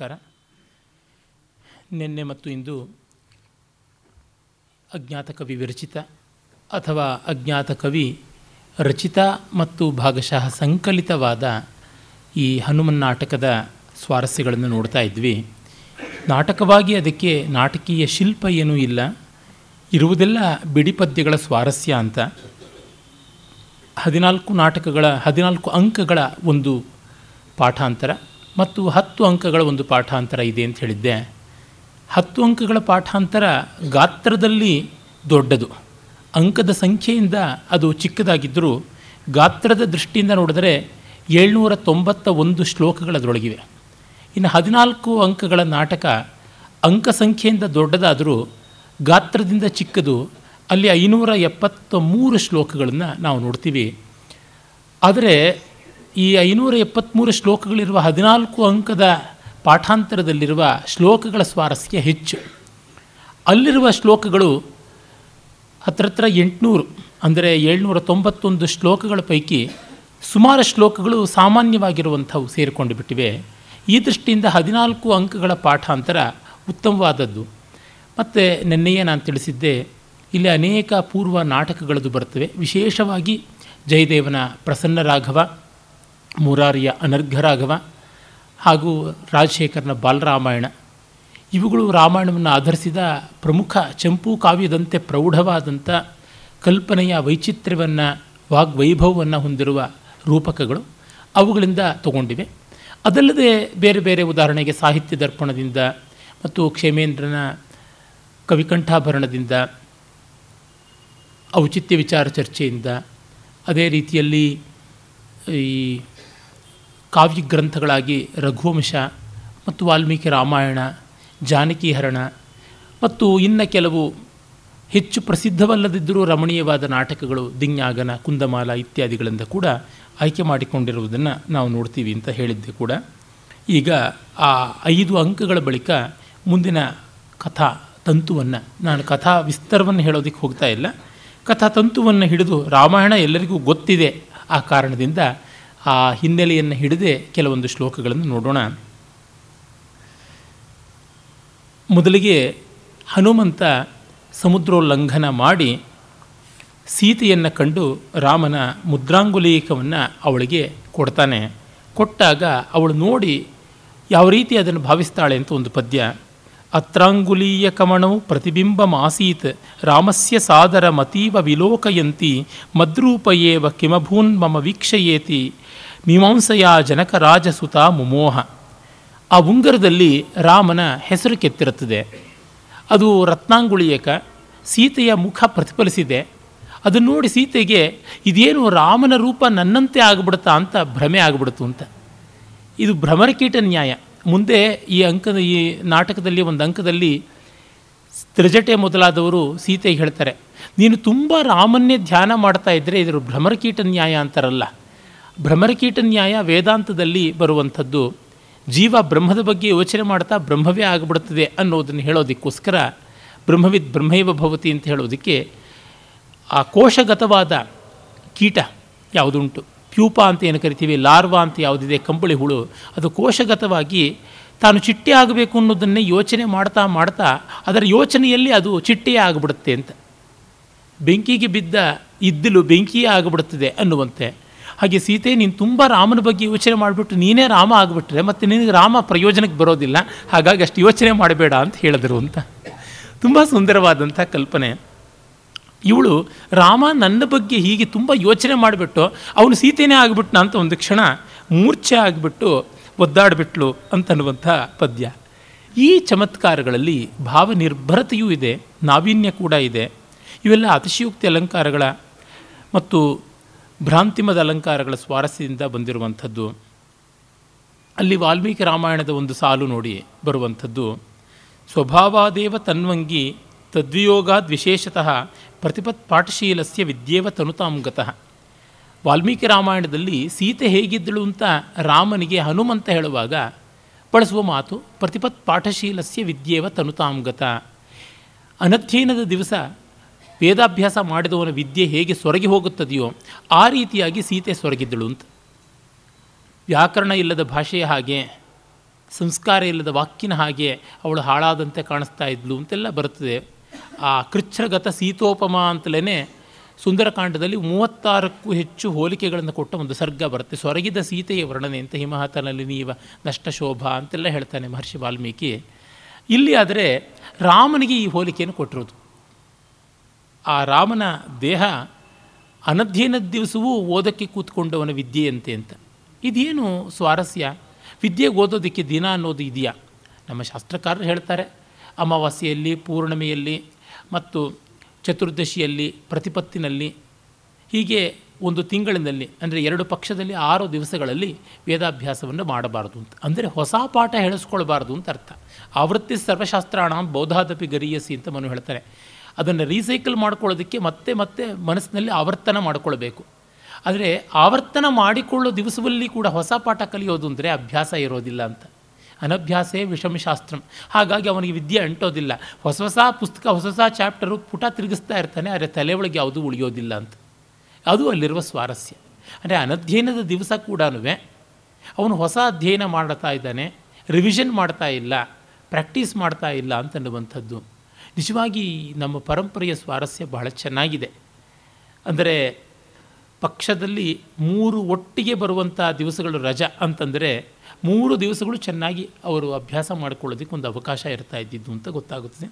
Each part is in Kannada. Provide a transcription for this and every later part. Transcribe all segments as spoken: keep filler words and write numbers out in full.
ನಮಸ್ಕಾರ. ನಿನ್ನೆ ಮತ್ತು ಇಂದು ಅಜ್ಞಾತ ಕವಿ ವಿರಚಿತ ಅಥವಾ ಅಜ್ಞಾತ ಕವಿ ರಚಿತ ಮತ್ತು ಭಾಗಶಃ ಸಂಕಲಿತವಾದ ಈ ಹನುಮನ್ ನಾಟಕದ ಸ್ವಾರಸ್ಯಗಳನ್ನು ನೋಡ್ತಾ ಇದ್ವಿ. ನಾಟಕವಾಗಿ ಅದಕ್ಕೆ ನಾಟಕೀಯ ಶಿಲ್ಪ ಏನೂ ಇಲ್ಲ, ಇರುವುದೆಲ್ಲ ಬಿಡಿಪದ್ಯಗಳ ಸ್ವಾರಸ್ಯ ಅಂತ. ಹದಿನಾಲ್ಕು ನಾಟಕಗಳ ಹದಿನಾಲ್ಕು ಅಂಕಗಳ ಒಂದು ಪಾಠಾಂತರ ಮತ್ತು ಹತ್ತು ಅಂಕಗಳ ಒಂದು ಪಾಠಾಂತರ ಇದೆ ಅಂತ ಹೇಳಿದ್ದೆ. ಹತ್ತು ಅಂಕಗಳ ಪಾಠಾಂತರ ಗಾತ್ರದಲ್ಲಿ ದೊಡ್ಡದು, ಅಂಕದ ಸಂಖ್ಯೆಯಿಂದ ಅದು ಚಿಕ್ಕದಾಗಿದ್ದರೂ ಗಾತ್ರದ ದೃಷ್ಟಿಯಿಂದ ನೋಡಿದರೆ ಏಳ್ನೂರ ತೊಂಬತ್ತ ಒಂದು ಶ್ಲೋಕಗಳದರೊಳಗಿವೆ. ಇನ್ನು ಹದಿನಾಲ್ಕು ಅಂಕಗಳ ನಾಟಕ ಅಂಕ ಸಂಖ್ಯೆಯಿಂದ ದೊಡ್ಡದಾದರೂ ಗಾತ್ರದಿಂದ ಚಿಕ್ಕದು. ಅಲ್ಲಿ ಐನೂರ ಎಪ್ಪತ್ತ ಮೂರು ಶ್ಲೋಕಗಳನ್ನು ನಾವು ನೋಡ್ತೀವಿ. ಆದರೆ ಈ ಐನೂರ ಎಪ್ಪತ್ತ್ಮೂರು ಶ್ಲೋಕಗಳಿರುವ ಹದಿನಾಲ್ಕು ಅಂಕದ ಪಾಠಾಂತರದಲ್ಲಿರುವ ಶ್ಲೋಕಗಳ ಸ್ವಾರಸ್ಯ ಹೆಚ್ಚು. ಅಲ್ಲಿರುವ ಶ್ಲೋಕಗಳು ಹತ್ತಿರತ್ರ ಎಂಟುನೂರು, ಅಂದರೆ ಏಳ್ನೂರ ತೊಂಬತ್ತೊಂದು ಶ್ಲೋಕಗಳ ಪೈಕಿ ಸುಮಾರು ಶ್ಲೋಕಗಳು ಸಾಮಾನ್ಯವಾಗಿರುವಂಥವು ಸೇರಿಕೊಂಡು ಬಿಟ್ಟಿವೆ. ಈ ದೃಷ್ಟಿಯಿಂದ ಹದಿನಾಲ್ಕು ಅಂಕಗಳ ಪಾಠಾಂತರ ಉತ್ತಮವಾದದ್ದು. ಮತ್ತು ನೆನ್ನೆಯೇ ನಾನು ತಿಳಿಸಿದ್ದೆ, ಇಲ್ಲಿ ಅನೇಕ ಪೂರ್ವ ನಾಟಕಗಳದ್ದು ಬರ್ತವೆ. ವಿಶೇಷವಾಗಿ ಜಯದೇವನ ಪ್ರಸನ್ನರಾಘವ, ಮುರಾರಿಯ ಅನರ್ಘರಾಘವ ಹಾಗೂ ರಾಜಶೇಖರನ ಬಾಲರಾಮಾಯಣ, ಇವುಗಳು ರಾಮಾಯಣವನ್ನು ಆಧರಿಸಿದ ಪ್ರಮುಖ ಚಂಪೂ ಕಾವ್ಯದಂತೆ ಪ್ರೌಢವಾದಂಥ ಕಲ್ಪನೆಯ ವೈಚಿತ್ರ್ಯವನ್ನು, ವಾಗ್ವೈಭವವನ್ನು ಹೊಂದಿರುವ ರೂಪಕಗಳು ಅವುಗಳಿಂದ ತಗೊಂಡಿವೆ. ಅದಲ್ಲದೆ ಬೇರೆ ಬೇರೆ, ಉದಾಹರಣೆಗೆ ಸಾಹಿತ್ಯ ದರ್ಪಣದಿಂದ ಮತ್ತು ಕ್ಷೇಮೇಂದ್ರನ ಕವಿಕಂಠಾಭರಣದಿಂದ, ಔಚಿತ್ಯ ವಿಚಾರ ಚರ್ಚೆಯಿಂದ, ಅದೇ ರೀತಿಯಲ್ಲಿ ಈ ಕಾವ್ಯ ಗ್ರಂಥಗಳಾಗಿ ರಘುವಂಶ ಮತ್ತು ವಾಲ್ಮೀಕಿ ರಾಮಾಯಣ, ಜಾನಕಿಹರಣ ಮತ್ತು ಇನ್ನು ಕೆಲವು ಹೆಚ್ಚು ಪ್ರಸಿದ್ಧವಲ್ಲದಿದ್ದರೂ ರಮಣೀಯವಾದ ನಾಟಕಗಳು ದಿኟಗನ, ಕುಂದಮಾಲ ಇತ್ಯಾದಿಗಳಿಂದ ಕೂಡ ಆಯ್ಕೆ ಮಾಡಿಕೊಂಡಿರುವುದನ್ನು ನಾವು ನೋಡ್ತೀವಿ ಅಂತ ಹೇಳಿದ್ದೆ ಕೂಡ. ಈಗ ಆ ಐದು ಅಂಕಗಳ ಬಳಿಕ ಮುಂದಿನ ಕಥಾ ತಂತುವನ್ನು, ನಾನು ಕಥಾ ವಿಸ್ತಾರವನ್ನು ಹೇಳೋದಕ್ಕೆ ಹೋಗ್ತಾ ಇಲ್ಲ, ಕಥಾ ತಂತುವನ್ನು ಹಿಡಿದು, ರಾಮಾಯಣ ಎಲ್ಲರಿಗೂ ಗೊತ್ತಿದೆ ಆ ಕಾರಣದಿಂದ ಆ ಹಿನ್ನೆಲೆಯನ್ನು ಹಿಡಿದೇ ಕೆಲವೊಂದು ಶ್ಲೋಕಗಳನ್ನು ನೋಡೋಣ. ಮೊದಲಿಗೆ ಹನುಮಂತ ಸಮುದ್ರೋಲ್ಲಂಘನ ಮಾಡಿ ಸೀತೆಯನ್ನು ಕಂಡು ರಾಮನ ಮುದ್ರಾಂಗುಲೀಕವನ್ನು ಅವಳಿಗೆ ಕೊಡ್ತಾನೆ. ಕೊಟ್ಟಾಗ ಅವಳು ನೋಡಿ ಯಾವ ರೀತಿ ಅದನ್ನು ಭಾವಿಸ್ತಾಳೆ ಅಂತ ಒಂದು ಪದ್ಯ. ಅತ್ರಾಂಗುಲೀಯ ಕಮಣವು ಪ್ರತಿಬಿಂಬಮಾಸೀತ್ ರಾಮಸ್ಯ ಸಾದರಮತೀವ ವಿಲೋಕಯಂತಿ ಮದ್ರೂಪಯೇವ ಕಿಮಭೂನ್ ಮಮ ವೀಕ್ಷಯೇತಿ ಮೀಮಾಂಸೆಯ ಜನಕರಾಜಸುತ ಮುಮೋಹ. ಆ ಉಂಗರದಲ್ಲಿ ರಾಮನ ಹೆಸರು ಕೆತ್ತಿರುತ್ತದೆ, ಅದು ರತ್ನಾಂಗುಳೀಯಕ. ಸೀತೆಯ ಮುಖ ಪ್ರತಿಫಲಿಸಿದೆ, ಅದನ್ನು ನೋಡಿ ಸೀತೆಗೆ ಇದೇನು ರಾಮನ ರೂಪ ನನ್ನಂತೆ ಆಗ್ಬಿಡುತ್ತಾ ಅಂತ ಭ್ರಮೆ ಆಗ್ಬಿಡ್ತು ಅಂತ. ಇದು ಭ್ರಮರಕೀಟ ನ್ಯಾಯ. ಮುಂದೆ ಈ ಅಂಕದ ಈ ನಾಟಕದಲ್ಲಿ ಒಂದು ಅಂಕದಲ್ಲಿ ತ್ರಿಜಟೆ ಮೊದಲಾದವರು ಸೀತೆಗೆ ಹೇಳ್ತಾರೆ, ನೀನು ತುಂಬ ರಾಮನ್ನೇ ಧ್ಯಾನ ಮಾಡ್ತಾ ಇದ್ದರೆ ಇದರ ಭ್ರಮರಕೀಟ ನ್ಯಾಯ ಅಂತಾರಲ್ಲ. ಭ್ರಮರಕೀಟ ನ್ಯಾಯ ವೇದಾಂತದಲ್ಲಿ ಬರುವಂಥದ್ದು. ಜೀವ ಬ್ರಹ್ಮದ ಬಗ್ಗೆ ಯೋಚನೆ ಮಾಡ್ತಾ ಬ್ರಹ್ಮವೇ ಆಗಿಬಿಡುತ್ತದೆ ಅನ್ನೋದನ್ನು ಹೇಳೋದಕ್ಕೋಸ್ಕರ ಬ್ರಹ್ಮವಿದ್ ಬ್ರಹ್ಮೈವ ಭವತಿ ಅಂತ ಹೇಳೋದಕ್ಕೆ ಆ ಕೋಶಗತವಾದ ಕೀಟ ಯಾವುದುಂಟು, ಪ್ಯೂಪ ಅಂತ ಏನು ಕರಿತೀವಿ, ಲಾರ್ವಾ ಅಂತ ಯಾವುದಿದೆ ಕಂಬಳಿ ಹುಳು, ಅದು ಕೋಶಗತವಾಗಿ ತಾನು ಚಿಟ್ಟೆ ಆಗಬೇಕು ಅನ್ನೋದನ್ನೇ ಯೋಚನೆ ಮಾಡ್ತಾ ಮಾಡ್ತಾ ಅದರ ಯೋಚನೆಯಲ್ಲಿ ಅದು ಚಿಟ್ಟೆಯೇ ಆಗಿಬಿಡುತ್ತೆ ಅಂತ. ಬೆಂಕಿಗೆ ಬಿದ್ದ ಇದ್ದಲು ಬೆಂಕಿಯೇ ಆಗಿಬಿಡುತ್ತದೆ ಅನ್ನುವಂತೆ. ಹಾಗೆ ಸೀತೆ, ನೀನು ತುಂಬ ರಾಮನ ಬಗ್ಗೆ ಯೋಚನೆ ಮಾಡಿಬಿಟ್ಟು ನೀನೇ ರಾಮ ಆಗಿಬಿಟ್ರೆ ಮತ್ತು ನಿನಗೆ ರಾಮ ಪ್ರಯೋಜನಕ್ಕೆ ಬರೋದಿಲ್ಲ, ಹಾಗಾಗಿ ಅಷ್ಟು ಯೋಚನೆ ಮಾಡಬೇಡ ಅಂತ ಹೇಳಿದರು ಅಂತ. ತುಂಬ ಸುಂದರವಾದಂಥ ಕಲ್ಪನೆ. ಇವಳು ರಾಮ ನನ್ನ ಬಗ್ಗೆ ಹೀಗೆ ತುಂಬ ಯೋಚನೆ ಮಾಡಿಬಿಟ್ಟು ಅವನು ಸೀತೆಯೇ ಆಗಿಬಿಟ್ನ ಅಂತ ಒಂದು ಕ್ಷಣ ಮೂರ್ಛೆ ಆಗಿಬಿಟ್ಟು ಒದ್ದಾಡಿಬಿಟ್ಲು ಅಂತನ್ನುವಂಥ ಪದ್ಯ. ಈ ಚಮತ್ಕಾರಗಳಲ್ಲಿ ಭಾವನಿರ್ಭರತೆಯೂ ಇದೆ, ನಾವೀನ್ಯ ಕೂಡ ಇದೆ. ಇವೆಲ್ಲ ಅತಿಶಯೋಕ್ತಿ ಅಲಂಕಾರಗಳ ಮತ್ತು ಭ್ರಾಂತಿಮದ ಅಲಂಕಾರಗಳ ಸ್ವಾರಸ್ಯದಿಂದ ಬಂದಿರುವಂಥದ್ದು. ಅಲ್ಲಿ ವಾಲ್ಮೀಕಿ ರಾಮಾಯಣದ ಒಂದು ಸಾಲು ನೋಡಿ ಬರುವಂಥದ್ದು, ಸ್ವಭಾವಾದೇವ ತನ್ವಂಗಿ ತದ್ವಿಯೋಗಾದ್ ವಿಶೇಷತಃ ಪ್ರತಿಪತ್ ಪಾಠಶೀಲಸ್ಯ ವಿದ್ಯೇವ ತನುತಾಂಗತಃ. ವಾಲ್ಮೀಕಿ ರಾಮಾಯಣದಲ್ಲಿ ಸೀತೆ ಹೇಗಿದ್ದಳು ಅಂತ ರಾಮನಿಗೆ ಹನುಮಂತ ಹೇಳುವಾಗ ಬಳಸುವ ಮಾತು ಪ್ರತಿಪತ್ ಪಾಠಶೀಲಸ್ಯ ವಿದ್ಯೇವ ತನುತಾಂಗತ. ಅನಧ್ಯಯನದ ದಿವಸ ವೇದಾಭ್ಯಾಸ ಮಾಡಿದವನ ವಿದ್ಯೆ ಹೇಗೆ ಸೊರಗಿ ಹೋಗುತ್ತದೆಯೋ ಆ ರೀತಿಯಾಗಿ ಸೀತೆ ಸೊರಗಿದ್ದಳು ಅಂತ. ವ್ಯಾಕರಣ ಇಲ್ಲದ ಭಾಷೆಯ ಹಾಗೆ ಸಂಸ್ಕಾರ ಇಲ್ಲದ ವಾಕ್ಯನ ಹಾಗೆ ಅವಳು ಹಾಳಾದಂತೆ ಕಾಣಿಸ್ತಾ ಇದ್ಲು ಅಂತೆಲ್ಲ ಬರ್ತದೆ. ಆ ಕೃಚ್ಛ್ರಗತ ಸೀತೋಪಮ ಅಂತಲೇ ಸುಂದರಕಾಂಡದಲ್ಲಿ ಮೂವತ್ತಾರಕ್ಕೂ ಹೆಚ್ಚು ಹೋಲಿಕೆಗಳನ್ನು ಕೊಟ್ಟ ಒಂದು ಸರ್ಗ ಬರುತ್ತೆ. ಸೊರಗಿದ ಸೀತೆಯ ವರ್ಣನೆ ಅಂತ ಹಿಮಹತನಲ್ಲಿ ನೀವ ನಷ್ಟಶೋಭಾ ಅಂತೆಲ್ಲ ಹೇಳ್ತಾನೆ ಮಹರ್ಷಿ ವಾಲ್ಮೀಕಿ. ಇಲ್ಲಿ ಆದರೆ ರಾಮನಿಗೆ ಈ ಹೋಲಿಕೆಯನ್ನು ಕೊಟ್ಟಿರೋದು. ಆ ರಾಮನ ದೇಹ ಅನಧ್ಯಯನ ದಿವಸವೂ ಓದಕ್ಕೆ ಕೂತ್ಕೊಂಡವನ ವಿದ್ಯೆಯಂತೆ ಅಂತ. ಇದೇನು ಸ್ವಾರಸ್ಯ? ವಿದ್ಯೆಗೆ ಓದೋದಕ್ಕೆ ದಿನ ಅನ್ನೋದು ಇದೆಯಾ? ನಮ್ಮ ಶಾಸ್ತ್ರಕಾರರು ಹೇಳ್ತಾರೆ ಅಮಾವಾಸ್ಯೆಯಲ್ಲಿ, ಪೂರ್ಣಿಮೆಯಲ್ಲಿ ಮತ್ತು ಚತುರ್ದಶಿಯಲ್ಲಿ, ಪ್ರತಿಪತ್ತಿನಲ್ಲಿ, ಹೀಗೆ ಒಂದು ತಿಂಗಳಿನಲ್ಲಿ ಅಂದರೆ ಎರಡು ಪಕ್ಷದಲ್ಲಿ ಆರು ದಿವಸಗಳಲ್ಲಿ ವೇದಾಭ್ಯಾಸವನ್ನು ಮಾಡಬಾರ್ದು ಅಂತ. ಅಂದರೆ ಹೊಸ ಪಾಠ ಹೇಳಿಸ್ಕೊಳ್ಬಾರ್ದು ಅಂತ ಅರ್ಥ. ಆವೃತ್ತಿ ಸರ್ವಶಾಸ್ತ್ರಾಣ ಬೌದ್ಧಾದಪಿ ಗರೀಯಸಿ ಅಂತ ಮನು ಹೇಳ್ತಾರೆ. ಅದನ್ನು ರೀಸೈಕಲ್ ಮಾಡ್ಕೊಳ್ಳೋದಕ್ಕೆ ಮತ್ತೆ ಮತ್ತೆ ಮನಸ್ಸಿನಲ್ಲಿ ಆವರ್ತನ ಮಾಡಿಕೊಳ್ಬೇಕು. ಆದರೆ ಆವರ್ತನ ಮಾಡಿಕೊಳ್ಳೋ ದಿವಸದಲ್ಲಿ ಕೂಡ ಹೊಸ ಪಾಠ ಕಲಿಯೋದು ಅಂದರೆ ಅಭ್ಯಾಸ ಇರೋದಿಲ್ಲ ಅಂತ. ಅನಭ್ಯಾಸೇ ವಿಷಮಶಾಸ್ತ್ರಂ. ಹಾಗಾಗಿ ಅವನಿಗೆ ವಿದ್ಯೆ ಅಂಟೋದಿಲ್ಲ. ಹೊಸ ಹೊಸ ಪುಸ್ತಕ, ಹೊಸ ಹೊಸ ಚಾಪ್ಟರು ಪುಟ ತಿರುಗಿಸ್ತಾ ಇರ್ತಾನೆ, ಆದರೆ ತಲೆ ಒಳಗೆ ಯಾವುದೂ ಉಳಿಯೋದಿಲ್ಲ ಅಂತ. ಅದು ಅಲ್ಲಿರುವ ಸ್ವಾರಸ್ಯ. ಅಂದರೆ ಅನಧ್ಯಯನದ ದಿವಸ ಕೂಡ ಅವನು ಹೊಸ ಅಧ್ಯಯನ ಮಾಡ್ತಾ ಇದ್ದಾನೆ, ರಿವಿಷನ್ ಮಾಡ್ತಾ ಇಲ್ಲ, ಪ್ರಾಕ್ಟೀಸ್ ಮಾಡ್ತಾ ಇಲ್ಲ ಅಂತನ್ನುವಂಥದ್ದು ನಿಜವಾಗಿ ನಮ್ಮ ಪರಂಪರೆಯ ಸ್ವಾರಸ್ಯ ಬಹಳ ಚೆನ್ನಾಗಿದೆ. ಅಂದರೆ ಪಕ್ಷದಲ್ಲಿ ಮೂರು ಒಟ್ಟಿಗೆ ಬರುವಂಥ ದಿವಸಗಳು ರಜಾ ಅಂತಂದರೆ ಮೂರು ದಿವಸಗಳು ಚೆನ್ನಾಗಿ ಅವರು ಅಭ್ಯಾಸ ಮಾಡಿಕೊಳ್ಳೋದಕ್ಕೆ ಒಂದು ಅವಕಾಶ ಇರ್ತಾ ಇದ್ದಿದ್ದು ಅಂತ ಗೊತ್ತಾಗುತ್ತದೆ.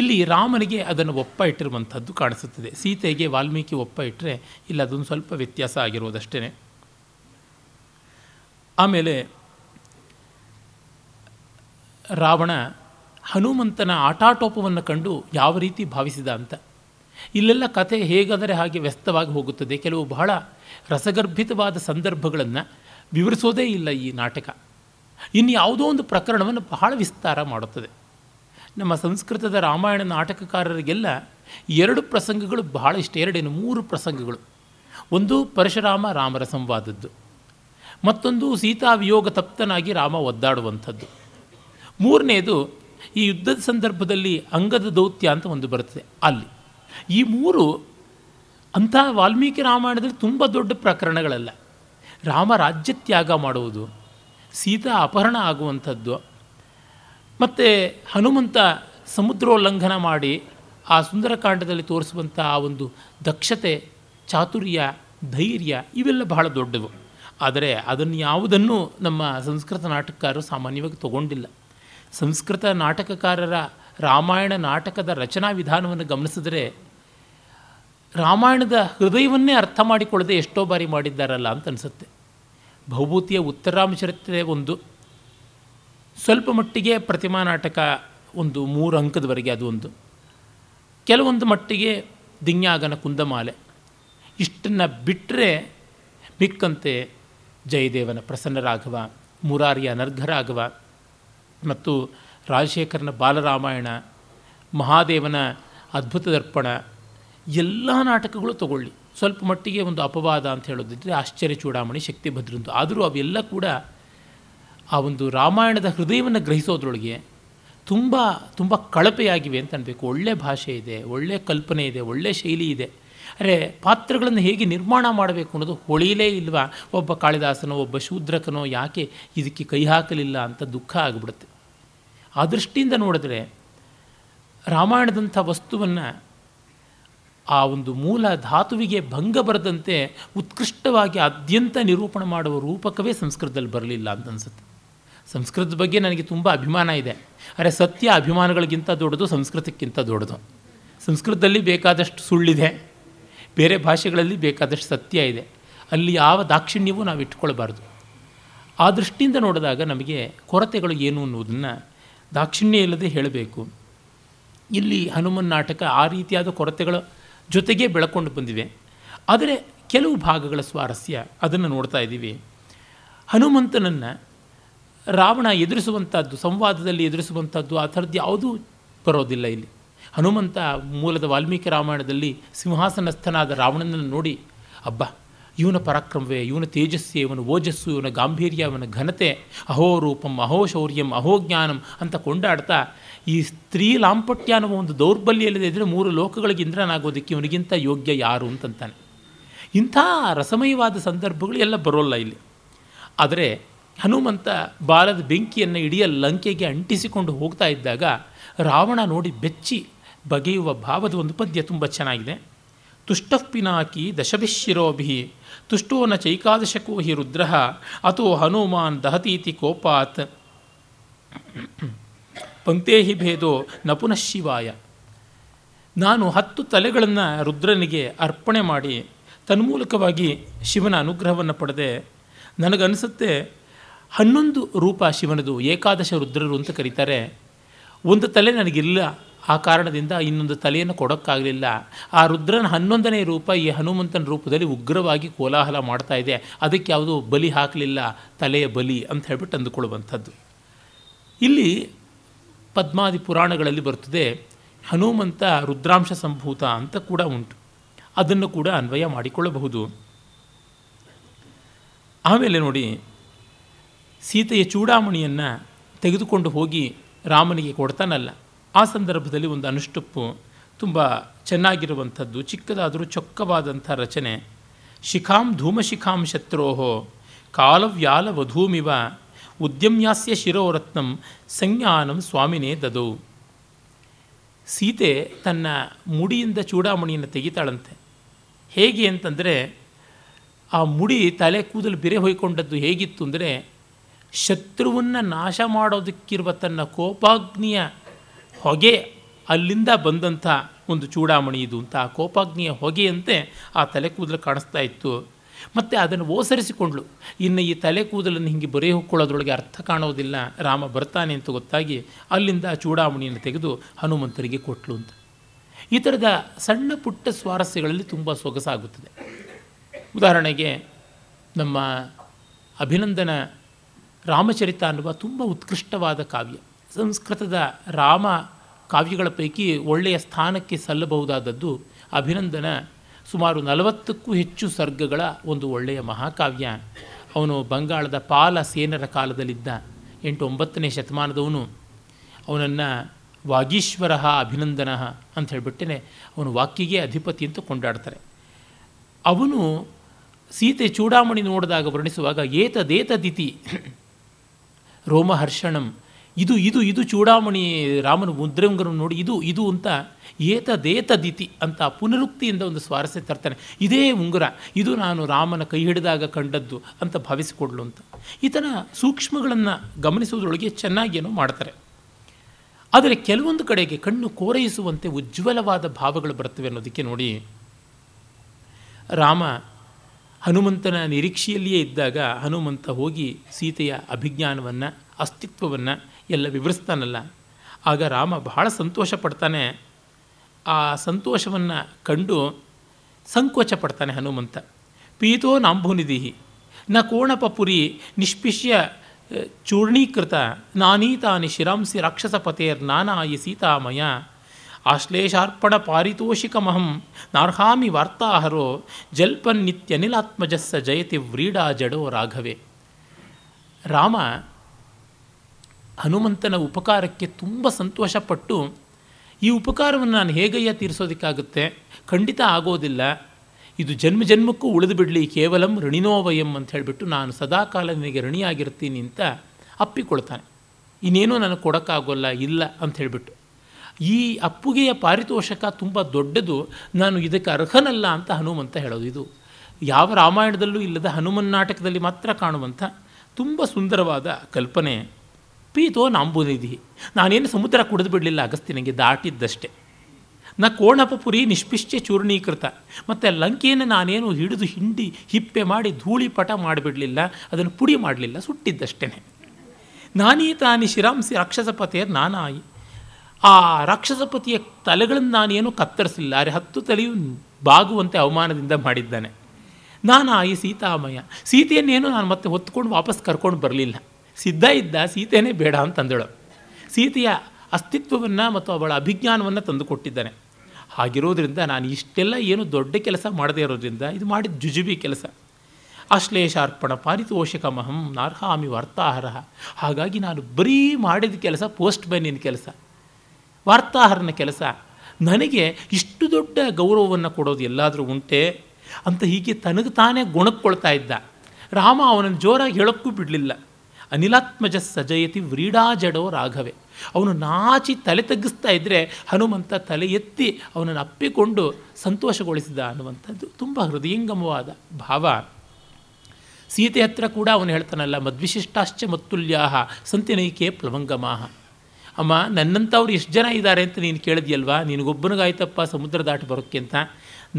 ಇಲ್ಲಿ ರಾಮನಿಗೆ ಅದನ್ನು ಒಪ್ಪ ಇಟ್ಟಿರುವಂಥದ್ದು ಕಾಣಿಸುತ್ತದೆ. ಸೀತೆಗೆ ವಾಲ್ಮೀಕಿ ಒಪ್ಪ ಇಟ್ಟರೆ ಇಲ್ಲ, ಅದೊಂದು ಸ್ವಲ್ಪ ವ್ಯತ್ಯಾಸ ಆಗಿರೋದಷ್ಟೇ. ಆಮೇಲೆ ರಾವಣ ಹನುಮಂತನ ಆಟಾಟೋಪವನ್ನು ಕಂಡು ಯಾವ ರೀತಿ ಭಾವಿಸಿದ ಅಂತ. ಇಲ್ಲೆಲ್ಲ ಕಥೆ ಹೇಗಾದರೆ ಹಾಗೆ ವ್ಯಸ್ತವಾಗಿ ಹೋಗುತ್ತದೆ. ಕೆಲವು ಬಹಳ ರಸಗರ್ಭಿತವಾದ ಸಂದರ್ಭಗಳನ್ನು ವಿವರಿಸೋದೇ ಇಲ್ಲ ಈ ನಾಟಕ. ಇನ್ನು ಯಾವುದೋ ಒಂದು ಪ್ರಕರಣವನ್ನು ಬಹಳ ವಿಸ್ತಾರ ಮಾಡುತ್ತದೆ. ನಮ್ಮ ಸಂಸ್ಕೃತದ ರಾಮಾಯಣ ನಾಟಕಕಾರರಿಗೆಲ್ಲ ಎರಡು ಪ್ರಸಂಗಗಳು ಬಹಳ ಇಷ್ಟ. ಎರಡೇನು ಮೂರು ಪ್ರಸಂಗಗಳು. ಒಂದು ಪರಶುರಾಮ ರಾಮರ ಸಂವಾದದ್ದು, ಮತ್ತೊಂದು ಸೀತಾವಿಯೋಗ ತಪ್ತನಾಗಿ ರಾಮ ಒದ್ದಾಡುವಂಥದ್ದು, ಮೂರನೆಯದು ಈ ಯುದ್ಧದ ಸಂದರ್ಭದಲ್ಲಿ ಅಂಗದ ದೌತ್ಯ ಅಂತ ಒಂದು ಬರ್ತದೆ. ಅಲ್ಲಿ ಈ ಮೂರು ಅಂತಹ ವಾಲ್ಮೀಕಿ ರಾಮಾಯಣದಲ್ಲಿ ತುಂಬ ದೊಡ್ಡ ಪ್ರಕರಣಗಳಲ್ಲ. ರಾಮ ರಾಜ್ಯತ್ಯಾಗ ಮಾಡುವುದು, ಸೀತಾ ಅಪಹರಣ ಆಗುವಂಥದ್ದು, ಮತ್ತು ಹನುಮಂತ ಸಮುದ್ರೋಲ್ಲಂಘನ ಮಾಡಿ ಆ ಸುಂದರಕಾಂಡದಲ್ಲಿ ತೋರಿಸುವಂಥ ಆ ಒಂದು ದಕ್ಷತೆ, ಚಾತುರ್ಯ, ಧೈರ್ಯ, ಇವೆಲ್ಲ ಬಹಳ ದೊಡ್ಡವು. ಆದರೆ ಅದನ್ನು ಯಾವುದನ್ನು ನಮ್ಮ ಸಂಸ್ಕೃತ ನಾಟಕಕಾರರು ಸಾಮಾನ್ಯವಾಗಿ ತಗೊಂಡಿಲ್ಲ. ಸಂಸ್ಕೃತ ನಾಟಕಕಾರರ ರಾಮಾಯಣ ನಾಟಕದ ರಚನಾ ವಿಧಾನವನ್ನು ಗಮನಿಸಿದರೆ ರಾಮಾಯಣದ ಹೃದಯವನ್ನೇ ಅರ್ಥ ಮಾಡಿಕೊಳ್ಳದೆ ಎಷ್ಟೋ ಬಾರಿ ಮಾಡಿದ್ದಾರಲ್ಲ ಅಂತ ಅನಿಸುತ್ತೆ. ಭವಭೂತಿಯ ಉತ್ತರಾಮಚರಿತ ಒಂದು, ಸ್ವಲ್ಪ ಮಟ್ಟಿಗೆ ಪ್ರತಿಮಾ ನಾಟಕ ಒಂದು ಮೂರು ಅಂಕದವರೆಗೆ ಅದು ಒಂದು, ಕೆಲವೊಂದು ಮಟ್ಟಿಗೆ ದಿಞ್ನಾಗನ ಕುಂದಮಾಲೆ, ಇಷ್ಟನ್ನು ಬಿಟ್ಟರೆ ಮಿಕ್ಕಂತೆ ಜಯದೇವನ ಪ್ರಸನ್ನರಾಘವ, ಮುರಾರಿಯ ಅನರ್ಘರಾಘವ ಮತ್ತು ರಾಜಶೇಖರನ ಬಾಲರಾಮಾಯಣ, ಮಹಾದೇವನ ಅದ್ಭುತ ದರ್ಪಣ, ಎಲ್ಲ ನಾಟಕಗಳು ತಗೊಳ್ಳಿ, ಸ್ವಲ್ಪ ಮಟ್ಟಿಗೆ ಒಂದು ಅಪವಾದ ಅಂತ ಹೇಳೋದಿದ್ದರೆ ಆಶ್ಚರ್ಯ ಚೂಡಾಮಣಿ, ಶಕ್ತಿಭದ್ರಂದು, ಆದರೂ ಅವೆಲ್ಲ ಕೂಡ ಆ ಒಂದು ರಾಮಾಯಣದ ಹೃದಯವನ್ನು ಗ್ರಹಿಸೋದ್ರೊಳಗೆ ತುಂಬ ತುಂಬ ಕಳಪೆಯಾಗಿವೆ ಅಂತ ಅನ್ಬೇಕು. ಒಳ್ಳೆ ಭಾಷೆ ಇದೆ, ಒಳ್ಳೆಯ ಕಲ್ಪನೆ ಇದೆ, ಒಳ್ಳೆಯ ಶೈಲಿ ಇದೆ, ಅರೆ ಪಾತ್ರಗಳನ್ನು ಹೇಗೆ ನಿರ್ಮಾಣ ಮಾಡಬೇಕು ಅನ್ನೋದು ಹೊಳಿಯಲೇ ಇಲ್ವಾ? ಒಬ್ಬ ಕಾಳಿದಾಸನೋ ಒಬ್ಬ ಶೂದ್ರಕನೋ ಯಾಕೆ ಇದಕ್ಕೆ ಕೈ ಹಾಕಲಿಲ್ಲ ಅಂತ ದುಃಖ ಆಗಿಬಿಡುತ್ತೆ. ಆ ದೃಷ್ಟಿಯಿಂದ ನೋಡಿದ್ರೆ ರಾಮಾಯಣದಂಥ ವಸ್ತುವನ್ನು ಆ ಒಂದು ಮೂಲ ಧಾತುವಿಗೆ ಭಂಗ ಬರದಂತೆ ಉತ್ಕೃಷ್ಟವಾಗಿ ಆದ್ಯಂತ ನಿರೂಪಣೆ ಮಾಡುವ ರೂಪಕವೇ ಸಂಸ್ಕೃತದಲ್ಲಿ ಬರಲಿಲ್ಲ ಅಂತ ಅನಿಸುತ್ತೆ. ಸಂಸ್ಕೃತದ ಬಗ್ಗೆ ನನಗೆ ತುಂಬ ಅಭಿಮಾನ ಇದೆ, ಅರೆ ಸತ್ಯ ಅಭಿಮಾನಗಳಿಗಿಂತ ದೊಡ್ಡದು ಸಂಸ್ಕೃತಕ್ಕಿಂತ ದೊಡ್ಡದು. ಸಂಸ್ಕೃತದಲ್ಲಿ ಬೇಕಾದಷ್ಟು ಸುಳ್ಳಿದೆ, ಬೇರೆ ಭಾಷೆಗಳಲ್ಲಿ ಬೇಕಾದಷ್ಟು ಸತ್ಯ ಇದೆ. ಅಲ್ಲಿ ಯಾವ ದಾಕ್ಷಿಣ್ಯವೂ ನಾವು ಇಟ್ಕೊಳ್ಬಾರ್ದು. ಆ ದೃಷ್ಟಿಯಿಂದ ನೋಡಿದಾಗ ನಮಗೆ ಕೊರತೆಗಳು ಏನು ಅನ್ನೋದನ್ನು ದಾಕ್ಷಿಣ್ಯ ಇಲ್ಲದೆ ಹೇಳಬೇಕು. ಇಲ್ಲಿ ಹನುಮನ್ ನಾಟಕ ಆ ರೀತಿಯಾದ ಕೊರತೆಗಳ ಜೊತೆಗೆ ಬೆಳಕೊಂಡು ಬಂದಿವೆ. ಆದರೆ ಕೆಲವು ಭಾಗಗಳ ಸ್ವಾರಸ್ಯ ಅದನ್ನು ನೋಡ್ತಾ ಇದ್ದೀವಿ. ಹನುಮಂತನನ್ನು ರಾವಣ ಎದುರಿಸುವಂಥದ್ದು, ಸಂವಾದದಲ್ಲಿ ಎದುರಿಸುವಂಥದ್ದು, ಆ ಥರದ್ದು ಯಾವುದೂ ಬರೋದಿಲ್ಲ ಇಲ್ಲಿ. ಹನುಮಂತ ಮೂಲದ ವಾಲ್ಮೀಕಿ ರಾಮಾಯಣದಲ್ಲಿ ಸಿಂಹಾಸನಸ್ಥನಾದ ರಾವಣನನ್ನು ನೋಡಿ ಅಬ್ಬ ಇವನ ಪರಾಕ್ರಮವೇ, ಇವನ ತೇಜಸ್ಸೇ, ಇವನ ಓಜಸ್ಸು, ಇವನ ಗಾಂಭೀರ್ಯ, ಇವನ ಘನತೆ, ಅಹೋ ರೂಪಂ ಅಹೋ ಶೌರ್ಯಂ ಅಹೋ ಜ್ಞಾನಂ ಅಂತ ಕೊಂಡಾಡ್ತಾ ಈ ಸ್ತ್ರೀ ಲಾಂಪಟ್ಯ ಅನ್ನುವ ಒಂದು ದೌರ್ಬಲ್ಯ ಇಲ್ಲದೆ ಇದ್ದರೆ ಮೂರು ಲೋಕಗಳಿಗೆ ಇಂದ್ರನಾಗೋದಕ್ಕೆ ಇವನಿಗಿಂತ ಯೋಗ್ಯ ಯಾರು ಅಂತಂತಾನೆ. ಇಂಥ ರಸಮಯವಾದ ಸಂದರ್ಭಗಳು ಎಲ್ಲ ಬರೋಲ್ಲ ಇಲ್ಲಿ. ಆದರೆ ಹನುಮಂತ ಬಾಲದ ಬೆಂಕಿಯನ್ನು ಇಡಿಯ ಲಂಕೆಗೆ ಅಂಟಿಸಿಕೊಂಡು ಹೋಗ್ತಾ ಇದ್ದಾಗ ರಾವಣ ನೋಡಿ ಬೆಚ್ಚಿ ಬಗೆಯುವ ಭಾವದ ಒಂದು ಪದ್ಯ ತುಂಬ ಚೆನ್ನಾಗಿದೆ. ತುಷ್ಟಪಿನಾಕಿ ದಶಭಿಶಿರೋಭಿ ತುಷ್ಟೋ ನ ಚೈಕಾದಶಕೋ ಹಿ ರುದ್ರ ಅಥೋ ಹನುಮಾನ್ ದಹತೀತಿ ಕೋಪಾತ್ ಪಂಕ್ತೇ ಹಿ ಭೇದೋ ನಪುನಃ ಶಿವಾಯ. ನಾನು ಹತ್ತು ತಲೆಗಳನ್ನು ರುದ್ರನಿಗೆ ಅರ್ಪಣೆ ಮಾಡಿ ತನ್ಮೂಲಕವಾಗಿ ಶಿವನ ಅನುಗ್ರಹವನ್ನು ಪಡೆದೆ. ನನಗನ್ನಿಸುತ್ತೆ ಹನ್ನೊಂದು ರೂಪ ಶಿವನದು, ಏಕಾದಶ ರುದ್ರರು ಅಂತ ಕರೀತಾರೆ. ಒಂದು ತಲೆ ನನಗಿಲ್ಲ, ಆ ಕಾರಣದಿಂದ ಇನ್ನೊಂದು ತಲೆಯನ್ನು ಕೊಡೋಕ್ಕಾಗಲಿಲ್ಲ. ಆ ರುದ್ರನ ಹನ್ನೊಂದನೇ ರೂಪ ಈ ಹನುಮಂತನ ರೂಪದಲ್ಲಿ ಉಗ್ರವಾಗಿ ಕೋಲಾಹಲ ಮಾಡ್ತಾ ಇದೆ, ಅದಕ್ಕೆ ಯಾವುದೂ ಬಲಿ ಹಾಕಲಿಲ್ಲ, ತಲೆಯ ಬಲಿ ಅಂತ ಹೇಳ್ಬಿಟ್ಟು ಅಂದುಕೊಳ್ಳುವಂಥದ್ದು. ಇಲ್ಲಿ ಪದ್ಮಾದಿ ಪುರಾಣಗಳಲ್ಲಿ ಬರ್ತದೆ, ಹನುಮಂತ ರುದ್ರಾಂಶ ಸಂಭೂತ ಅಂತ ಕೂಡ ಉಂಟು, ಅದನ್ನು ಕೂಡ ಅನ್ವಯ ಮಾಡಿಕೊಳ್ಳಬಹುದು. ಆಮೇಲೆ ನೋಡಿ, ಸೀತೆಯ ಚೂಡಾಮಣಿಯನ್ನು ತೆಗೆದುಕೊಂಡು ಹೋಗಿ ರಾಮನಿಗೆ ಕೊಡ್ತಾನಲ್ಲ, ಆ ಸಂದರ್ಭದಲ್ಲಿ ಒಂದು ಅನುಷ್ಠುಪ್ಪು ತುಂಬ ಚೆನ್ನಾಗಿರುವಂಥದ್ದು, ಚಿಕ್ಕದಾದರೂ ಚೊಕ್ಕವಾದಂಥ ರಚನೆ. ಶಿಖಾಂ ಧೂಮಶಿಖಾಂ ಶತ್ರೋಹೋ ಕಾಲವ್ಯಾಲ ವಧೂಮಿವ ಉದ್ಯಮ್ಯಾಸ್ಯ ಶಿರೋರತ್ನಂ ಸಂಜ್ಞಾನಂ ಸ್ವಾಮಿನೇ ದದೌ. ಸೀತೆ ತನ್ನ ಮುಡಿಯಿಂದ ಚೂಡಾಮಣಿಯನ್ನು ತೆಗಿತಾಳಂತೆ. ಹೇಗೆ ಅಂತಂದರೆ, ಆ ಮುಡಿ ತಲೆ ಕೂದಲು ಬಿರೆ ಹೊಯ್ಕೊಂಡದ್ದು ಹೇಗಿತ್ತು ಅಂದರೆ, ಶತ್ರುವನ್ನು ನಾಶ ಮಾಡೋದಕ್ಕಿರುವ ತನ್ನ ಕೋಪಾಗ್ನಿಯ ಹೊಗೆ ಅಲ್ಲಿಂದ ಬಂದಂಥ ಒಂದು ಚೂಡಾಮಣಿ ಇದು ಅಂತ. ಆ ಕೋಪಾಗ್ನಿಯ ಹೊಗೆಯಂತೆ ಆ ತಲೆ ಕೂದಲು ಕಾಣಿಸ್ತಾ ಇತ್ತು. ಮತ್ತು ಅದನ್ನು ಓಸರಿಸಿಕೊಂಡ್ಳು, ಇನ್ನು ಈ ತಲೆ ಕೂದಲನ್ನು ಹಿಂಗೆ ಬರೆ ಹೊಕ್ಕೊಳ್ಳೋದ್ರೊಳಗೆ ಅರ್ಥ ಕಾಣೋದಿಲ್ಲ, ರಾಮ ಬರ್ತಾನೆ ಅಂತ ಗೊತ್ತಾಗಿ ಅಲ್ಲಿಂದ ಚೂಡಾಮಣಿಯನ್ನು ತೆಗೆದು ಹನುಮಂತರಿಗೆ ಕೊಟ್ಲು ಅಂತ. ಈ ಥರದ ಸಣ್ಣ ಪುಟ್ಟ ಸ್ವಾರಸ್ಯಗಳಲ್ಲಿ ತುಂಬ ಸೊಗಸಾಗುತ್ತದೆ. ಉದಾಹರಣೆಗೆ ನಮ್ಮ ಅಭಿನಂದನ ರಾಮಚರಿತ ಅನ್ನುವ ತುಂಬ ಉತ್ಕೃಷ್ಟವಾದ ಕಾವ್ಯ, ಸಂಸ್ಕೃತದ ರಾಮ ಕಾವ್ಯಗಳ ಪೈಕಿ ಒಳ್ಳೆಯ ಸ್ಥಾನಕ್ಕೆ ಸಲ್ಲಬಹುದಾದದ್ದು ಅಭಿನಂದನ. ಸುಮಾರು ನಲವತ್ತಕ್ಕೂ ಹೆಚ್ಚು ಸರ್ಗಗಳ ಒಂದು ಒಳ್ಳೆಯ ಮಹಾಕಾವ್ಯ. ಅವನು ಬಂಗಾಳದ ಪಾಲ ಸೇನರ ಕಾಲದಲ್ಲಿದ್ದ, ಎಂಟು ಒಂಬತ್ತನೇ ಶತಮಾನದವನು. ಅವನನ್ನು ವಾಗೀಶ್ವರ ಅಭಿನಂದನ ಅಂತ ಹೇಳಿಬಿಟ್ಟೇ ಅವನು ವಾಕ್ಯಗೆ ಅಧಿಪತಿ ಅಂತ ಕೊಂಡಾಡ್ತಾರೆ. ಅವನು ಸೀತೆ ಚೂಡಾಮಣಿ ನೋಡಿದಾಗ ವರ್ಣಿಸುವಾಗ ಏತದೇತದಿತಿ ರೋಮಹರ್ಷಣಂ, ಇದು ಇದು ಇದು ಚೂಡಾಮಣಿ ರಾಮನ ಮುದ್ರೆಂಗರನ್ನು ನೋಡಿ ಇದು ಇದು ಅಂತ ಏತದೇತದಿತಿ ಅಂತ ಪುನರುಕ್ತಿಯಿಂದ ಒಂದು ಸ್ವಾರಸ್ಯ ತರ್ತಾನೆ. ಇದೇ ಉಂಗುರ, ಇದು ನಾನು ರಾಮನ ಕೈ ಹಿಡಿದಾಗ ಕಂಡದ್ದು ಅಂತ ಭಾವಿಸಿಕೊಡ್ಲು ಅಂತ. ಈತನ ಸೂಕ್ಷ್ಮಗಳನ್ನು ಗಮನಿಸುವುದರೊಳಗೆ ಚೆನ್ನಾಗೇನೋ ಮಾಡ್ತಾರೆ. ಆದರೆ ಕೆಲವೊಂದು ಕಡೆಗೆ ಕಣ್ಣು ಕೋರೈಸುವಂತೆ ಉಜ್ವಲವಾದ ಭಾವಗಳು ಬರ್ತವೆ ಅನ್ನೋದಕ್ಕೆ ನೋಡಿ, ರಾಮ ಹನುಮಂತನ ನಿರೀಕ್ಷೆಯಲ್ಲಿಯೇ ಇದ್ದಾಗ ಹನುಮಂತ ಹೋಗಿ ಸೀತೆಯ ಅಭಿಜ್ಞಾನವನ್ನು, ಅಸ್ತಿತ್ವವನ್ನು ಎಲ್ಲ ವಿವರಿಸ್ತಾನಲ್ಲ, ಆಗ ರಾಮ ಬಹಳ ಸಂತೋಷ ಪಡ್ತಾನೆ. ಆ ಸಂತೋಷವನ್ನು ಕಂಡು ಸಂಕೋಚ ಪಡ್ತಾನೆ ಹನುಮಂತ. ಪೀತೋ ನಾಂಭುನಿಧಿ ನ ಕೋಣಪುರಿ ನಿಷ್ಪಿಷ್ಯ ಚೂರ್ಣೀಕೃತ ನಾನೀತಾನಿ ಶಿರಾಂಸಿ ರಾಕ್ಷಸಪತೇರ್ ನಾನಾಯಿ ಸೀತಾಮಯ ಆಶ್ಲೇಷಾರ್ಪಣ ಪಾರಿತೋಷಿಕಮಹಂ ನಾರ್ಹಾಮಿ ವಾರ್ತಾಹರೋ ಜಲ್ಪನ್ನಿತ್ಯನಿಲಾತ್ಮಜಸ್ಸ ಜಯತಿ ವ್ರೀಡಾ ಜಡೋ ರಾಘವೇ. ರಾಮ ಹನುಮಂತನ ಉಪಕಾರಕ್ಕೆ ತುಂಬ ಸಂತೋಷಪಟ್ಟು, ಈ ಉಪಕಾರವನ್ನು ನಾನು ಹೇಗಯ್ಯ ತೀರಿಸೋದಕ್ಕಾಗುತ್ತೆ, ಖಂಡಿತ ಆಗೋದಿಲ್ಲ, ಇದು ಜನ್ಮ ಜನ್ಮಕ್ಕೂ ಉಳಿದು ಬಿಡಲಿ, ಕೇವಲಂ ಋಣಿನೋವಯಂ ಅಂತ ಹೇಳಿಬಿಟ್ಟು ನಾನು ಸದಾಕಾಲ ನಿನಗೆ ಋಣಿಯಾಗಿರ್ತೀನಿ ಅಂತ ಅಪ್ಪಿಕೊಳ್ತಾನೆ. ಇನ್ನೇನೂ ನನಗೆ ಕೊಡೋಕ್ಕಾಗೋಲ್ಲ, ಇಲ್ಲ ಅಂತ ಹೇಳಿಬಿಟ್ಟು. ಈ ಅಪ್ಪುಗೆಯ ಪಾರಿತೋಷಕ ತುಂಬ ದೊಡ್ಡದು, ನಾನು ಇದಕ್ಕೆ ಅರ್ಹನಲ್ಲ ಅಂತ ಹನುಮಂತ ಹೇಳೋದು. ಇದು ಯಾವ ರಾಮಾಯಣದಲ್ಲೂ ಇಲ್ಲದ, ಹನುಮನ್ ನಾಟಕದಲ್ಲಿ ಮಾತ್ರ ಕಾಣುವಂಥ ತುಂಬ ಸುಂದರವಾದ ಕಲ್ಪನೆ. ಪೀತೋ ನಾಂಬುನಿಧಿ, ನಾನೇನು ಸಮುದ್ರ ಕುಡಿದು ಬಿಡಲಿಲ್ಲ, ಅಗಸ್ತ್ಯನಿಗೆ ದಾಟಿದ್ದಷ್ಟೇ. ನ ಕೋಣಪುರಿ ನಿಷ್ಪಿಷ್ಯ ಚೂರ್ಣೀಕೃತ, ಮತ್ತು ಲಂಕೆಯನ್ನು ನಾನೇನು ಹಿಡಿದು ಹಿಂಡಿ ಹಿಪ್ಪೆ ಮಾಡಿ ಧೂಳಿ ಪಟ ಮಾಡಿಬಿಡಲಿಲ್ಲ, ಅದನ್ನು ಪುಡಿ ಮಾಡಲಿಲ್ಲ, ಸುಟ್ಟಿದ್ದಷ್ಟೇ. ನಾನೀ ತಾನಿ ಶಿರಾಂಸಿ ರಾಕ್ಷಸಪತಿಯರ್ ನಾನಾಯಿ, ಆ ರಾಕ್ಷಸಪತಿಯ ತಲೆಗಳನ್ನು ನಾನೇನು ಕತ್ತರಿಸಲಿಲ್ಲ, ಆದರೆ ಹತ್ತು ತಲೆಯು ಬಾಗುವಂತೆ ಅವಮಾನದಿಂದ ಮಾಡಿದ್ದಾನೆ. ನಾನಾಯಿ ಸೀತಾಮಯ, ಸೀತೆಯನ್ನೇನು ನಾನು ಮತ್ತೆ ಹೊತ್ಕೊಂಡು ವಾಪಸ್ ಕರ್ಕೊಂಡು ಬರಲಿಲ್ಲ, ಸಿದ್ಧ ಇದ್ದ, ಸೀತೆಯೇ ಬೇಡ ಅಂತಂದಳು. ಸೀತೆಯ ಅಸ್ತಿತ್ವವನ್ನು ಮತ್ತು ಅವಳ ಅಭಿಜ್ಞಾನವನ್ನು ತಂದುಕೊಟ್ಟಿದ್ದಾನೆ. ಹಾಗಿರೋದ್ರಿಂದ ನಾನು ಇಷ್ಟೆಲ್ಲ ಏನು ದೊಡ್ಡ ಕೆಲಸ ಮಾಡದೇ ಇರೋದ್ರಿಂದ ಇದು ಮಾಡಿದ ಜುಜುಬಿ ಕೆಲಸ. ಆಶ್ಲೇಷಾರ್ಪಣ ಪಾರಿತೋಷಕಮಹಂ ನಾರ್ಹಾಮಿ ವಾರ್ತಾಹರ, ಹಾಗಾಗಿ ನಾನು ಬರೀ ಮಾಡಿದ ಕೆಲಸ ಪೋಸ್ಟ್ ಬನ್ನಿನ ಕೆಲಸ, ವಾರ್ತಾಹರನ ಕೆಲಸ. ನನಗೆ ಇಷ್ಟು ದೊಡ್ಡ ಗೌರವವನ್ನು ಕೊಡೋದು ಎಲ್ಲಾದರೂ ಉಂಟೆ ಅಂತ ಹೀಗೆ ತನಗೆ ತಾನೇ ಗುಣಕ್ಕೊಳ್ತಾ ಇದ್ದ. ರಾಮ ಅವನನ್ನು ಜೋರಾಗಿ ಹೇಳೋಕ್ಕೂ ಬಿಡಲಿಲ್ಲ. ಅನಿಲಾತ್ಮಜ ಸಜಯತಿ ವ್ರೀಡಾ ಜಡೋ ರಾಘವೆ. ಅವನು ನಾಚಿ ತಲೆ ತಗ್ಗಿಸ್ತಾ ಇದ್ದರೆ ಹನುಮಂತ ತಲೆ ಎತ್ತಿ ಅವನನ್ನು ಅಪ್ಪಿಕೊಂಡು ಸಂತೋಷಗೊಳಿಸಿದ ಅನ್ನುವಂಥದ್ದು ತುಂಬ ಹೃದಯಂಗಮವಾದ ಭಾವ. ಸೀತೆ ಹತ್ರ ಕೂಡ ಅವನು ಹೇಳ್ತಾನಲ್ಲ, ಮದ್ವಿಶಿಷ್ಟಾಶ್ಚ ಮತ್ತುಲ್ಯಾ ಸಂತಿನೈಕೆ ಪ್ಲವಂಗಮಾಹ. ಅಮ್ಮ, ನನ್ನಂಥವ್ರು ಎಷ್ಟು ಜನ ಇದ್ದಾರೆ ಅಂತ ನೀನು ಕೇಳಿದ್ಯಲ್ವಾ, ನಿನಗೊಬ್ಬನಿಗಾಯ್ತಪ್ಪ ಸಮುದ್ರ ದಾಟಿ ಬರೋಕ್ಕೆ ಅಂತ.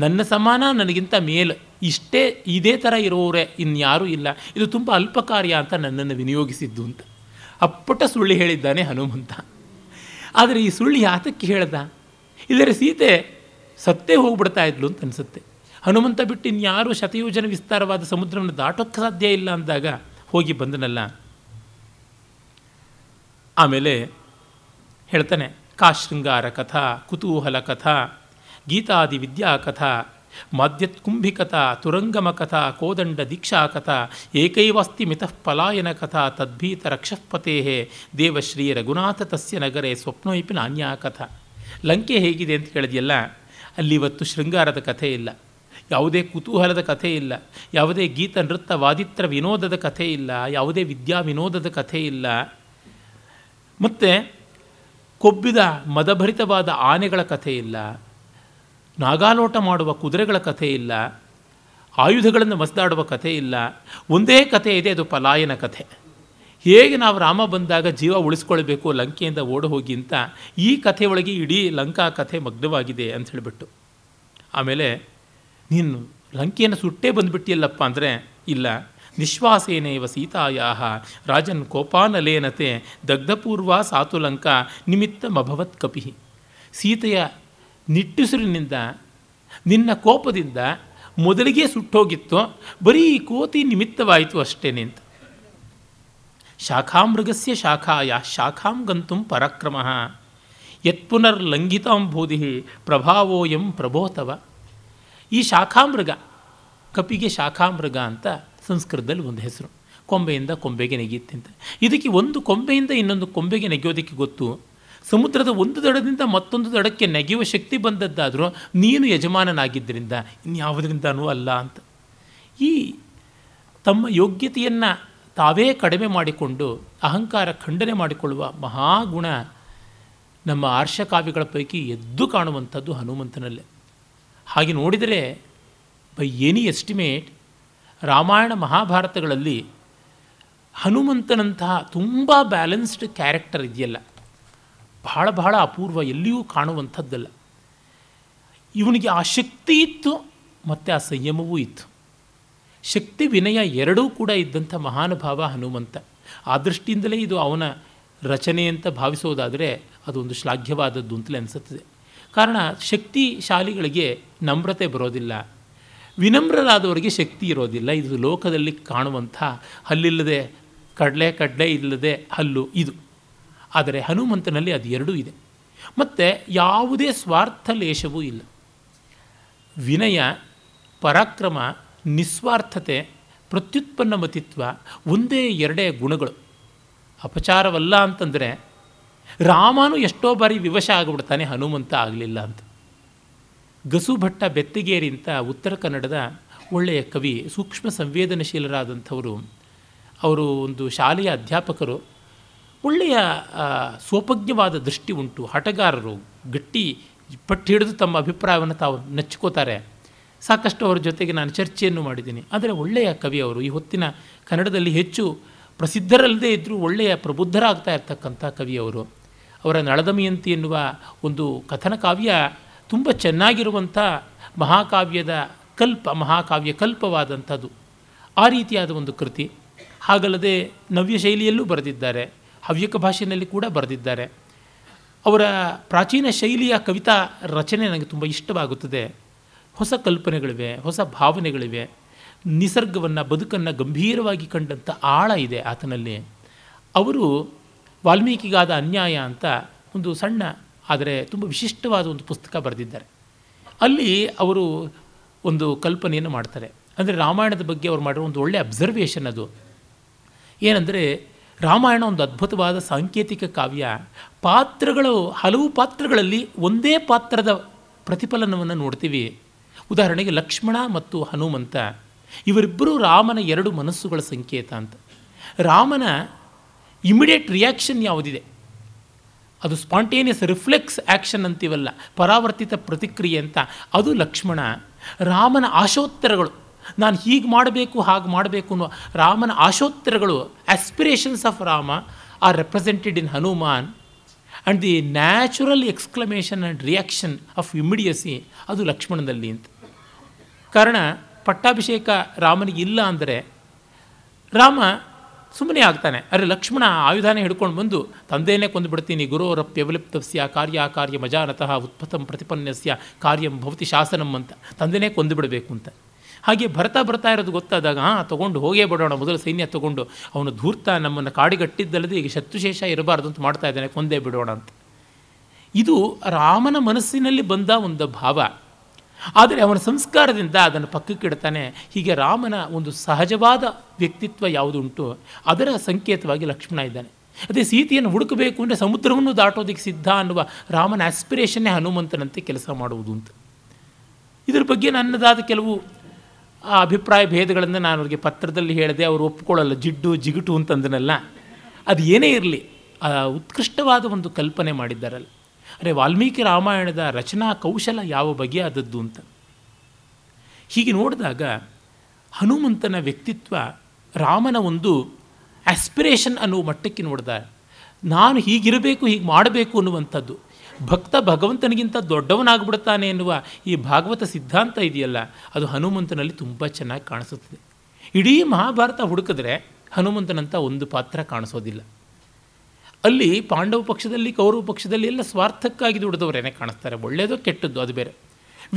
ನನ್ನ ಸಮಾನ ನನಗಿಂತ ಮೇಲ್ ಇಷ್ಟೇ ಇದೇ ಥರ ಇರೋವ್ರೆ, ಇನ್ಯಾರೂ ಇಲ್ಲ, ಇದು ತುಂಬ ಅಲ್ಪ ಕಾರ್ಯ ಅಂತ ನನ್ನನ್ನು ವಿನಿಯೋಗಿಸಿದ್ದು ಅಂತ ಅಪ್ಪಟ ಸುಳ್ಳು ಹೇಳಿದ್ದಾನೆ ಹನುಮಂತ. ಆದರೆ ಈ ಸುಳ್ಳು ಯಾತಕ್ಕೆ ಹೇಳ್ದ? ಇದರ ಸೀತೆ ಸತ್ತೇ ಹೋಗ್ಬಿಡ್ತಾ ಇದ್ಲು ಅಂತ ಅನಿಸುತ್ತೆ. ಹನುಮಂತ ಬಿಟ್ಟು ಇನ್ಯಾರೂ ಶತಯೋಜನ ವಿಸ್ತಾರವಾದ ಸಮುದ್ರವನ್ನು ದಾಟೋಕ್ಕೆ ಸಾಧ್ಯ ಇಲ್ಲ ಅಂದಾಗ ಹೋಗಿ ಬಂದನಲ್ಲ. ಆಮೇಲೆ ಹೇಳ್ತಾನೆ, ಕಾ ಶೃಂಗಾರ ಕಥಾ ಕುತೂಹಲ ಕಥಾ ಗೀತಾದಿ ವಿದ್ಯಾ ಕಥಾ ಮಾಧ್ಯತ್ಕುಂಭಿ ಕಥಾ ತುರಂಗಮ ಕಥಾ ಕೋದಂಡ ದೀಕ್ಷಾ ಕಥಾ ಏಕೈವಸ್ತಿ ಮಿತಃ ಪಲಾಯನ ಕಥಾ ತದ್ಭೀತ ರಕ್ಷಪತೆ ದೇವಶ್ರೀ ರಘುನಾಥ ತಸ್ಯ ನಗರೆ ಸ್ವಪ್ನೋಯಿಪಿ ನಾನ್ಯಾ ಕಥಾ. ಲಂಕೆ ಹೇಗಿದೆ ಅಂತ ಕೇಳಿದೆಯಲ್ಲ, ಅಲ್ಲಿ ಇವತ್ತು ಶೃಂಗಾರದ ಕಥೆ ಇಲ್ಲ, ಯಾವುದೇ ಕುತೂಹಲದ ಕಥೆ ಇಲ್ಲ, ಯಾವುದೇ ಗೀತ ನೃತ್ಯ ವಾದಿತ್ರ ವಿನೋದದ ಕಥೆ ಇಲ್ಲ, ಯಾವುದೇ ವಿದ್ಯಾ ವಿನೋದದ ಕಥೆ ಇಲ್ಲ. ಮತ್ತು ಕೊಬ್ಬಿದ ಮದಭರಿತವಾದ ಆನೆಗಳ ಕಥೆ ಇಲ್ಲ, ನಾಗಾಲೋಟ ಮಾಡುವ ಕುದುರೆಗಳ ಕಥೆ ಇಲ್ಲ, ಆಯುಧಗಳನ್ನು ಮಸದಾಡುವ ಕಥೆ ಇಲ್ಲ. ಒಂದೇ ಕಥೆ ಇದೆ, ಅದು ಪಲಾಯನ ಕಥೆ. ಹೇಗೆ ನಾವು ರಾಮ ಬಂದಾಗ ಜೀವ ಉಳಿಸ್ಕೊಳ್ಬೇಕು ಲಂಕೆಯಿಂದ ಓಡಿ ಹೋಗಿ ಅಂತ ಈ ಕಥೆಯೊಳಗೆ ಇಡೀ ಲಂಕಾ ಕಥೆ ಮಗ್ನವಾಗಿದೆ ಅಂತ ಹೇಳಿಬಿಟ್ಟು. ಆಮೇಲೆ ನೀನು ಲಂಕೆಯನ್ನು ಸುಟ್ಟೇ ಬಂದುಬಿಟ್ಟಿಯಲ್ಲಪ್ಪ ಅಂದರೆ, ಇಲ್ಲ, ನಿಶ್ವಾಸೇನೈವ ಸೀತಾಯಾಹ ರಾಜನ್ ಕೋಪಾನಲೇನತೆ ದಗ್ಧಪೂರ್ವ ಸಾತುಲಂಕ ನಿಮಿತ್ತಮಭವತ್ ಕಪಿಹಿ. ಸೀತೆಯ ನಿಟ್ಟುಸಿರಿನಿಂದ, ನಿನ್ನ ಕೋಪದಿಂದ ಮೊದಲಿಗೆ ಸುಟ್ಟೋಗಿತ್ತು, ಬರೀ ಕೋತಿ ನಿಮಿತ್ತವಾಯಿತು ಅಷ್ಟೇನೆ ಅಂತ. ಶಾಖಾಮೃಗಸ್ಯ ಶಾಖಾಯ ಶಾಖಾಂ ಗಂತುಂ ಪರಾಕ್ರಮಃ ಯತ್ಪುನರ್ಲಂಘಿತಾಂ ಭೂಧಿ ಪ್ರಭಾವೋಯಂ ಪ್ರಭೋತವ. ಈ ಶಾಖಾಮೃಗ, ಕಪಿಗೆ ಶಾಖಾಮೃಗ ಅಂತ ಸಂಸ್ಕೃತದಲ್ಲಿ ಒಂದು ಹೆಸರು, ಕೊಂಬೆಯಿಂದ ಕೊಂಬೆಗೆ ನೆಗೆಯುತ್ತೆ ಅಂತ. ಇದಕ್ಕೆ ಒಂದು ಕೊಂಬೆಯಿಂದ ಇನ್ನೊಂದು ಕೊಂಬೆಗೆ ನೆಗೆಯೋದಕ್ಕೆ ಗೊತ್ತು, ಸಮುದ್ರದ ಒಂದು ದಡದಿಂದ ಮತ್ತೊಂದು ದಡಕ್ಕೆ ನೆಗೆಯುವ ಶಕ್ತಿ ಬಂದದ್ದಾದರೂ ನೀನು ಯಜಮಾನನಾಗಿದ್ದರಿಂದ ಇನ್ಯಾವುದರಿಂದನೂ ಅಲ್ಲ ಅಂತ. ಈ ತಮ್ಮ ಯೋಗ್ಯತೆಯನ್ನು ತಾವೇ ಕಡಿಮೆ ಮಾಡಿಕೊಂಡು ಅಹಂಕಾರ ಖಂಡನೆ ಮಾಡಿಕೊಳ್ಳುವ ಮಹಾಗುಣ ನಮ್ಮ ಆರ್ಷಕಾವ್ಯಗಳ ಪೈಕಿ ಎದ್ದು ಕಾಣುವಂಥದ್ದು ಹನುಮಂತನಲ್ಲೇ. ಹಾಗೆ ನೋಡಿದರೆ ಬೈ ಎನಿ ಎಸ್ಟಿಮೇಟ್ ರಾಮಾಯಣ ಮಹಾಭಾರತಗಳಲ್ಲಿ ಹನುಮಂತನಂತಹ ತುಂಬ ಬ್ಯಾಲೆನ್ಸ್ಡ್ ಕ್ಯಾರೆಕ್ಟರ್ ಇದೆಯಲ್ಲ, ಬಹಳ ಬಹಳ ಅಪೂರ್ವ, ಎಲ್ಲಿಯೂ ಕಾಣುವಂಥದ್ದಲ್ಲ. ಇವನಿಗೆ ಆ ಶಕ್ತಿ ಇತ್ತು, ಮತ್ತು ಆ ಸಂಯಮವೂ ಇತ್ತು. ಶಕ್ತಿ ವಿನಯ ಎರಡೂ ಕೂಡ ಇದ್ದಂಥ ಮಹಾನುಭಾವ ಹನುಮಂತ. ಆ ದೃಷ್ಟಿಯಿಂದಲೇ ಇದು ಅವನ ರಚನೆ ಅಂತ ಭಾವಿಸೋದಾದರೆ ಅದೊಂದು ಶ್ಲಾಘ್ಯವಾದದ್ದು ಅಂತಲೇ ಅನಿಸುತ್ತದೆ. ಕಾರಣ, ಶಕ್ತಿಶಾಲಿಗಳಿಗೆ ನಮ್ರತೆ ಬರೋದಿಲ್ಲ, ವಿನಮ್ರರಾದವರಿಗೆ ಶಕ್ತಿ ಇರೋದಿಲ್ಲ. ಇದು ಲೋಕದಲ್ಲಿ ಕಾಣುವಂಥ ಹಲ್ಲಿಲ್ಲದೆ ಕಡಲೆ, ಕಡಲೆ ಇಲ್ಲದೆ ಹಲ್ಲು ಇದು. ಆದರೆ ಹನುಮಂತನಲ್ಲಿ ಅದು ಎರಡೂ ಇದೆ. ಮತ್ತು ಯಾವುದೇ ಸ್ವಾರ್ಥ ಲೇಷವೂ ಇಲ್ಲ. ವಿನಯ, ಪರಾಕ್ರಮ, ನಿಸ್ವಾರ್ಥತೆ, ಪ್ರತ್ಯುತ್ಪನ್ನ ಮತಿತ್ವ ಒಂದೇ ಎರಡೇ ಗುಣಗಳು. ಅಪಚಾರವಲ್ಲ ಅಂತಂದರೆ ರಾಮನು ಎಷ್ಟೋ ಬಾರಿ ವಿವಶ ಆಗಿಬಿಡ್ತಾನೆ, ಹನುಮಂತ ಆಗಲಿಲ್ಲ ಅಂತ. ಗಸುಭಟ್ಟ ಬೆತ್ತಗೇರಿ ಅಂತ ಉತ್ತರ ಕನ್ನಡದ ಒಳ್ಳೆಯ ಕವಿ, ಸೂಕ್ಷ್ಮ ಸಂವೇದನಶೀಲರಾದಂಥವರು. ಅವರು ಒಂದು ಶಾಲೆಯ ಅಧ್ಯಾಪಕರು, ಒಳ್ಳೆಯ ಸೋಪಜ್ಞವಾದ ದೃಷ್ಟಿ ಉಂಟು, ಹಟಗಾರರು, ಗಟ್ಟಿ ಪಟ್ಟು ಹಿಡಿದು ತಮ್ಮ ಅಭಿಪ್ರಾಯವನ್ನು ತಾವು ನೆಚ್ಕೋತಾರೆ. ಸಾಕಷ್ಟು ಅವರ ಜೊತೆಗೆ ನಾನು ಚರ್ಚೆಯನ್ನು ಮಾಡಿದ್ದೀನಿ. ಆದರೆ ಒಳ್ಳೆಯ ಕವಿ ಅವರು, ಈ ಹೊತ್ತಿನ ಕನ್ನಡದಲ್ಲಿ ಹೆಚ್ಚು ಪ್ರಸಿದ್ಧರಲ್ಲದೇ ಇದ್ದರೂ ಒಳ್ಳೆಯ ಪ್ರಬುದ್ಧರಾಗ್ತಾ ಇರ್ತಕ್ಕಂಥ ಕವಿಯವರು. ಅವರ ನಳದಮಯಂತಿ ಎನ್ನುವ ಒಂದು ಕಥನಕಾವ್ಯ ತುಂಬ ಚೆನ್ನಾಗಿರುವಂಥ ಮಹಾಕಾವ್ಯದ ಕಲ್ಪ, ಮಹಾಕಾವ್ಯ ಕಲ್ಪವಾದಂಥದ್ದು, ಆ ರೀತಿಯಾದ ಒಂದು ಕೃತಿ. ಹಾಗಲ್ಲದೆ ನವ್ಯ ಶೈಲಿಯಲ್ಲೂ ಬರೆದಿದ್ದಾರೆ, ಹವ್ಯಕ ಭಾಷೆಯಲ್ಲಿ ಕೂಡ ಬರೆದಿದ್ದಾರೆ. ಅವರ ಪ್ರಾಚೀನ ಶೈಲಿಯ ಕವಿತಾ ರಚನೆ ನನಗೆ ತುಂಬ ಇಷ್ಟವಾಗುತ್ತದೆ. ಹೊಸ ಕಲ್ಪನೆಗಳಿವೆ, ಹೊಸ ಭಾವನೆಗಳಿವೆ, ನಿಸರ್ಗವನ್ನು, ಬದುಕನ್ನು ಗಂಭೀರವಾಗಿ ಕಂಡಂಥ ಆಳ ಇದೆ ಆತನಲ್ಲಿ. ಅವರು ವಾಲ್ಮೀಕಿಗಾದ ಅನ್ಯಾಯ ಅಂತ ಒಂದು ಸಣ್ಣ ಆದರೆ ತುಂಬ ವಿಶಿಷ್ಟವಾದ ಒಂದು ಪುಸ್ತಕ ಬರೆದಿದ್ದಾರೆ. ಅಲ್ಲಿ ಅವರು ಒಂದು ಕಲ್ಪನೆಯನ್ನು ಮಾಡ್ತಾರೆ, ಅಂದರೆ ರಾಮಾಯಣದ ಬಗ್ಗೆ ಅವರು ಮಾಡಿರೋ ಒಂದು ಒಳ್ಳೆಯ ಅಬ್ಸರ್ವೇಷನ್ ಅದು. ಏನಂದರೆ, ರಾಮಾಯಣ ಒಂದು ಅದ್ಭುತವಾದ ಸಾಂಕೇತಿಕ ಕಾವ್ಯ. ಪಾತ್ರಗಳು, ಹಲವು ಪಾತ್ರಗಳಲ್ಲಿ ಒಂದೇ ಪಾತ್ರದ ಪ್ರತಿಫಲನವನ್ನು ನೋಡ್ತೀವಿ. ಉದಾಹರಣೆಗೆ ಲಕ್ಷ್ಮಣ ಮತ್ತು ಹನುಮಂತ ಇವರಿಬ್ಬರೂ ರಾಮನ ಎರಡು ಮನಸ್ಸುಗಳ ಸಂಕೇತ ಅಂತ. ರಾಮನ ಇಮಿಡಿಯೇಟ್ ರಿಯಾಕ್ಷನ್ ಯಾವುದಿದೆ, ಅದು ಸ್ಪಾಂಟೇನಿಯಸ್ ರಿಫ್ಲೆಕ್ಸ್ ಆ್ಯಕ್ಷನ್ ಅಂತೀವಲ್ಲ, ಪರಾವರ್ತಿತ ಪ್ರತಿಕ್ರಿಯೆ ಅಂತ, ಅದು ಲಕ್ಷ್ಮಣ. ರಾಮನ ಆಶೋತ್ತರಗಳು, ನಾನು ಹೀಗೆ ಮಾಡಬೇಕು ಹಾಗೆ ಮಾಡಬೇಕು ಅನ್ನೋ ರಾಮನ ಆಶೋತ್ತರಗಳು, aspirations of Rama are represented in Hanuman and the natural exclamation and reaction of immediacy ಅದು ಲಕ್ಷ್ಮಣದಲ್ಲಿ ಅಂತ. ಕಾರಣ ಪಟ್ಟಾಭಿಷೇಕ ರಾಮನಿಗೆ ಇಲ್ಲ ಅಂದರೆ ರಾಮ ಸುಮ್ಮನೆ ಆಗ್ತಾನೆ, ಅರೆ ಲಕ್ಷ್ಮಣ ಆಯುಧಾನ ಹಿಡ್ಕೊಂಡು ಬಂದು ತಂದೆಯೇ ಕೊಂದು ಬಿಡ್ತೀನಿ, ಗುರೋರಪ್ಯವಿಲಿಪ್ತಸ್ಯ ಕಾರ್ಯ ಕಾರ್ಯ ಮಜಾನತಃ ಉತ್ಪತಂ ಪ್ರತಿಪನ್ಯಸ್ಯ ಕಾರ್ಯಂ ಭವತಿ ಶಾಸನಂ ಅಂತ ತಂದೆಯೇ ಕೊಂದು ಬಿಡಬೇಕು ಅಂತ. ಹಾಗೆ ಭರತ ಬರ್ತಾ ಇರೋದು ಗೊತ್ತಾದಾಗ ಹಾಂ ತೊಗೊಂಡು ಹೋಗೇ ಬಿಡೋಣ, ಮೊದಲು ಸೈನ್ಯ ತೊಗೊಂಡು ಅವನು ಧೂರ್ತ ನಮ್ಮನ್ನು ಕಾಡಿಗಟ್ಟಿದ್ದಲ್ಲದೆ ಈಗ ಶತ್ರುಶೇಷ ಇರಬಾರ್ದು ಅಂತ ಮಾಡ್ತಾ ಇದ್ದಾನೆ, ಕೊಂದೇ ಬಿಡೋಣ ಅಂತ. ಇದು ರಾಮನ ಮನಸ್ಸಿನಲ್ಲಿ ಬಂದ ಒಂದು ಭಾವ, ಆದರೆ ಅವನ ಸಂಸ್ಕಾರದಿಂದ ಅದನ್ನು ಪಕ್ಕಕ್ಕಿಡ್ತಾನೆ. ಹೀಗೆ ರಾಮನ ಒಂದು ಸಹಜವಾದ ವ್ಯಕ್ತಿತ್ವ ಯಾವುದುಂಟು ಅದರ ಸಂಕೇತವಾಗಿ ಲಕ್ಷ್ಮಣ ಇದ್ದಾನೆ. ಅದೇ ಸೀತೆಯನ್ನು ಹುಡುಕಬೇಕು ಅಂದರೆ ಸಮುದ್ರವನ್ನು ದಾಟೋದಕ್ಕೆ ಸಿದ್ಧ ಅನ್ನುವ ರಾಮನ ಆಸ್ಪಿರೇಷನ್ನೇ ಹನುಮಂತನಂತೆ ಕೆಲಸ ಮಾಡುವುದು ಅಂತ. ಇದರ ಬಗ್ಗೆ ನನ್ನದಾದ ಕೆಲವು ಆ ಅಭಿಪ್ರಾಯ ಭೇದಗಳನ್ನು ನಾನು ಅವ್ರಿಗೆ ಪತ್ರದಲ್ಲಿ ಹೇಳಿದೆ, ಅವರು ಒಪ್ಕೊಳ್ಳಲ್ಲ, ಜಿಡ್ಡು ಜಿಗುಟು ಅಂತಂದನಲ್ಲ. ಅದು ಏನೇ ಇರಲಿ, ಉತ್ಕೃಷ್ಟವಾದ ಒಂದು ಕಲ್ಪನೆ ಮಾಡಿದ್ದಾರಲ್ಲ. ಅರೆ ವಾಲ್ಮೀಕಿ ರಾಮಾಯಣದ ರಚನಾ ಕೌಶಲ ಯಾವ ಬಗೆಯಾದದ್ದು ಅಂತ ಹೀಗೆ ನೋಡಿದಾಗ ಹನುಮಂತನ ವ್ಯಕ್ತಿತ್ವ ರಾಮನ ಒಂದು ಆಸ್ಪಿರೇಷನ್ ಅನ್ನುವ ಮಟ್ಟಕ್ಕೆ ನೋಡಿದ, ನಾನು ಹೀಗಿರಬೇಕು ಹೀಗೆ ಮಾಡಬೇಕು ಅನ್ನುವಂಥದ್ದು. ಭಕ್ತ ಭಗವಂತನಿಗಿಂತ ದೊಡ್ಡವನಾಗ್ಬಿಡ್ತಾನೆ ಎನ್ನುವ ಈ ಭಾಗವತ ಸಿದ್ಧಾಂತ ಇದೆಯಲ್ಲ, ಅದು ಹನುಮಂತನಲ್ಲಿ ತುಂಬ ಚೆನ್ನಾಗಿ ಕಾಣಿಸುತ್ತದೆ. ಇಡೀ ಮಹಾಭಾರತ ಹುಡುಕಿದ್ರೆ ಹನುಮಂತನಂಥ ಒಂದು ಪಾತ್ರ ಕಾಣಿಸೋದಿಲ್ಲ. ಅಲ್ಲಿ ಪಾಂಡವ ಪಕ್ಷದಲ್ಲಿ ಕೌರವ ಪಕ್ಷದಲ್ಲಿ ಎಲ್ಲ ಸ್ವಾರ್ಥಕ್ಕಾಗಿ ದುಡಿದವರೇನೆ ಕಾಣಿಸ್ತಾರೆ, ಒಳ್ಳೆಯದೋ ಕೆಟ್ಟದ್ದು ಅದು ಬೇರೆ.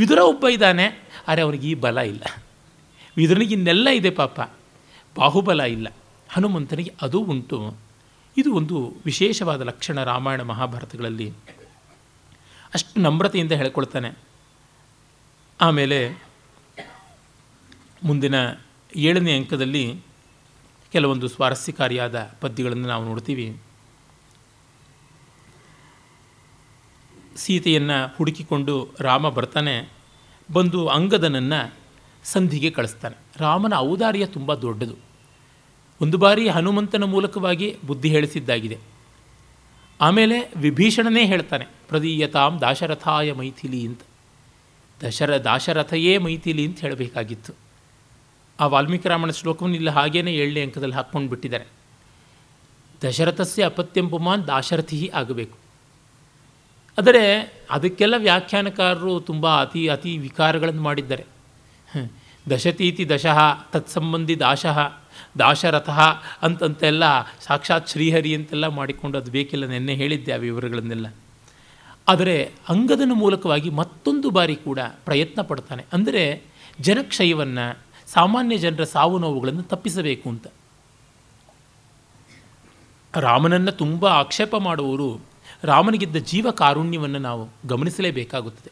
ವಿದುರ ಒಬ್ಬ ಇದ್ದಾನೆ, ಆದರೆ ಅವನಿಗೆ ಈ ಬಲ ಇಲ್ಲ. ವಿದುರನಿಗೆ ಇನ್ನೆಲ್ಲ ಇದೆ ಪಾಪ, ಬಾಹುಬಲ ಇಲ್ಲ. ಹನುಮಂತನಿಗೆ ಅದು ಉಂಟು. ಇದು ಒಂದು ವಿಶೇಷವಾದ ಲಕ್ಷಣ ರಾಮಾಯಣ ಮಹಾಭಾರತಗಳಲ್ಲಿ. ಅಷ್ಟು ನಮ್ರತೆಯಿಂದ ಹೇಳ್ಕೊಳ್ತಾನೆ. ಆಮೇಲೆ ಮುಂದಿನ ಏಳನೇ ಅಂಕದಲ್ಲಿ ಕೆಲವೊಂದು ಸ್ವಾರಸ್ಯಕಾರಿಯಾದ ಪದ್ಯಗಳನ್ನು ನಾವು ನೋಡ್ತೀವಿ. ಸೀತೆಯನ್ನು ಹುಡುಕಿಕೊಂಡು ರಾಮ ಬರ್ತಾನೆ, ಬಂದು ಅಂಗದನನ್ನು ಸಂಧಿಗೆ ಕಳಿಸ್ತಾನೆ. ರಾಮನ ಔದಾರ್ಯ ತುಂಬ ದೊಡ್ಡದು. ಒಂದು ಬಾರಿ ಹನುಮಂತನ ಮೂಲಕವಾಗಿ ಬುದ್ಧಿ ಹೇಳಿಸಿದ್ದಾಗಿದೆ. ಆಮೇಲೆ ವಿಭೀಷಣನೇ ಹೇಳ್ತಾನೆ, ಪ್ರದೀಯತಾಂ ದಾಶರಥಾಯ ಮೈಥಿಲಿ ಅಂತ. ದಶರ ದಾಶರಥಯೇ ಮೈಥಿಲಿ ಅಂತ ಹೇಳಬೇಕಾಗಿತ್ತು. ಆ ವಾಲ್ಮೀಕಿ ರಾಮಾಯಣ ಶ್ಲೋಕವನ್ನು ಇಲ್ಲಿ ಹಾಗೇನೆ ಏಳನೇ ಅಂಕದಲ್ಲಿ ಹಾಕ್ಕೊಂಡು ಬಿಟ್ಟಿದ್ದಾರೆ. ದಶರಥಸ್ಯ ಅಪತ್ಯಂ ಪುಮಾನ್ ದಾಶರಥಿ ಆಗಬೇಕು. ಆದರೆ ಅದಕ್ಕೆಲ್ಲ ವ್ಯಾಖ್ಯಾನಕಾರರು ತುಂಬ ಅತಿ ಅತಿ ವಿಕಾರಗಳನ್ನು ಮಾಡಿದ್ದಾರೆ. ದಶತೀತಿ ದಶಃ ತತ್ಸಂಬಂಧಿ ದಾಶಃ ದಾಶರಥ ಅಂತಂತೆಲ್ಲ, ಸಾಕ್ಷಾತ್ ಶ್ರೀಹರಿ ಅಂತೆಲ್ಲ ಮಾಡಿಕೊಂಡು ಅದು ಬೇಕಿಲ್ಲ, ನೆನ್ನೆ ಹೇಳಿದ್ದೆ ಆ ವಿವರಗಳನ್ನೆಲ್ಲ. ಆದರೆ ಅಂಗದನ ಮೂಲಕವಾಗಿ ಮತ್ತೊಂದು ಬಾರಿ ಕೂಡ ಪ್ರಯತ್ನ ಪಡ್ತಾನೆ. ಅಂದರೆ ಜನಕ್ಷಯವನ್ನು, ಸಾಮಾನ್ಯ ಜನರ ಸಾವು ನೋವುಗಳನ್ನು ತಪ್ಪಿಸಬೇಕು ಅಂತ. ರಾಮನನ್ನು ತುಂಬ ಆಕ್ಷೇಪ ಮಾಡುವವರು ರಾಮನಿಗಿದ್ದ ಜೀವ ಕಾರುಣ್ಯವನ್ನು ನಾವು ಗಮನಿಸಲೇಬೇಕಾಗುತ್ತದೆ.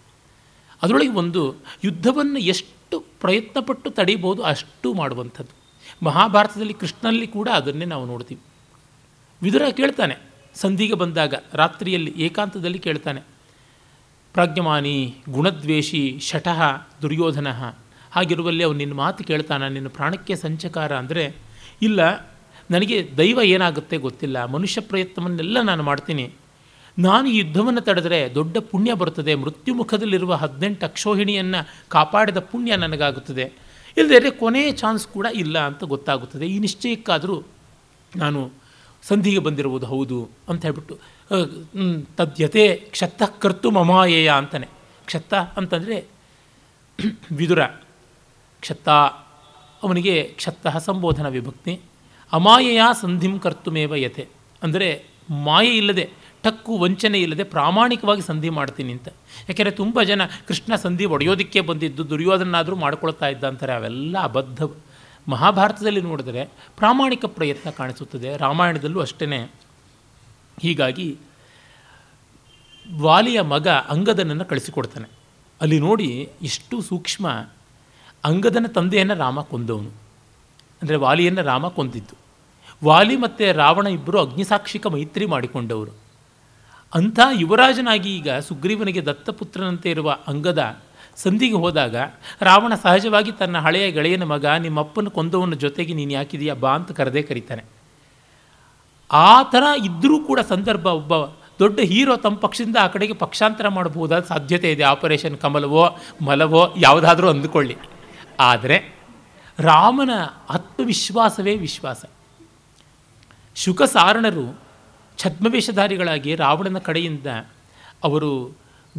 ಅದರೊಳಗೆ ಒಂದು ಯುದ್ಧವನ್ನು ಎಷ್ಟು ಪ್ರಯತ್ನಪಟ್ಟು ತಡೀಬೋದು ಅಷ್ಟು ಮಾಡುವಂಥದ್ದು. ಮಹಾಭಾರತದಲ್ಲಿ ಕೃಷ್ಣನಲ್ಲಿ ಕೂಡ ಅದನ್ನೇ ನಾವು ನೋಡ್ತೀವಿ. ವಿದುರ ಕೇಳ್ತಾನೆ ಸಂಧಿಗೆ ಬಂದಾಗ, ರಾತ್ರಿಯಲ್ಲಿ ಏಕಾಂತದಲ್ಲಿ ಕೇಳ್ತಾನೆ, ಪ್ರಾಜ್ಞಮಾನಿ ಗುಣದ್ವೇಷಿ ಶಠಃ ದುರ್ಯೋಧನ. ಹಾಗಿರುವಲ್ಲಿ ಅವನು ನಿನ್ನ ಮಾತು ಕೇಳ್ತಾನೆ, ನಿನ್ನ ಪ್ರಾಣಕ್ಕೆ ಸಂಚಕಾರ ಅಂದರೆ ಇಲ್ಲ, ನನಗೆ ದೈವ ಏನಾಗುತ್ತೆ ಗೊತ್ತಿಲ್ಲ, ಮನುಷ್ಯ ಪ್ರಯತ್ನವನ್ನೆಲ್ಲ ನಾನು ಮಾಡ್ತೀನಿ, ನಾನು ಈ ಯುದ್ಧವನ್ನು ತಡೆದರೆ ದೊಡ್ಡ ಪುಣ್ಯ ಬರುತ್ತದೆ, ಮೃತ್ಯು ಮುಖದಲ್ಲಿರುವ ಹದಿನೆಂಟು ಅಕ್ಷೋಹಿಣಿಯನ್ನು ಕಾಪಾಡಿದ ಪುಣ್ಯ ನನಗಾಗುತ್ತದೆ, ಇಲ್ಲದೇ ಕೊನೆಯ ಚಾನ್ಸ್ ಕೂಡ ಇಲ್ಲ ಅಂತ ಗೊತ್ತಾಗುತ್ತದೆ. ಈ ನಿಶ್ಚಯಕ್ಕಾದರೂ ನಾನು ಸಂಧಿಗೆ ಬಂದಿರುವುದು ಹೌದು ಅಂತ ಹೇಳ್ಬಿಟ್ಟು ತದ್ಯತೆ ಕ್ಷತ್ತ ಕರ್ತು ಮಮಾಯೇಯ ಅಂತಾನೆ. ಕ್ಷತ್ತ ಅಂತಂದರೆ ವಿದುರ, ಕ್ಷತ್ತ ಅವನಿಗೆ ಕ್ಷತ್ತ ಸಂಬೋಧನಾ ವಿಭಕ್ತಿ. ಅಮಾಯೇಯ ಸಂಧಿಂ ಕರ್ತುಮೇವ ಯತೆ ಅಂದರೆ ಮಾಯೆ ಇಲ್ಲದೆ, ಟಕ್ಕು ವಂಚನೆ ಇಲ್ಲದೆ ಪ್ರಾಮಾಣಿಕವಾಗಿ ಸಂಧಿ ಮಾಡ್ತೀನಿ ಅಂತ. ಯಾಕೆಂದರೆ ತುಂಬ ಜನ ಕೃಷ್ಣ ಸಂಧಿ ಒಡೆಯೋದಕ್ಕೆ ಬಂದಿದ್ದು, ದುರ್ಯೋಧನಾದರೂ ಮಾಡ್ಕೊಳ್ತಾ ಇದ್ದ ಅಂತಾರೆ. ಅವೆಲ್ಲ ಅಬದ್ಧ. ಮಹಾಭಾರತದಲ್ಲಿ ನೋಡಿದರೆ ಪ್ರಾಮಾಣಿಕ ಪ್ರಯತ್ನ ಕಾಣಿಸುತ್ತದೆ, ರಾಮಾಯಣದಲ್ಲೂ ಅಷ್ಟೇ. ಹೀಗಾಗಿ ವಾಲಿಯ ಮಗ ಅಂಗದನನ್ನು ಕಳಿಸಿಕೊಡ್ತಾನೆ. ಅಲ್ಲಿ ನೋಡಿ ಎಷ್ಟು ಸೂಕ್ಷ್ಮ. ಅಂಗದನ ತಂದೆಯನ್ನು ರಾಮ ಕೊಂದವನು, ಅಂದರೆ ವಾಲಿಯನ್ನು ರಾಮ ಕೊಂದಿದ್ದು. ವಾಲಿ ಮತ್ತು ರಾವಣ ಇಬ್ಬರು ಅಗ್ನಿಸಾಕ್ಷಿಕ ಮೈತ್ರಿ ಮಾಡಿಕೊಂಡವರು. ಅಂಥ ಯುವರಾಜನಾಗಿ ಈಗ ಸುಗ್ರೀವನಿಗೆ ದತ್ತಪುತ್ರನಂತೆ ಇರುವ ಅಂಗದ ಸಂಧಿಗೆ ಹೋದಾಗ ರಾವಣ ಸಹಜವಾಗಿ ತನ್ನ ಹಳೆಯ ಗೆಳೆಯನ ಮಗ, ನಿಮ್ಮಪ್ಪನ ಕೊಂದವನ ಜೊತೆಗೆ ನೀನು ಯಾಕಿದೆಯಾ ಬಾ ಅಂತ ಕರೆದೇ ಕರೀತಾನೆ. ಆ ಥರ ಇದ್ದರೂ ಕೂಡ ಸಂದರ್ಭ, ಒಬ್ಬ ದೊಡ್ಡ ಹೀರೋ ತಮ್ಮ ಪಕ್ಷದಿಂದ ಆ ಕಡೆಗೆ ಪಕ್ಷಾಂತರ ಮಾಡಬಹುದಾದ ಸಾಧ್ಯತೆ ಇದೆ. ಆಪರೇಷನ್ ಕಮಲವೋ ಮಲವೋ ಯಾವುದಾದ್ರೂ ಅಂದುಕೊಳ್ಳಿ. ಆದರೆ ರಾಮನ ಆತ್ಮವಿಶ್ವಾಸವೇ ವಿಶ್ವಾಸ. ಶುಕಸಾರಣರು ಛದ್ಮವೇಷಧಾರಿಗಳಾಗಿ ರಾವಣನ ಕಡೆಯಿಂದ ಅವರು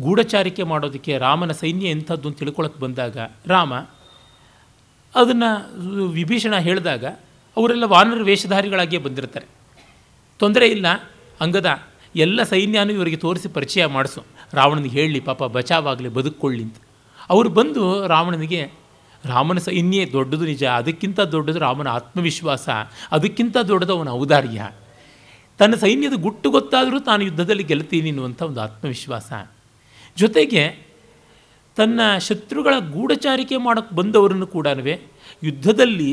ಗೂಢಚಾರಿಕೆ ಮಾಡೋದಕ್ಕೆ ರಾಮನ ಸೈನ್ಯ ಎಂಥದ್ದು ಅಂತ ತಿಳ್ಕೊಳಕ್ಕೆ ಬಂದಾಗ ರಾಮ ಅದನ್ನು ವಿಭೀಷಣ ಹೇಳಿದಾಗ ಅವರೆಲ್ಲ ವಾನರ ವೇಷಧಾರಿಗಳಾಗಿಯೇ ಬಂದಿರ್ತಾರೆ. ತೊಂದರೆ ಇಲ್ಲ, ಅಂಗದ ಎಲ್ಲ ಸೈನ್ಯನೂ ಇವರಿಗೆ ತೋರಿಸಿ ಪರಿಚಯ ಮಾಡಿಸು, ರಾವಣನಿಗೆ ಹೇಳಿ ಪಾಪ ಬಚಾವಾಗಲಿ ಬದುಕೊಳ್ಳಿ ಅಂತ. ಅವರು ಬಂದು ರಾವಣನಿಗೆ ರಾಮನ ಸೈನ್ಯೇ ದೊಡ್ಡದು ನಿಜ, ಅದಕ್ಕಿಂತ ದೊಡ್ಡದು ರಾಮನ ಆತ್ಮವಿಶ್ವಾಸ, ಅದಕ್ಕಿಂತ ದೊಡ್ಡದು ಅವನ ಔದಾರ್ಯ, ತನ್ನ ಸೈನ್ಯದ ಗುಟ್ಟು ಗೊತ್ತಾದರೂ ತಾನು ಯುದ್ಧದಲ್ಲಿ ಗೆಲ್ತೀನಿ ಅನ್ನುವಂಥ ಒಂದು ಆತ್ಮವಿಶ್ವಾಸ. ಜೊತೆಗೆ ತನ್ನ ಶತ್ರುಗಳ ಗೂಢಚಾರಿಕೆ ಮಾಡೋಕ್ಕೆ ಬಂದವರನ್ನು ಕೂಡ ಯುದ್ಧದಲ್ಲಿ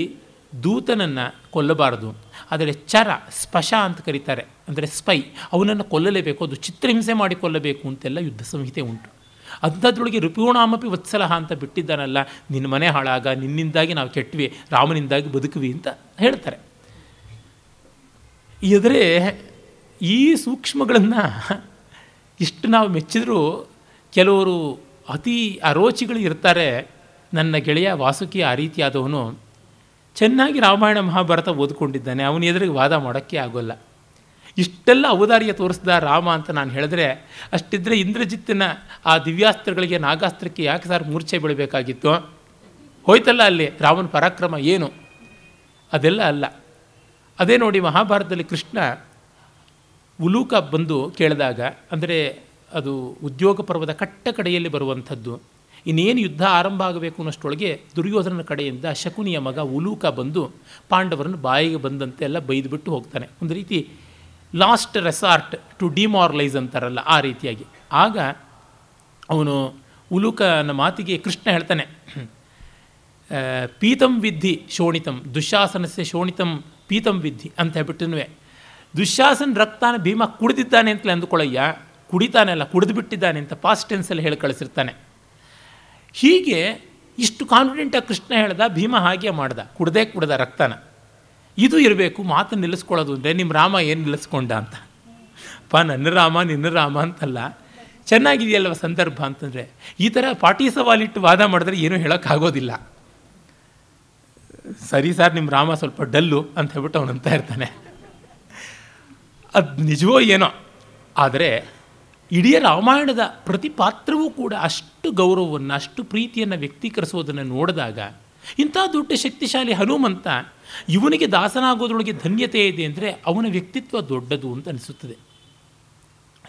ದೂತನನ್ನು ಕೊಲ್ಲಬಾರದು, ಆದರೆ ಚರ ಸ್ಪಶ ಅಂತ ಕರೀತಾರೆ, ಅಂದರೆ ಸ್ಪೈ, ಅವನನ್ನು ಕೊಲ್ಲಲೇಬೇಕು, ಅದು ಚಿತ್ರಹಿಂಸೆ ಮಾಡಿ ಕೊಲ್ಲಬೇಕು ಅಂತೆಲ್ಲ ಯುದ್ಧ ಸಂಹಿತೆ ಉಂಟು. ಅಂಥದ್ರೊಳಗೆ ರಿಪುಣಾಮಪಿ ವತ್ಸಲಹ ಅಂತ ಬಿಟ್ಟಿದ್ದಾನಲ್ಲ, ನಿನ್ನ ಮನೆ ಹಾಳಾಗ, ನಿನ್ನಿಂದಾಗಿ ನಾವು ಕೆಟ್ವಿ, ರಾಮನಿಂದಾಗಿ ಬದುಕುವಿ ಅಂತ ಹೇಳ್ತಾರೆ. ಆದರೆ ಈ ಸೂಕ್ಷ್ಮಗಳನ್ನು ಇಷ್ಟು ನಾವು ಮೆಚ್ಚಿದರೂ ಕೆಲವರು ಅತಿ ಅರೋಚಿಗಳು ಇರ್ತಾರೆ. ನನ್ನ ಗೆಳೆಯ ವಾಸುಕಿ ಆ ರೀತಿಯಾದವನು, ಚೆನ್ನಾಗಿ ರಾಮಾಯಣ ಮಹಾಭಾರತ ಓದ್ಕೊಂಡಿದ್ದಾನೆ, ಅವನ ಎದುರಿಗೆ ವಾದ ಮಾಡೋಕ್ಕೆ ಆಗೋಲ್ಲ. ಇಷ್ಟೆಲ್ಲ ಔದಾರ್ಯ ತೋರಿಸ್ದ ರಾಮ ಅಂತ ನಾನು ಹೇಳಿದ್ರೆ, ಅಷ್ಟಿದ್ದರೆ ಇಂದ್ರಜಿತ್ತಿನ ಆ ದಿವ್ಯಾಸ್ತ್ರಗಳಿಗೆ ನಾಗಾಸ್ತ್ರಕ್ಕೆ ಯಾಕೆ ಸಾರ್ ಮೂರ್ಛೆ ಬೀಳಬೇಕಾಗಿತ್ತು? ಹೋಯ್ತಲ್ಲ ಅಲ್ಲಿ ರಾಮನ ಪರಾಕ್ರಮ ಏನು, ಅದೆಲ್ಲ ಅಲ್ಲ. ಅದೇ ನೋಡಿ ಮಹಾಭಾರತದಲ್ಲಿ ಕೃಷ್ಣ ಉಲೂಕ ಬಂದು ಕೇಳಿದಾಗ, ಅಂದರೆ ಅದು ಉದ್ಯೋಗ ಪರ್ವದ ಕಟ್ಟ ಕಡೆಯಲ್ಲಿ ಬರುವಂಥದ್ದು, ಇನ್ನೇನು ಯುದ್ಧ ಆರಂಭ ಆಗಬೇಕು ಅನ್ನೋಷ್ಟೊಳಗೆ ದುರ್ಯೋಧನನ ಕಡೆಯಿಂದ ಶಕುನಿಯ ಮಗ ಉಲೂಕ ಬಂದು ಪಾಂಡವರನ್ನು ಬಾಯಿಗೆ ಬಂದಂತೆ ಎಲ್ಲ ಬೈದುಬಿಟ್ಟು ಹೋಗ್ತಾನೆ. ಒಂದು ರೀತಿ ಲಾಸ್ಟ್ ರೆಸಾರ್ಟ್ ಟು ಡಿಮಾರಲೈಸ್ ಅಂತಾರಲ್ಲ, ಆ ರೀತಿಯಾಗಿ. ಆಗ ಅವನು ಉಲೂಕನ ಮಾತಿಗೆ ಕೃಷ್ಣ ಹೇಳ್ತಾನೆ, ಪೀತಂ ವಿದ್ಧಿ ಶೋಣಿತಂ ದುಶ್ಯಾಸನಸ್ಯ ಶೋಣಿತಂ ಪೀತಂ ವಿದ್ಧಿ ಅಂತ ಹೇಳ್ಬಿಟ್ಟುನುವೆ, ದುಶ್ಯಾಸನ ರಕ್ತಾನ ಭೀಮ ಕುಡಿದಿದ್ದಾನೆ ಅಂತಲೇ ಅಂದುಕೊಳ್ಳಯ್ಯ, ಕುಡಿತಾನೆ ಅಲ್ಲ ಕುಡಿದು ಬಿಟ್ಟಿದ್ದಾನೆ ಅಂತ ಪಾಸ್ಟ್ ಟೆನ್ಸಲ್ಲಿ ಹೇಳಿ ಕಳಿಸಿರ್ತಾನೆ. ಹೀಗೆ ಇಷ್ಟು ಕಾನ್ಫಿಡೆಂಟಾಗಿ ಕೃಷ್ಣ ಹೇಳ್ದ, ಭೀಮ ಹಾಗೆ ಮಾಡ್ದ, ಕುಡ್ದೇ ಕುಡ್ದ ರಕ್ತನ. ಇದು ಇರಬೇಕು ಮಾತು ನಿಲ್ಲಿಸ್ಕೊಳ್ಳೋದು ಅಂದರೆ, ನಿಮ್ಮ ರಾಮ ಏನು ನಿಲ್ಲಿಸ್ಕೊಂಡ ಅಂತ. ಪಾ ನನ್ನ ರಾಮ ನಿನ್ನ ರಾಮ ಅಂತಲ್ಲ, ಚೆನ್ನಾಗಿದೆಯಲ್ಲವ ಸಂದರ್ಭ ಅಂತಂದರೆ. ಈ ಥರ ಪಾಟಿ ಸವಾಲಿಟ್ಟು ವಾದ ಮಾಡಿದ್ರೆ ಏನೂ ಹೇಳೋಕ್ಕಾಗೋದಿಲ್ಲ. ಸರಿ ಸರ್ ನಿಮ್ಮ ರಾಮ ಸ್ವಲ್ಪ ಡಲ್ಲು ಅಂತ ಹೇಳ್ಬಿಟ್ಟು ಅವನಂತ ಇರ್ತಾನೆ. ಅದು ನಿಜವೋ ಏನೋ, ಆದರೆ ಇಡೀ ರಾಮಾಯಣದ ಪ್ರತಿ ಪಾತ್ರವೂ ಕೂಡ ಅಷ್ಟು ಗೌರವವನ್ನು ಅಷ್ಟು ಪ್ರೀತಿಯನ್ನು ವ್ಯಕ್ತೀಕರಿಸೋದನ್ನು ನೋಡಿದಾಗ ಇಂಥ ದೊಡ್ಡ ಶಕ್ತಿಶಾಲಿ ಹನುಮಂತ ಇವನಿಗೆ ದಾಸನಾಗೋದ್ರೊಳಗೆ ಧನ್ಯತೆ ಇದೆ ಅಂದರೆ ಅವನ ವ್ಯಕ್ತಿತ್ವ ದೊಡ್ಡದು ಅಂತ ಅನಿಸುತ್ತದೆ.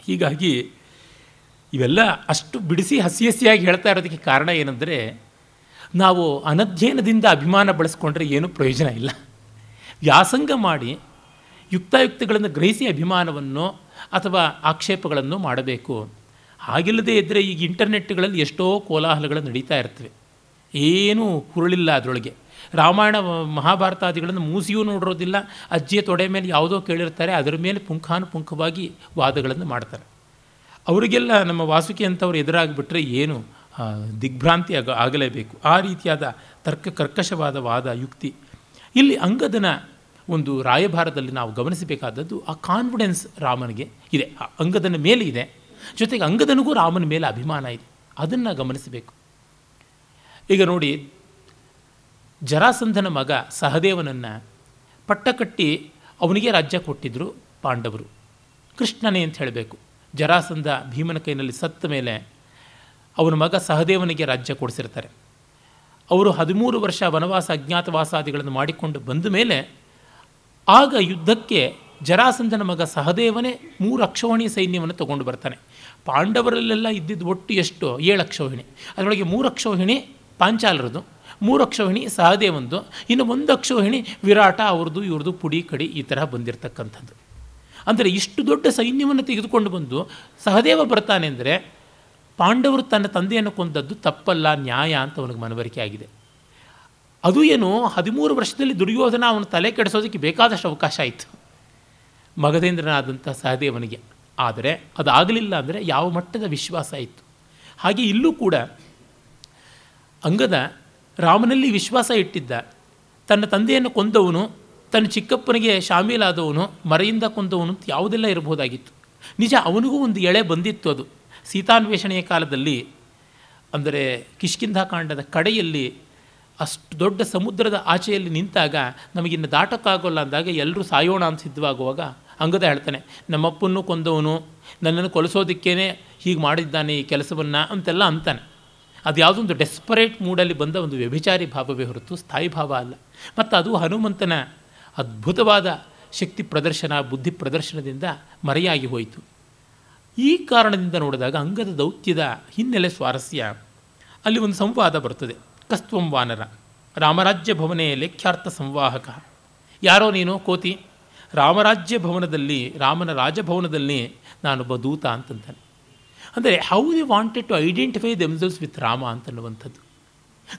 ಹೀಗಾಗಿ ಇವೆಲ್ಲ ಅಷ್ಟು ಬಿಡಿಸಿ ಹಸಿ ಹಸಿಯಾಗಿ ಹೇಳ್ತಾ ಇರೋದಕ್ಕೆ ಕಾರಣ ಏನಂದರೆ, ನಾವು ಅನಧ್ಯಯನದಿಂದ ಅಭಿಮಾನ ಬಳಸ್ಕೊಂಡ್ರೆ ಏನೂ ಪ್ರಯೋಜನ ಇಲ್ಲ. ವ್ಯಾಸಂಗ ಮಾಡಿ ಯುಕ್ತಾಯುಕ್ತಗಳನ್ನು ಗ್ರಹಿಸಿ ಅಭಿಮಾನವನ್ನು ಅಥವಾ ಆಕ್ಷೇಪಗಳನ್ನು ಮಾಡಬೇಕು. ಹಾಗಿಲ್ಲದೇ ಇದ್ದರೆ ಈಗ ಇಂಟರ್ನೆಟ್ಗಳಲ್ಲಿ ಎಷ್ಟೋ ಕೋಲಾಹಲಗಳು ನಡೀತಾ ಇರ್ತವೆ, ಏನೂ ಹುರುಳಿಲ್ಲ ಅದರೊಳಗೆ. ರಾಮಾಯಣ ಮಹಾಭಾರತಾದಿಗಳನ್ನು ಮೂಸಿಯೂ ನೋಡಿರೋದಿಲ್ಲ, ಅಜ್ಜಿಯ ತೊಡೆ ಮೇಲೆ ಯಾವುದೋ ಕೇಳಿರ್ತಾರೆ, ಅದರ ಮೇಲೆ ಪುಂಖಾನುಪುಂಖವಾಗಿ ವಾದಗಳನ್ನು ಮಾಡ್ತಾರೆ. ಅವರಿಗೆಲ್ಲ ನಮ್ಮ ವಾಸುಕಿ ಅಂತವ್ರು ಎದುರಾಗಿಬಿಟ್ರೆ ಏನು ದಿಗ್ಭ್ರಾಂತಿ ಆಗ ಆಗಲೇಬೇಕು. ಆ ರೀತಿಯಾದ ತರ್ಕ ಕರ್ಕಶವಾದ ವಾದ ಯುಕ್ತಿ. ಇಲ್ಲಿ ಅಂಗದನ ಒಂದು ರಾಯಭಾರದಲ್ಲಿ ನಾವು ಗಮನಿಸಬೇಕಾದದ್ದು ಆ ಕಾನ್ಫಿಡೆನ್ಸ್ ರಾಮನಿಗೆ ಇದೆ, ಅಂಗದನ ಮೇಲೆ ಇದೆ. ಜೊತೆಗೆ ಅಂಗದನಿಗೂ ರಾಮನ ಮೇಲೆ ಅಭಿಮಾನ ಇದೆ, ಅದನ್ನು ಗಮನಿಸಬೇಕು. ಈಗ ನೋಡಿ, ಜರಾಸಂಧನ ಮಗ ಸಹದೇವನನ್ನು ಪಟ್ಟಕಟ್ಟಿ ಅವನಿಗೆ ರಾಜ್ಯ ಕೊಟ್ಟಿದ್ದರು ಪಾಂಡವರು, ಕೃಷ್ಣನೇ ಅಂತ ಹೇಳಬೇಕು. ಜರಾಸಂಧ ಭೀಮನ ಕೈನಲ್ಲಿ ಸತ್ತ ಮೇಲೆ ಅವನ ಮಗ ಸಹದೇವನಿಗೆ ರಾಜ್ಯ ಕೊಡಿಸಿರ್ತಾರೆ. ಅವರು ಹದಿಮೂರು ವರ್ಷ ವನವಾಸ ಅಜ್ಞಾತವಾಸಾದಿಗಳನ್ನು ಮಾಡಿಕೊಂಡು ಬಂದ ಮೇಲೆ ಆಗ ಯುದ್ಧಕ್ಕೆ ಜರಾಸಂಧನ ಮಗ ಸಹದೇವನೇ ಮೂರು ಅಕ್ಷೋಹಿಣಿ ಸೈನ್ಯವನ್ನು ತಗೊಂಡು ಬರ್ತಾನೆ. ಪಾಂಡವರಲ್ಲೆಲ್ಲ ಇದ್ದಿದ್ದು ಒಟ್ಟು ಎಷ್ಟು? ಏಳು ಅಕ್ಷೋಹಿಣಿ. ಅದರೊಳಗೆ ಮೂರು ಅಕ್ಷೋಹಿಣಿ ಪಾಂಚಾಲರದು, ಮೂರು ಅಕ್ಷೋಹಿಣಿ ಸಹದೇವಂದು, ಇನ್ನು ಒಂದು ಅಕ್ಷೋಹಿಣಿ ವಿರಾಟ ಅವ್ರದ್ದು ಇವ್ರದ್ದು ಪುಡಿ ಕಡಿ ಈ ತರಹ ಬಂದಿರತಕ್ಕಂಥದ್ದು. ಅಂದರೆ ಇಷ್ಟು ದೊಡ್ಡ ಸೈನ್ಯವನ್ನು ತೆಗೆದುಕೊಂಡು ಬಂದು ಸಹದೇವ ಬರ್ತಾನೆ ಅಂದರೆ ಪಾಂಡವರು ತನ್ನ ತಂದೆಯನ್ನು ಕೊಂದದ್ದು ತಪ್ಪಲ್ಲ, ನ್ಯಾಯ ಅಂತ ಅವನಿಗೆ ಮನವರಿಕೆ ಆಗಿದೆ. ಅದು ಏನು ಹದಿಮೂರು ವರ್ಷದಲ್ಲಿ ದುರ್ಯೋಧನ ಅವನ ತಲೆ ಕೆಡಿಸೋದಕ್ಕೆ ಬೇಕಾದಷ್ಟು ಅವಕಾಶ ಆಯಿತು ಮಗಧೇಂದ್ರನಾದಂಥ ಸಹದೇವನಿಗೆ. ಆದರೆ ಅದಾಗಲಿಲ್ಲ ಅಂದರೆ ಯಾವ ಮಟ್ಟದ ವಿಶ್ವಾಸ ಇತ್ತು. ಹಾಗೆ ಇಲ್ಲೂ ಕೂಡ ಅಂಗದ ರಾಮನಲ್ಲಿ ವಿಶ್ವಾಸ ಇಟ್ಟಿದ್ದ, ತನ್ನ ತಂದೆಯನ್ನು ಕೊಂದವನು ತನ್ನ ಚಿಕ್ಕಪ್ಪನಿಗೆ ಶಾಮೀಲಾದವನು, ಮರೆಯಿಂದ ಕೊಂದವನು ಅಂತ ಯಾವುದೆಲ್ಲ ಇರಬಹುದಾಗಿತ್ತು. ನಿಜ, ಅವನಿಗೂ ಒಂದು ಎಳೆ ಬಂದಿತ್ತು. ಅದು ಸೀತಾನ್ವೇಷಣೆಯ ಕಾಲದಲ್ಲಿ, ಅಂದರೆ ಕಿಷ್ಕಿಂಧಾಕಾಂಡದ ಕಡೆಯಲ್ಲಿ, ಅಷ್ಟು ದೊಡ್ಡ ಸಮುದ್ರದ ಆಚೆಯಲ್ಲಿ ನಿಂತಾಗ ನಮಗಿನ್ನು ದಾಟಕ್ಕಾಗೋಲ್ಲ ಅಂದಾಗ ಎಲ್ಲರೂ ಸಾಯೋಣ ಅಂತ ಸಿದ್ಧವಾಗುವಾಗ ಅಂಗದ ಹೇಳ್ತಾನೆ, ನಮ್ಮಪ್ಪನ್ನು ಕೊಂದವನು ನನ್ನನ್ನು ಕೊಲಿಸೋದಕ್ಕೇನೆ ಹೀಗೆ ಮಾಡಿದ್ದಾನೆ ಈ ಕೆಲಸವನ್ನು ಅಂತೆಲ್ಲ ಅಂತಾನೆ. ಅದು ಯಾವುದೊಂದು ಡೆಸ್ಪರೇಟ್ ಮೂಡಲ್ಲಿ ಬಂದ ಒಂದು ವ್ಯಭಿಚಾರಿ ಭಾವವೇ ಹೊರತು ಸ್ಥಾಯಿ ಭಾವ ಅಲ್ಲ. ಮತ್ತು ಅದು ಹನುಮಂತನ ಅದ್ಭುತವಾದ ಶಕ್ತಿ ಪ್ರದರ್ಶನ, ಬುದ್ಧಿ ಪ್ರದರ್ಶನದಿಂದ ಮರೆಯಾಗಿ ಹೋಯಿತು. ಈ ಕಾರಣದಿಂದ ನೋಡಿದಾಗ ಅಂಗದ ದೌತ್ಯದ ಹಿನ್ನೆಲೆ ಸ್ವಾರಸ್ಯ. ಅಲ್ಲಿ ಒಂದು ಸಂವಾದ ಬರ್ತದೆ, ಕಸ್ತ್ವಂ ವಾನರ ರಾಮರಾಜ್ಯ ಭವನೇ ಲೇಖ್ಯಾರ್ಥ ಸಂವಾಹಕ. ಯಾರೋ ನೀನು ಕೋತಿ, ರಾಮರಾಜ್ಯ ಭವನದಲ್ಲಿ, ರಾಮನ ರಾಜಭವನದಲ್ಲಿ ನಾನೊಬ್ಬ ದೂತ ಅಂತಂತಾನೆ. ಅಂದರೆ how the wanted to identify themselves with Rama ಅಂತನ್ನುವಂಥದ್ದು.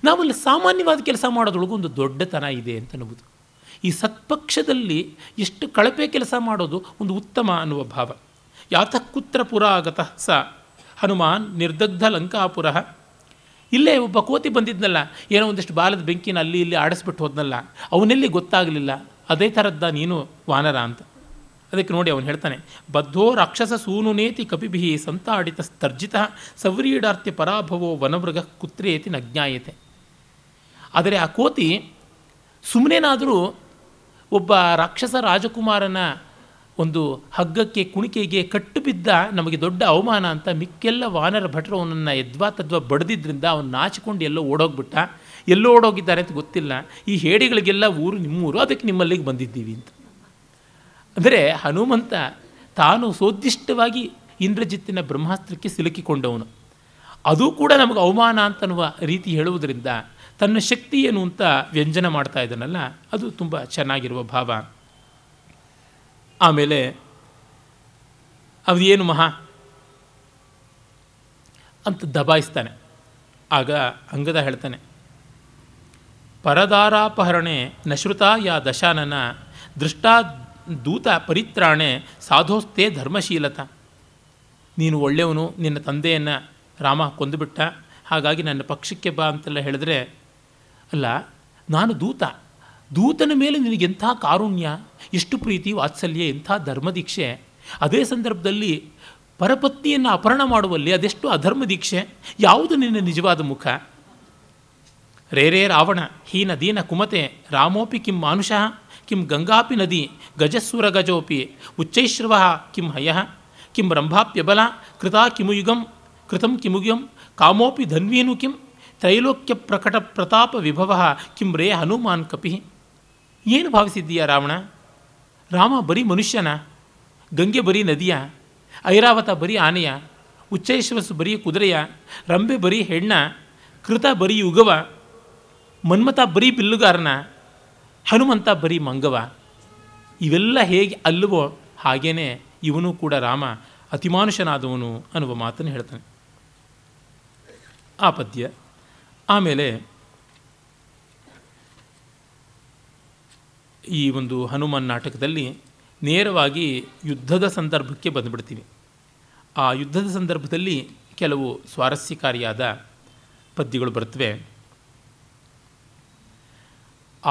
ನಾವಲ್ಲಿ ಸಾಮಾನ್ಯವಾದ ಕೆಲಸ ಮಾಡೋದೊಳಗೂ ಒಂದು ದೊಡ್ಡತನ ಇದೆ ಅಂತನ್ನುವುದು. ಈ ಸತ್ಪಕ್ಷದಲ್ಲಿ ಎಷ್ಟು ಕಳಪೆ ಕೆಲಸ ಮಾಡೋದು ಒಂದು ಉತ್ತಮ ಅನ್ನುವ ಭಾವ. ಯಾತ ಕುತ್ರ ಪುರ ಆಗತಃ ಸ ಹನುಮಾನ್ ನಿರ್ದಗ್ಧ ಲಂಕಾಪುರ. ಇಲ್ಲೇ ಒಬ್ಬ ಕೋತಿ ಬಂದಿದ್ನಲ್ಲ, ಏನೋ ಒಂದಿಷ್ಟು ಬಾಲದ ಬೆಂಕಿನ ಅಲ್ಲಿ ಇಲ್ಲಿ ಆಡಿಸ್ಬಿಟ್ಟು ಹೋದ್ನಲ್ಲ, ಅವನಲ್ಲಿ ಗೊತ್ತಾಗಲಿಲ್ಲ, ಅದೇ ಥರದ್ದ ನೀನು ವಾನರ ಅಂತ. ಅದಕ್ಕೆ ನೋಡಿ ಅವನು ಹೇಳ್ತಾನೆ, ಬದ್ಧೋ ರಾಕ್ಷಸ ಸೂನುನೇತಿ ಕಪಿಭಿ ಸಂತಾಡಿತ ಸ್ತರ್ಜಿತ ಸವ್ರೀಡಾರ್ತ್ಯ ಪರಾಭವೋ ವನಮೃಗ ಕುತ್ರೇತಿ ನಜ್ಞಾಯತೆ. ಆದರೆ ಆ ಕೋತಿ ಸುಮ್ಮನೆನಾದರೂ ಒಬ್ಬ ರಾಕ್ಷಸ ರಾಜಕುಮಾರನ ಒಂದು ಹಗ್ಗಕ್ಕೆ ಕುಣಿಕೆಗೆ ಕಟ್ಟು ಬಿದ್ದ ನಮಗೆ ದೊಡ್ಡ ಅವಮಾನ ಅಂತ ಮಿಕ್ಕೆಲ್ಲ ವಾನರ ಭಟರು ಅವನನ್ನು ಎದ್ವಾ ತದ್ವಾ ಬಡ್ದಿದ್ದರಿಂದ ಅವನು ನಾಚಿಕೊಂಡು ಎಲ್ಲೋ ಓಡೋಗ್ಬಿಟ್ಟ. ಎಲ್ಲೋ ಓಡೋಗಿದ್ದಾರೆ ಅಂತ ಗೊತ್ತಿಲ್ಲ. ಈ ಹೇಡಿಗಳಿಗೆಲ್ಲ ಊರು ನಿಮ್ಮೂರು, ಅದಕ್ಕೆ ನಿಮ್ಮಲ್ಲಿಗೆ ಬಂದಿದ್ದೀವಿ ಅಂತ. ಅಂದರೆ ಹನುಮಂತ ತಾನು ಸೋದಿಷ್ಟವಾಗಿ ಇಂದ್ರಜಿತ್ತಿನ ಬ್ರಹ್ಮಾಸ್ತ್ರಕ್ಕೆ ಸಿಲುಕಿಕೊಂಡವನು. ಅದೂ ಕೂಡ ನಮಗೆ ಅವಮಾನ ಅಂತನ್ನುವ ರೀತಿ ಹೇಳುವುದರಿಂದ ತನ್ನ ಶಕ್ತಿ ಏನು ಅಂತ ವ್ಯಂಜನ ಮಾಡ್ತಾ ಇದ್ದಾನಲ್ಲ, ಅದು ತುಂಬ ಚೆನ್ನಾಗಿರುವ ಭಾವ. ಆಮೇಲೆ ಅವನೇನು ಮಹಾ ಅಂತ ದಬಾಯಿಸ್ತಾನೆ. ಆಗ ಅಂಗದ ಹೇಳ್ತಾನೆ, ಪರದಾರಾಪಹರಣೆ ನಶ್ರುತ ಯಾ ದಶಾನನ ದೃಷ್ಟಾ ದೂತ ಪರಿತ್ರಾಣೆ ಸಾಧೋಸ್ತೆ ಧರ್ಮಶೀಲತ. ನೀನು ಒಳ್ಳೆಯವನು, ನಿನ್ನ ತಂದೆಯನ್ನು ರಾಮ ಕೊಂದುಬಿಟ್ಟ, ಹಾಗಾಗಿ ನನ್ನ ಪಕ್ಷಕ್ಕೆ ಬಾ ಅಂತೆಲ್ಲ ಹೇಳಿದ್ರೆ, ಅಲ್ಲ ನಾನು ದೂತ, ದೂತನ ಮೇಲೆ ನಿನಗೆಂಥ ಕಾರುಣ್ಯ, ಎಷ್ಟು ಪ್ರೀತಿ ವಾತ್ಸಲ್ಯ, ಎಂಥ ಧರ್ಮದೀಕ್ಷೆ. ಅದೇ ಸಂದರ್ಭದಲ್ಲಿ ಪರಪತ್ನಿಯನ್ನು ಅಪಹರಣ ಮಾಡುವಲ್ಲಿ ಅದೆಷ್ಟು ಅಧರ್ಮದೀಕ್ಷೆ, ಯಾವುದು ನಿನ್ನ ನಿಜವಾದ ಮುಖ. ರೇರೇ ರಾವಣ ಹೀನ ದೀನ ಕುಮತೆ ರಾಮೋಪಿ ಕಿಂ ಮಾನುಷಃ ಕಿಂ ಗಂಗಾಪಿ ನದಿ ಗಜಸ್ಸುರ ಗಜೋಪಿ ಉಚ್ಚೈಶ್ರವಃ ಕಿಂ ಹಯಃ ಕಿಂ ರಂಭಾಪ್ಯಬಲ ಕೃತಾ ಕಿಮುಯುಗಂ ಕೃತಂ ಕಿಮುಯುಗಂ ಕಾಮೋಪಿ ಧನ್ವೀನು ಕಿಂ ತ್ರೈಲೋಕ್ಯ ಪ್ರಕಟ ಪ್ರತಾಪ ವಿಭವ ಕಿಂ ರೇ ಹನುಮಾನ್ ಕಪಿ. ಏನು ಭಾವಿಸಿದ್ದೀಯಾ ರಾವಣ? ರಾಮ ಬರೀ ಮನುಷ್ಯನ, ಗಂಗೆ ಬರೀ ನದಿಯ, ಐರಾವತ ಬರೀ ಆನೆಯ, ಉಚ್ಚೈಶ್ವಸ್ಸು ಬರೀ ಕುದುರೆಯ, ರಂಬೆ ಬರೀ ಹೆಣ್ಣ, ಕೃತ ಬರೀ ಯುಗವ, ಮನ್ಮಥ ಬರೀ ಬಿಲ್ಲುಗಾರನ, ಹನುಮಂತ ಬರೀ ಮಂಗವ. ಇವೆಲ್ಲ ಹೇಗೆ ಅಲ್ಲವೋ ಹಾಗೇ ಇವನು ಕೂಡ ರಾಮ ಅತಿಮಾನುಷನಾದವನು ಅನ್ನುವ ಮಾತನ್ನು ಹೇಳ್ತಾನೆ ಆ ಪದ್ಯ. ಆಮೇಲೆ ಈ ಒಂದು ಹನುಮನ್ ನಾಟಕದಲ್ಲಿ ನೇರವಾಗಿ ಯುದ್ಧದ ಸಂದರ್ಭಕ್ಕೆ ಬಂದುಬಿಡ್ತೀವಿ. ಆ ಯುದ್ಧದ ಸಂದರ್ಭದಲ್ಲಿ ಕೆಲವು ಸ್ವಾರಸ್ಯಕಾರಿಯಾದ ಪದ್ಯಗಳು ಬರ್ತವೆ.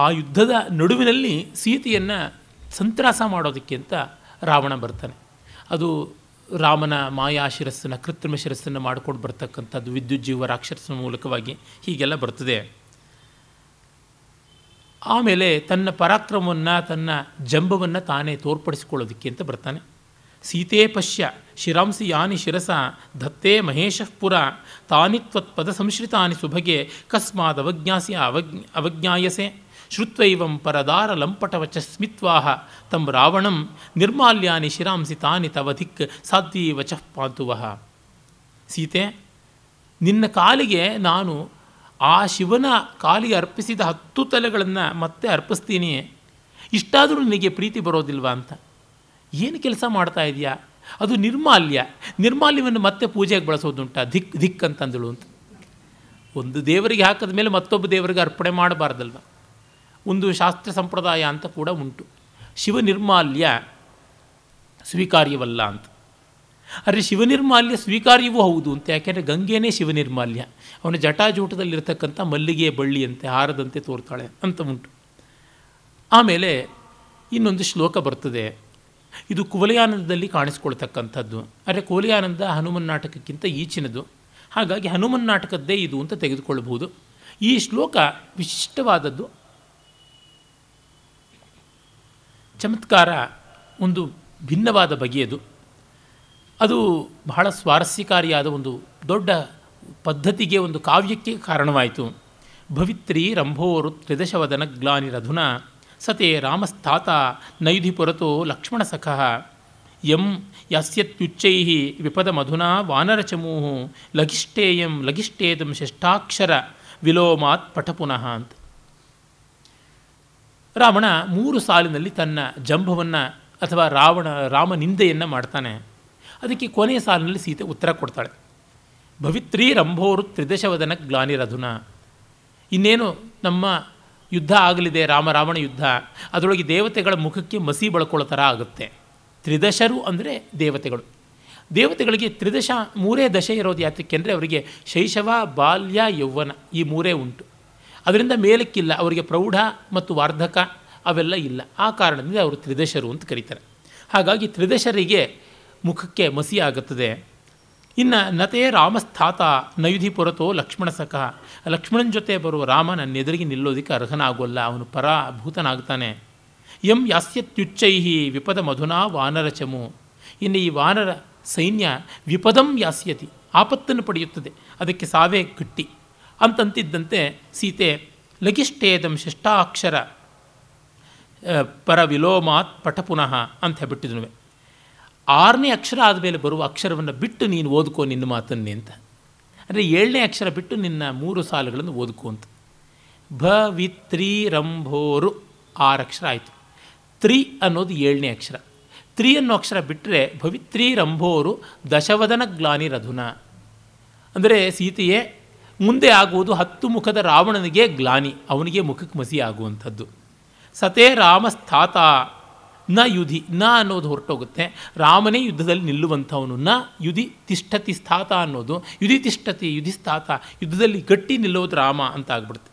ಆ ಯುದ್ಧದ ನಡುವಿನಲ್ಲಿ ಸೀತೆಯನ್ನು ಸಂತ್ರಾಸ ಮಾಡೋದಕ್ಕೆ ಅಂತ ರಾವಣ ಬರ್ತಾನೆ. ಅದು ರಾಮನ ಮಾಯಾ ಶಿರಸ್ಸನ್ನು, ಕೃತ್ರಿಮ ಶಿರಸ್ಸನ್ನು ಮಾಡಿಕೊಂಡು ಬರ್ತಕ್ಕಂಥದ್ದು, ವಿದ್ಯುಜ್ಜೀವ ರಾಕ್ಷಸನ ಮೂಲಕವಾಗಿ ಹೀಗೆಲ್ಲ ಬರ್ತದೆ. ಆಮೇಲೆ ತನ್ನ ಪರಾಕ್ರಮವನ್ನು, ತನ್ನ ಜಂಬವನ್ನು ತಾನೇ ತೋರ್ಪಡಿಸಿಕೊಳ್ಳೋದಕ್ಕೆ ಅಂತ ಬರ್ತಾನೆ. ಸೀತೆ ಪಶ್ಯ ಶಿರಾಂಸಿ ಯಾನಿ ಶಿರಸ ಧತ್ತೇ ಮಹೇಶಃಪುರ ತಾನಿ ತ್ವತ್ಪದ ಸಂಶ್ರಿತಾನಿ ಸುಭಗೆ ಕಸ್ಮಾದ್ ಅವಜ್ಞಾಸಿ ಅವಜ್ಞ ಅವಜ್ಞಾಯಸೆ ಶ್ರುತ್ವೈವಂ ಪರದಾರ ಲಂಪಟವಚ ಸ್ಮಿತ್ವಾಹ ತಂ ರಾವಣಂ ನಿರ್ಮಾಲ್ಯಾನಿ ಶಿರಾಂಸಿ ತಾನಿ ತವ ಧಿಕ್ ಸಾಧ್ವೀ ವಚಃ ಪಾಂತುವಃ. ಸೀತೆ, ನಿನ್ನ ಕಾಲಿಗೆ ನಾನು ಆ ಶಿವನ ಕಾಲಿಗೆ ಅರ್ಪಿಸಿದ ಹತ್ತು ತಲೆಗಳನ್ನು ಮತ್ತೆ ಅರ್ಪಿಸ್ತೀನಿ, ಇಷ್ಟಾದರೂ ನಿನಗೆ ಪ್ರೀತಿ ಬರೋದಿಲ್ವಾ ಅಂತ. ಏನು ಕೆಲಸ ಮಾಡ್ತಾ ಇದೆಯಾ? ಅದು ನಿರ್ಮಾಲ್ಯ, ನಿರ್ಮಾಲ್ಯವನ್ನು ಮತ್ತೆ ಪೂಜೆಗೆ ಬಳಸೋದುಂಟ, ಧಿಕ್ ಧಿಕ್ ಅಂತಂದಳು ಅಂತ. ಒಂದು ದೇವರಿಗೆ ಹಾಕಿದ ಮೇಲೆ ಮತ್ತೊಬ್ಬ ದೇವರಿಗೆ ಅರ್ಪಣೆ ಮಾಡಬಾರ್ದಲ್ವ, ಒಂದು ಶಾಸ್ತ್ರ ಸಂಪ್ರದಾಯ ಅಂತ ಕೂಡ ಉಂಟು. ಶಿವ ನಿರ್ಮಾಲ್ಯ ಸ್ವೀಕಾರ್ಯವಲ್ಲ ಅಂತ. ಆದರೆ ಶಿವನಿರ್ಮಾಲ್ಯ ಸ್ವೀಕಾರ್ಯವೂ ಹೌದು ಅಂತ. ಯಾಕೆಂದರೆ ಗಂಗೆನೇ ಶಿವನಿರ್ಮಾಲ್ಯ, ಅವನ ಜಟಾಜೂಟದಲ್ಲಿರ್ತಕ್ಕಂಥ ಮಲ್ಲಿಗೆಯ ಬಳ್ಳಿಯಂತೆ ಹಾರದಂತೆ ತೋರ್ತಾಳೆ ಅಂತ ಉಂಟು. ಆಮೇಲೆ ಇನ್ನೊಂದು ಶ್ಲೋಕ ಬರ್ತದೆ. ಇದು ಕುವಲಯಾನಂದದಲ್ಲಿ ಕಾಣಿಸ್ಕೊಳ್ತಕ್ಕಂಥದ್ದು. ಆದರೆ ಕುವಲಯಾನಂದ ಹನುಮನ್ ನಾಟಕಕ್ಕಿಂತ ಈಚಿನದು, ಹಾಗಾಗಿ ಹನುಮನ್ ನಾಟಕದ್ದೇ ಇದು ಅಂತ ತೆಗೆದುಕೊಳ್ಳಬಹುದು. ಈ ಶ್ಲೋಕ ವಿಶಿಷ್ಟವಾದದ್ದು, ಚಮತ್ಕಾರ, ಒಂದು ಭಿನ್ನವಾದ ಬಗೆಯದು. ಅದು ಬಹಳ ಸ್ವಾರಸ್ಯಕಾರಿಯಾದ ಒಂದು ದೊಡ್ಡ ಪದ್ಧತಿಗೆ, ಒಂದು ಕಾವ್ಯಕ್ಕೆ ಕಾರಣವಾಯಿತು. ಭವಿತ್ರಿ ರಂಭೋರು ತ್ರಿದಶವದನ ಗ್ಲಾನಿ ರಧುನ ಸತೇ ರಾಮಸ್ಥಾತ ನೈಧಿ ಪುರತೋ ಲಕ್ಷ್ಮಣ ಸಖಃ ಯಂ ಯಾಸ್ಯತ್ಯುಚ್ಚೈ ವಿಪದ ಮಧುನಾ ವಾನರಚಮೂಹು ಲಘಿಷ್ಠೇಯಂ ಲಘಿಷ್ಠೇತಂ ಷಷ್ಠಾಕ್ಷರ ವಿಲೋಮಾತ್ ಪಠ ಪುನಃ ಅಂತ. ರಾವಣ ಮೂರು ಸಾಲಿನಲ್ಲಿ ತನ್ನ ಜಂಭವನ್ನು ಅಥವಾ ರಾವಣ ರಾಮ ನಿಂದೆಯನ್ನು ಮಾಡ್ತಾನೆ. ಅದಕ್ಕೆ ಕೊನೆಯ ಸಾಲಿನಲ್ಲಿ ಸೀತೆ ಉತ್ತರ ಕೊಡ್ತಾಳೆ. ಭವಿತ್ರಿ ರಂಭೋರು ತ್ರಿದಶವದನ ಗ್ಲಾನಿರಧುನ. ಇನ್ನೇನು ನಮ್ಮ ಯುದ್ಧ ಆಗಲಿದೆ, ರಾಮರಾವಣ ಯುದ್ಧ, ಅದರೊಳಗೆ ದೇವತೆಗಳ ಮುಖಕ್ಕೆ ಮಸಿ ಬಳ್ಕೊಳ್ಳೋ ಥರ ಆಗುತ್ತೆ. ತ್ರಿದಶರು ಅಂದರೆ ದೇವತೆಗಳು. ದೇವತೆಗಳಿಗೆ ತ್ರಿದಶ ಮೂರೇ ದಶೆ ಇರೋದು ಯಾತಕ್ಕೆ ಅಂದರೆ ಅವರಿಗೆ ಶೈಶವ, ಬಾಲ್ಯ, ಯೌವನ ಈ ಮೂರೇ ಉಂಟು. ಅದರಿಂದ ಮೇಲಕ್ಕಿಲ್ಲ, ಅವರಿಗೆ ಪ್ರೌಢ ಮತ್ತು ವಾರ್ಧಕ ಅವೆಲ್ಲ ಇಲ್ಲ. ಆ ಕಾರಣದಿಂದ ಅವರು ತ್ರಿದಶರು ಅಂತ ಕರೀತಾರೆ. ಹಾಗಾಗಿ ತ್ರಿದಶರಿಗೆ ಮುಖಕ್ಕೆ ಮಸಿ ಆಗುತ್ತದೆ. ಇನ್ನು ನತೇ ರಾಮಸ್ಥಾತ ನಯುಧಿ ಪುರತೋ ಲಕ್ಷ್ಮಣ ಸಖ, ಲಕ್ಷ್ಮಣನ ಜೊತೆ ಬರುವ ರಾಮ ನನ್ನ ಎದುರಿಗೆ ನಿಲ್ಲೋದಕ್ಕೆ ಅರ್ಹನಾಗೋಲ್ಲ, ಅವನು ಪರಾಭೂತನಾಗ್ತಾನೆ. ಎಂ ಯಾಸ್ಯತ್ಯುಚ್ಚೈಹಿ ವಿಪದ ಮಧುನಾ ವಾನರಚಮು, ಇನ್ನು ಈ ವಾನರ ಸೈನ್ಯ ವಿಪದಂ ಯಾಸ್ಯತಿ ಆಪತ್ತನ್ನು ಪಡೆಯುತ್ತದೆ, ಅದಕ್ಕೆ ಸಾವೇ ಗಟ್ಟಿ ಅಂತಂತಿದ್ದಂತೆ ಸೀತೆ ಲಘಿಷ್ಠೇದಂ ಶಿಷ್ಟಾಕ್ಷರ ಪರ ವಿಲೋಮಾತ್ ಪಠ ಪುನಃ ಅಂತ ಹೇಳ್ಬಿಟ್ಟಿದ್ನುವೆ. ಆರನೇ ಅಕ್ಷರ ಆದಮೇಲೆ ಬರುವ ಅಕ್ಷರವನ್ನು ಬಿಟ್ಟು ನೀನು ಓದ್ಕೋ ನಿನ್ನ ಮಾತನ್ನೇ ಅಂತ. ಅಂದರೆ ಏಳನೇ ಅಕ್ಷರ ಬಿಟ್ಟು ನಿನ್ನ ಮೂರು ಸಾಲುಗಳನ್ನು ಓದ್ಕೋ ಅಂತ. ಭ ವಿ ತ್ರೀ ರಂಭೋರು ಆರು ಅಕ್ಷರ ಆಯಿತು. ತ್ರಿ ಅನ್ನೋದು ಏಳನೇ ಅಕ್ಷರ. ತ್ರಿ ಅನ್ನೋ ಅಕ್ಷರ ಬಿಟ್ಟರೆ ಭವಿತ್ರಿ ರಂಭೋರು ದಶವದನ ಗ್ಲಾನಿ ರಧುನ ಅಂದರೆ ಸೀತೆಯೇ ಮುಂದೆ ಆಗುವುದು ಹತ್ತು ಮುಖದ ರಾವಣನಿಗೆ ಗ್ಲಾನಿ, ಅವನಿಗೆ ಮುಖಕ್ಕೆ ಮಸಿ ಆಗುವಂಥದ್ದು. ಸತೇ ರಾಮಸ್ಥಾತ ನ ಯುಧಿ, ನ ಅನ್ನೋದು ಹೊರಟೋಗುತ್ತೆ, ರಾಮನೇ ಯುದ್ಧದಲ್ಲಿ ನಿಲ್ಲುವಂಥವನು. ನ ಯುಧಿ ತಿಷ್ಠತಿ ಸ್ಥಾತ ಅನ್ನೋದು ಯುಧಿ ತಿಷ್ಠತಿ ಯುಧಿ ಸ್ಥಾತ, ಯುದ್ಧದಲ್ಲಿ ಗಟ್ಟಿ ನಿಲ್ಲೋದು ರಾಮ ಅಂತ ಆಗ್ಬಿಡುತ್ತೆ.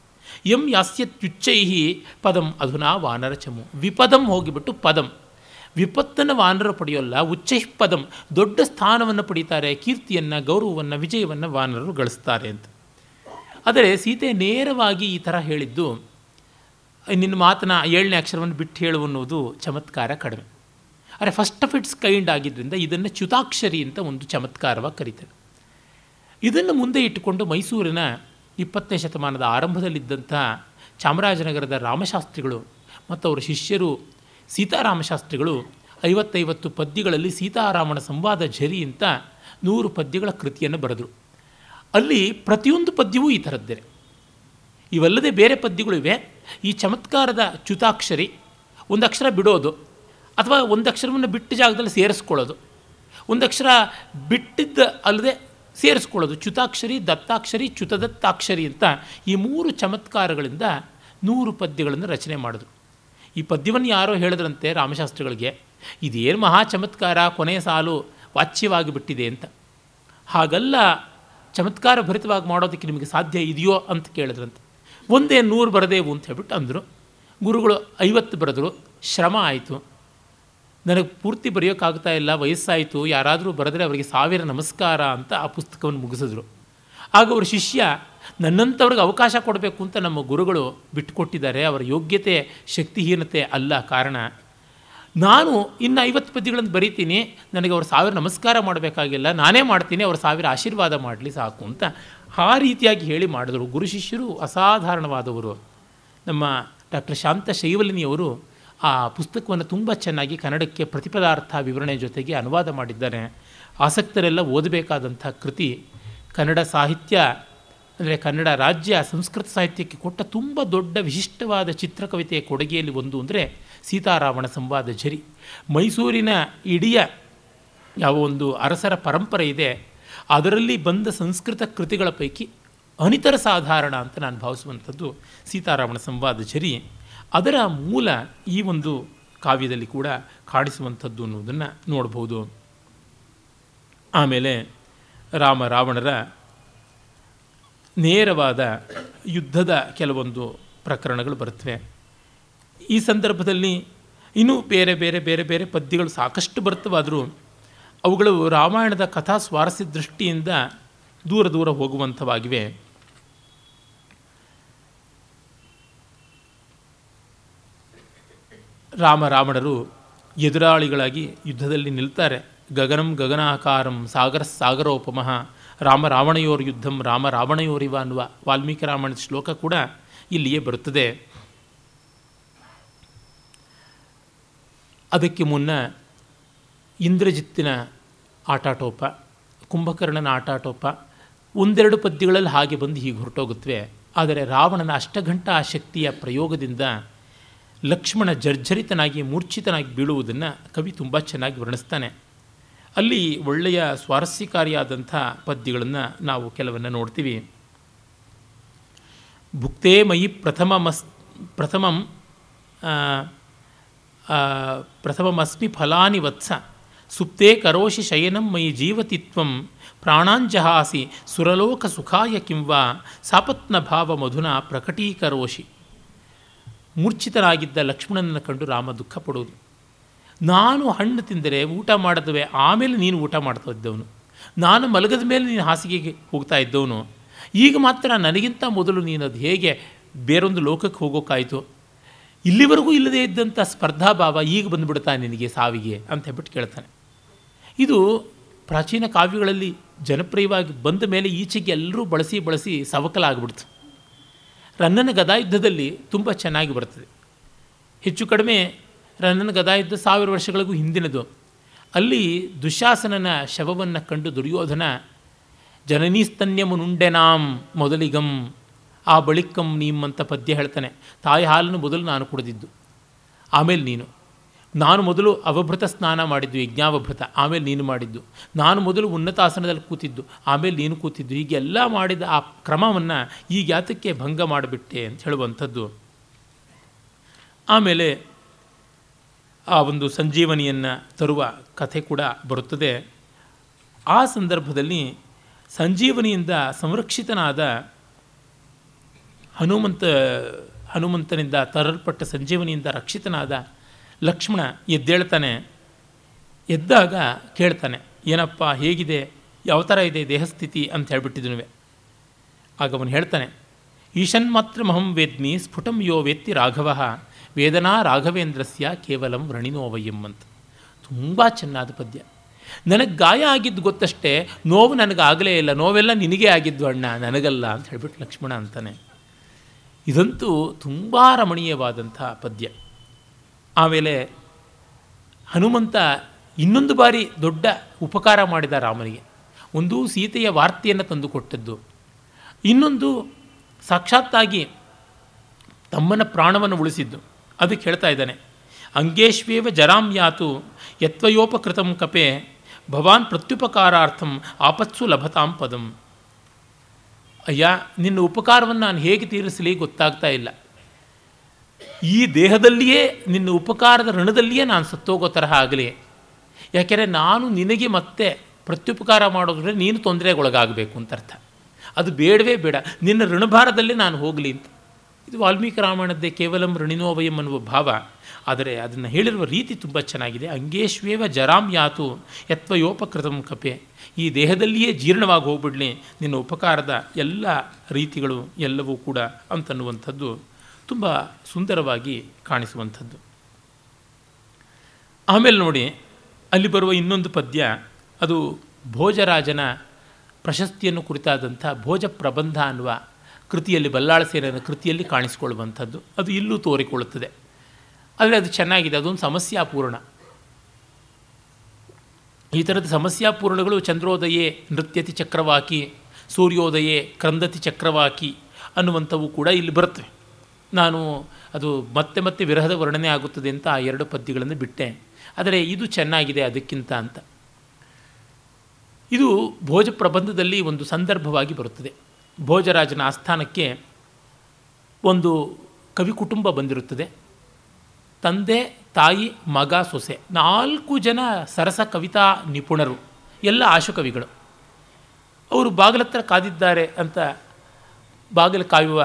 ಎಂ ಯಾಸ್ಯತ್ಯುಚ್ಚೈಹಿ ಪದಂ ಅಧುನಾ ವಾನರ ಚಮು, ವಿಪದಂ ಹೋಗಿಬಿಟ್ಟು ಪದಂ, ವಿಪತ್ತನ್ನು ವಾನರು ಪಡೆಯೋಲ್ಲ, ಉಚ್ಚೈ ಪದಂ ದೊಡ್ಡ ಸ್ಥಾನವನ್ನು ಪಡೀತಾರೆ, ಕೀರ್ತಿಯನ್ನು, ಗೌರವವನ್ನು, ವಿಜಯವನ್ನು ವಾನರರು ಗಳಿಸ್ತಾರೆ ಅಂತ. ಆದರೆ ಸೀತೆ ನೇರವಾಗಿ ಈ ಥರ ಹೇಳಿದ್ದು, ನಿನ್ನ ಮಾತನ್ನ ಏಳನೇ ಅಕ್ಷರವನ್ನು ಬಿಟ್ಟು ಹೇಳುವನ್ನೋದು ಚಮತ್ಕಾರ ಕಡಿಮೆ. ಆದರೆ ಫಸ್ಟ್ ಆಫ್ ಇಟ್ಸ್ ಕೈಂಡ್ ಆಗಿದ್ದರಿಂದ ಇದನ್ನು ಚ್ಯುತಾಕ್ಷರಿ ಅಂತ ಒಂದು ಚಮತ್ಕಾರವಾಗಿ ಕರೀತಾರೆ. ಇದನ್ನು ಮುಂದೆ ಇಟ್ಟುಕೊಂಡು ಮೈಸೂರಿನ ಇಪ್ಪತ್ತನೇ ಶತಮಾನದ ಆರಂಭದಲ್ಲಿದ್ದಂಥ ಚಾಮರಾಜನಗರದ ರಾಮಶಾಸ್ತ್ರಿಗಳು ಮತ್ತು ಅವರ ಶಿಷ್ಯರು ಸೀತಾರಾಮಶಾಸ್ತ್ರಿಗಳು ಐವತ್ತೈವತ್ತು ಪದ್ಯಗಳಲ್ಲಿ ಸೀತಾರಾಮನ ಸಂವಾದ ಝರಿ ಅಂತ ನೂರು ಪದ್ಯಗಳ ಕೃತಿಯನ್ನು ಬರೆದರು. ಅಲ್ಲಿ ಪ್ರತಿಯೊಂದು ಪದ್ಯವೂ ಈ ಥರದ್ದೇ. ಇವಲ್ಲದೆ ಬೇರೆ ಪದ್ಯಗಳಿವೆ. ಈ ಚಮತ್ಕಾರದ ಚ್ಯುತಾಕ್ಷರಿ, ಒಂದು ಅಕ್ಷರ ಬಿಡೋದು ಅಥವಾ ಒಂದು ಅಕ್ಷರವನ್ನು ಬಿಟ್ಟ ಜಾಗದಲ್ಲಿ ಸೇರಿಸ್ಕೊಳ್ಳೋದು, ಒಂದು ಅಕ್ಷರ ಬಿಟ್ಟಿದ್ದ ಅಲ್ಲದೆ ಸೇರಿಸ್ಕೊಳ್ಳೋದು, ಚ್ಯುತಾಕ್ಷರಿ, ದತ್ತಾಕ್ಷರಿ, ಚ್ಯುತದತ್ತಾಕ್ಷರಿ ಅಂತ ಈ ಮೂರು ಚಮತ್ಕಾರಗಳಿಂದ ನೂರು ಪದ್ಯಗಳನ್ನು ರಚನೆ ಮಾಡಿದ್ರು. ಈ ಪದ್ಯವನ್ನು ಯಾರೋ ಹೇಳಿದ್ರಂತೆ ರಾಮಶಾಸ್ತ್ರಿಗಳಿಗೆ, ಇದೇನು ಮಹಾ ಚಮತ್ಕಾರ, ಕೊನೆಯ ಸಾಲು ವಾಚ್ಯವಾಗಿ ಬಿಟ್ಟಿದೆ ಅಂತ. ಹಾಗಲ್ಲ, ಚಮತ್ಕಾರ ಭರಿತವಾಗಿ ಮಾಡೋದಕ್ಕೆ ನಿಮಗೆ ಸಾಧ್ಯ ಇದೆಯೋ ಅಂತ ಕೇಳಿದ್ರಂತೆ. ಒಂದೇ ನೂರು ಬರದೇವು ಅಂತ ಹೇಳ್ಬಿಟ್ಟು ಅಂದರು. ಗುರುಗಳು ಐವತ್ತು ಬರೆದರು. ಶ್ರಮ ಆಯಿತು, ನನಗೆ ಪೂರ್ತಿ ಬರೆಯೋಕ್ಕಾಗ್ತಾ ಇಲ್ಲ, ವಯಸ್ಸಾಯಿತು, ಯಾರಾದರೂ ಬರೆದರೆ ಅವರಿಗೆ ಸಾವಿರ ನಮಸ್ಕಾರ ಅಂತ ಆ ಪುಸ್ತಕವನ್ನು ಮುಗಿಸಿದ್ರು. ಆಗ ಅವ್ರ ಶಿಷ್ಯ, ನನ್ನಂಥವ್ರಿಗೆ ಅವಕಾಶ ಕೊಡಬೇಕು ಅಂತ ನಮ್ಮ ಗುರುಗಳು ಬಿಟ್ಟುಕೊಟ್ಟಿದ್ದಾರೆ, ಅವರ ಯೋಗ್ಯತೆ ಶಕ್ತಿಹೀನತೆ ಅಲ್ಲ ಕಾರಣ, ನಾನು ಇನ್ನು ಐವತ್ತು ಪದ್ಯಗಳನ್ನು ಬರೀತೀನಿ, ನನಗೆ ಅವ್ರ ಸಾವಿರ ನಮಸ್ಕಾರ ಮಾಡಬೇಕಾಗಿಲ್ಲ, ನಾನೇ ಮಾಡ್ತೀನಿ, ಅವ್ರ ಸಾವಿರ ಆಶೀರ್ವಾದ ಮಾಡಲಿ ಸಾಕು ಅಂತ ಆ ರೀತಿಯಾಗಿ ಹೇಳಿ ಮಾಡಿದರು. ಗುರು ಶಿಷ್ಯರು ಅಸಾಧಾರಣವಾದವರು. ನಮ್ಮ ಡಾಕ್ಟರ್ ಶಾಂತ ಶೈವಲಿನಿಯವರು ಆ ಪುಸ್ತಕವನ್ನು ತುಂಬ ಚೆನ್ನಾಗಿ ಕನ್ನಡಕ್ಕೆ ಪ್ರತಿಪದಾರ್ಥ ವಿವರಣೆ ಜೊತೆಗೆ ಅನುವಾದ ಮಾಡಿದ್ದಾರೆ. ಆಸಕ್ತರೆಲ್ಲ ಓದಬೇಕಾದಂಥ ಕೃತಿ. ಕನ್ನಡ ಸಾಹಿತ್ಯ ಅಂದರೆ ಕನ್ನಡ ರಾಜ್ಯ ಸಂಸ್ಕೃತ ಸಾಹಿತ್ಯಕ್ಕೆ ಕೊಟ್ಟ ತುಂಬ ದೊಡ್ಡ ವಿಶಿಷ್ಟವಾದ ಚಿತ್ರಕವಿತೆಯ ಕೊಡುಗೆಯಲ್ಲಿ ಒಂದು ಅಂದರೆ ಸೀತಾರಾಮನ ಸಂವಾದ ಝರಿ. ಮೈಸೂರಿನ ಇಡಿಯ ಯಾವ ಒಂದು ಅರಸರ ಪರಂಪರೆ ಇದೆ ಅದರಲ್ಲಿ ಬಂದ ಸಂಸ್ಕೃತ ಕೃತಿಗಳ ಪೈಕಿ ಅನಿತರ ಸಾಧಾರಣ ಅಂತ ನಾನು ಭಾವಿಸುವಂಥದ್ದು ಸೀತಾರಾಮನ ಸಂವಾದ ಝರಿ. ಅದರ ಮೂಲ ಈ ಒಂದು ಕಾವ್ಯದಲ್ಲಿ ಕೂಡ ಕಾಣಿಸುವಂಥದ್ದು ಅನ್ನೋದನ್ನು ನೋಡ್ಬೋದು. ಆಮೇಲೆ ರಾಮ ರಾವಣರ ನೇರವಾದ ಯುದ್ಧದ ಕೆಲವೊಂದು ಪ್ರಕರಣಗಳು ಬರುತ್ತವೆ. ಈ ಸಂದರ್ಭದಲ್ಲಿ ಇನ್ನೂ ಬೇರೆ ಬೇರೆ ಬೇರೆ ಬೇರೆ ಪದ್ಯಗಳು ಸಾಕಷ್ಟು ಬರ್ತವಾದರೂ ಅವುಗಳು ರಾಮಾಯಣದ ಕಥಾ ಸ್ವಾರಸ್ಯ ದೃಷ್ಟಿಯಿಂದ ದೂರ ದೂರ ಹೋಗುವಂಥವಾಗಿವೆ. ರಾಮ ರಾವಣರು ಎದುರಾಳಿಗಳಾಗಿ ಯುದ್ಧದಲ್ಲಿ ನಿಲ್ತಾರೆ. ಗಗನಂ ಗಗನಾಕಾರಂ ಸಾಗರ ಸಾಗರೋಪಮಃ ರಾಮ ರಾವಣಯೋರ್ ಯುದ್ಧಂ ರಾಮ ರಾವಣಯೋರಿವ ಅನ್ನುವ ವಾಲ್ಮೀಕಿ ರಾಮಾಯಣದ ಶ್ಲೋಕ ಕೂಡ ಇಲ್ಲಿಯೇ ಬರುತ್ತದೆ. ಅದಕ್ಕೆ ಮುನ್ನ ಇಂದ್ರಜಿತ್ತಿನ ಆಟಾಟೋಪ, ಕುಂಭಕರ್ಣನ ಆಟಾಟೋಪ ಒಂದೆರಡು ಪದ್ಯಗಳಲ್ಲಿ ಹಾಗೆ ಬಂದು ಹೀಗೆ ಹೊರಟೋಗುತ್ತವೆ. ಆದರೆ ರಾವಣನ ಅಷ್ಟಘಂಟಾ ಶಕ್ತಿಯ ಪ್ರಯೋಗದಿಂದ ಲಕ್ಷ್ಮಣ ಜರ್ಜರಿತನಾಗಿ ಮೂರ್ಛಿತನಾಗಿ ಬೀಳುವುದನ್ನು ಕವಿ ತುಂಬ ಚೆನ್ನಾಗಿ ವರ್ಣಿಸ್ತಾನೆ. ಅಲ್ಲಿ ಒಳ್ಳೆಯ ಸ್ವಾರಸ್ಯಕಾರಿಯಾದಂಥ ಪದ್ಯಗಳನ್ನು ನಾವು ಕೆಲವನ್ನು ನೋಡ್ತೀವಿ. ಭುಕ್ತೇ ಮಯಿ ಪ್ರಥಮ ಮಸ್ ಪ್ರಥಮಂ ಪ್ರಥಮಮಸ್ಮಿ ಫಲಾನಿ ವತ್ಸ ಸುಪ್ತೇ ಕರೋಷಿ ಶಯನಂ ಮಯಿ ಜೀವತಿತ್ವಂ ಪ್ರಾಣಾಂಜಹಾಸಿ ಸುರಲೋಕ ಸುಖಾಯ ಕಿಂವಾ ಸಾಪತ್ನ ಭಾವ ಮಧುನಾ ಪ್ರಕಟೀಕರೋಷಿ. ಮೂರ್ಛಿತನಾಗಿದ್ದ ಲಕ್ಷ್ಮಣನನ್ನು ಕಂಡು ರಾಮ ದುಃಖ ಪಡುವುದು. ನಾನು ಹಣ್ಣು ತಿಂದರೆ ಊಟ ಮಾಡಿದ್ವೆ, ಆಮೇಲೆ ನೀನು ಊಟ ಮಾಡ್ತಾ ಇದ್ದವನು, ನಾನು ಮಲಗದ ಮೇಲೆ ನೀನು ಹಾಸಿಗೆಗೆ ಹೋಗ್ತಾ ಇದ್ದವನು, ಈಗ ಮಾತ್ರ ನನಗಿಂತ ಮೊದಲು ನೀನು ಅದು ಹೇಗೆ ಬೇರೊಂದು ಲೋಕಕ್ಕೆ ಹೋಗೋಕ್ಕಾಯಿತು, ಇಲ್ಲಿವರೆಗೂ ಇಲ್ಲದೇ ಇದ್ದಂಥ ಸ್ಪರ್ಧಾಭಾವ ಈಗ ಬಂದುಬಿಡ್ತಾನೆ ನಿನಗೆ ಸಾವಿಗೆ ಅಂತ ಹೇಳ್ಬಿಟ್ಟು ಕೇಳ್ತಾನೆ. ಇದು ಪ್ರಾಚೀನ ಕಾವ್ಯಗಳಲ್ಲಿ ಜನಪ್ರಿಯವಾಗಿ ಬಂದ ಮೇಲೆ ಈಚೆಗೆ ಎಲ್ಲರೂ ಬಳಸಿ ಬಳಸಿ ಸವಕಲಾಗ್ಬಿಡ್ತು. ರನ್ನನ ಗದಾಯುದ್ಧದಲ್ಲಿ ತುಂಬ ಚೆನ್ನಾಗಿ ಬರ್ತದೆ. ಹೆಚ್ಚು ಕಡಿಮೆ ರನ್ನನ ಗದಾಯುದ್ಧ ಸಾವಿರ ವರ್ಷಗಳಿಗೂ ಹಿಂದಿನದು. ಅಲ್ಲಿ ದುಶ್ಯಾಸನನ ಶವವನ್ನು ಕಂಡು ದುರ್ಯೋಧನ ಜನನೀಸ್ತನ್ಯಮುನುಂಡೆನಾಂ ಮೊದಲಿಗಂ ಆ ಬಳಿಕಂ ನೀಮ್ ಅಂತ ಪದ್ಯ ಹೇಳ್ತಾನೆ. ತಾಯಿ ಹಾಲನ್ನು ಮೊದಲು ನಾನು ಕುಡಿದಿದ್ದು, ಆಮೇಲೆ ನೀನು, ನಾನು ಮೊದಲು ಅವಭೃತ ಸ್ನಾನ ಮಾಡಿದ್ದು ಯಜ್ಞಾವಭೃತ, ಆಮೇಲೆ ನೀನು ಮಾಡಿದ್ದು, ನಾನು ಮೊದಲು ಉನ್ನತಾಸನದಲ್ಲಿ ಕೂತಿದ್ದು, ಆಮೇಲೆ ನೀನು ಕೂತಿದ್ದು, ಹೀಗೆಲ್ಲ ಮಾಡಿದ ಆ ಕ್ರಮವನ್ನು ಈಗ ಯಾತಕ್ಕೆ ಭಂಗ ಮಾಡಿಬಿಟ್ಟೆ ಅಂತ ಹೇಳುವಂಥದ್ದು. ಆಮೇಲೆ ಆ ಒಂದು ಸಂಜೀವನಿಯನ್ನು ತರುವ ಕಥೆ ಕೂಡ ಬರುತ್ತದೆ. ಆ ಸಂದರ್ಭದಲ್ಲಿ ಸಂಜೀವನಿಯಿಂದ ಸಂರಕ್ಷಿತನಾದ ಹನುಮಂತ ಹನುಮಂತನಿಂದ ತರಲ್ಪಟ್ಟ ಸಂಜೀವನಿಯಿಂದ ರಕ್ಷಿತನಾದ ಲಕ್ಷ್ಮಣ ಎದ್ದೇಳ್ತಾನೆ. ಎದ್ದಾಗ ಕೇಳ್ತಾನೆ, ಏನಪ್ಪ ಹೇಗಿದೆ, ಯಾವ ಥರ ಇದೆ ದೇಹಸ್ಥಿತಿ ಅಂತ ಹೇಳ್ಬಿಟ್ಟಿದ್ನುವೆ. ಆಗ ಅವನು ಹೇಳ್ತಾನೆ, ಈಶನ್ಮಾತ್ರಮಹಂ ವೇದ್ಮಿ ಸ್ಫುಟಂ ಯೋ ವೇತ್ತಿ ರಾಘವ ವೇದನಾ ರಾಘವೇಂದ್ರಸ್ಯ ಕೇವಲಂ ವ್ರಣಿನೋವಯ್ಯಂ ಅಂತ. ತುಂಬ ಚೆನ್ನಾದ ಪದ್ಯ. ನನಗೆ ಗಾಯ ಆಗಿದ್ದು ಗೊತ್ತಷ್ಟೇ, ನೋವು ನನಗಾಗಲೇ ಇಲ್ಲ, ನೋವೆಲ್ಲ ನಿನಗೆ ಆಗಿದ್ದು ಅಣ್ಣ, ನನಗಲ್ಲ ಅಂತ ಹೇಳ್ಬಿಟ್ಟು ಲಕ್ಷ್ಮಣ ಅಂತಾನೆ. ಇದಂತೂ ತುಂಬ ರಮಣೀಯವಾದಂಥ ಪದ್ಯ. ಆಮೇಲೆ ಹನುಮಂತ ಇನ್ನೊಂದು ಬಾರಿ ದೊಡ್ಡ ಉಪಕಾರ ಮಾಡಿದ ರಾಮನಿಗೆ. ಒಂದು ಸೀತೆಯ ವಾರ್ತೆಯನ್ನು ತಂದುಕೊಟ್ಟದ್ದು, ಇನ್ನೊಂದು ಸಾಕ್ಷಾತ್ತಾಗಿ ತಮ್ಮನ ಪ್ರಾಣವನ್ನು ಉಳಿಸಿದ್ದು. ಅದಕ್ಕೆ ಹೇಳ್ತಾ ಇದ್ದಾನೆ, ಅಂಗೇಶ್ವೇವ ಜರಾಂ ಯಾತು ಯತ್ವಯೋಪಕೃತಂ ಕಪೆ ಭವಾನ್ ಪ್ರತ್ಯುಪಕಾರಾರ್ಥಂ ಆಪತ್ಸು ಲಭತಾಂ ಪದಂ. ಅಯ್ಯ, ನಿನ್ನ ಉಪಕಾರವನ್ನು ನಾನು ಹೇಗೆ ತೀರಿಸಲಿ ಗೊತ್ತಾಗ್ತಾ ಇಲ್ಲ, ಈ ದೇಹದಲ್ಲಿಯೇ ನಿನ್ನ ಉಪಕಾರದ ಋಣದಲ್ಲಿಯೇ ನಾನು ಸತ್ತೋಗೋ ತರಹ ಆಗಲಿ, ಯಾಕೆಂದರೆ ನಾನು ನಿನಗೆ ಮತ್ತೆ ಪ್ರತ್ಯುಪಕಾರ ಮಾಡೋದ್ರೆ ನೀನು ತೊಂದರೆಗೊಳಗಾಗಬೇಕು ಅಂತ ಅರ್ಥ, ಅದು ಬೇಡವೇ ಬೇಡ, ನಿನ್ನ ಋಣಭಾರದಲ್ಲೇ ನಾನು ಹೋಗಲಿ ಅಂತ. ಇದು ವಾಲ್ಮೀಕಿ ರಾಮಾಯಣದ್ದೇ ಕೇವಲಂ ಋಣಿನೋವಯಂ ಅನ್ನುವ ಭಾವ. ಆದರೆ ಅದನ್ನು ಹೇಳಿರುವ ರೀತಿ ತುಂಬ ಚೆನ್ನಾಗಿದೆ. ಅಂಗೇಶ್ವೇವ ಜರಾಂ ಯಾತು ಯತ್ವಯೋಪಕೃತಂ ಕಪೆ, ಈ ದೇಹದಲ್ಲಿಯೇ ಜೀರ್ಣವಾಗಿ ಹೋಗ್ಬಿಡ್ಲಿ ನಿನ್ನ ಉಪಕಾರದ ಎಲ್ಲ ರೀತಿಗಳು ಎಲ್ಲವೂ ಕೂಡ ಅಂತನ್ನುವಂಥದ್ದು ತುಂಬ ಸುಂದರವಾಗಿ ಕಾಣಿಸುವಂಥದ್ದು. ಆಮೇಲೆ ನೋಡಿ, ಅಲ್ಲಿ ಬರುವ ಇನ್ನೊಂದು ಪದ್ಯ, ಅದು ಭೋಜರಾಜನ ಪ್ರಶಸ್ತಿಯನ್ನು ಕುರಿತಾದಂಥ ಭೋಜ ಪ್ರಬಂಧ ಅನ್ನುವ ಕೃತಿಯಲ್ಲಿ, ಬಲ್ಲಾಳಸೇನ ಕೃತಿಯಲ್ಲಿ ಕಾಣಿಸಿಕೊಳ್ಳುವಂಥದ್ದು. ಅದು ಇಲ್ಲೂ ತೋರಿಕೊಳ್ಳುತ್ತದೆ. ಆದರೆ ಅದು ಚೆನ್ನಾಗಿದೆ, ಅದೊಂದು ಸಮಸ್ಯಾಪೂರ್ಣ. ಈ ಥರದ ಸಮಸ್ಯಾಪೂರ್ಣಗಳು ಚಂದ್ರೋದಯೇ ನೃತ್ಯತಿ ಚಕ್ರವಾಕಿ ಸೂರ್ಯೋದಯೇ ಕ್ರಂದತಿ ಚಕ್ರವಾಕಿ ಅನ್ನುವಂಥವು ಕೂಡ ಇಲ್ಲಿ ಬರುತ್ತವೆ. ನಾನು ಅದು ಮತ್ತೆ ಮತ್ತೆ ವಿರಹದ ವರ್ಣನೆ ಆಗುತ್ತದೆ ಅಂತ ಆ ಎರಡು ಪದ್ಯಗಳನ್ನು ಬಿಟ್ಟೆ, ಆದರೆ ಇದು ಚೆನ್ನಾಗಿದೆ ಅದಕ್ಕಿಂತ ಅಂತ. ಇದು ಭೋಜ ಪ್ರಬಂಧದಲ್ಲಿ ಒಂದು ಸಂದರ್ಭವಾಗಿ ಬರುತ್ತದೆ. ಭೋಜರಾಜನ ಆಸ್ಥಾನಕ್ಕೆ ಒಂದು ಕವಿ ಕುಟುಂಬ ಬಂದಿರುತ್ತದೆ. ತಂದೆ, ತಾಯಿ, ಮಗ, ಸೊಸೆ, ನಾಲ್ಕು ಜನ ಸರಸ ಕವಿತಾ ನಿಪುಣರು, ಎಲ್ಲ ಆಶುಕವಿಗಳು. ಅವರು ಬಾಗಿಲ ಹತ್ರ ಕಾದಿದ್ದಾರೆ ಅಂತ ಬಾಗಿಲು ಕಾಯುವ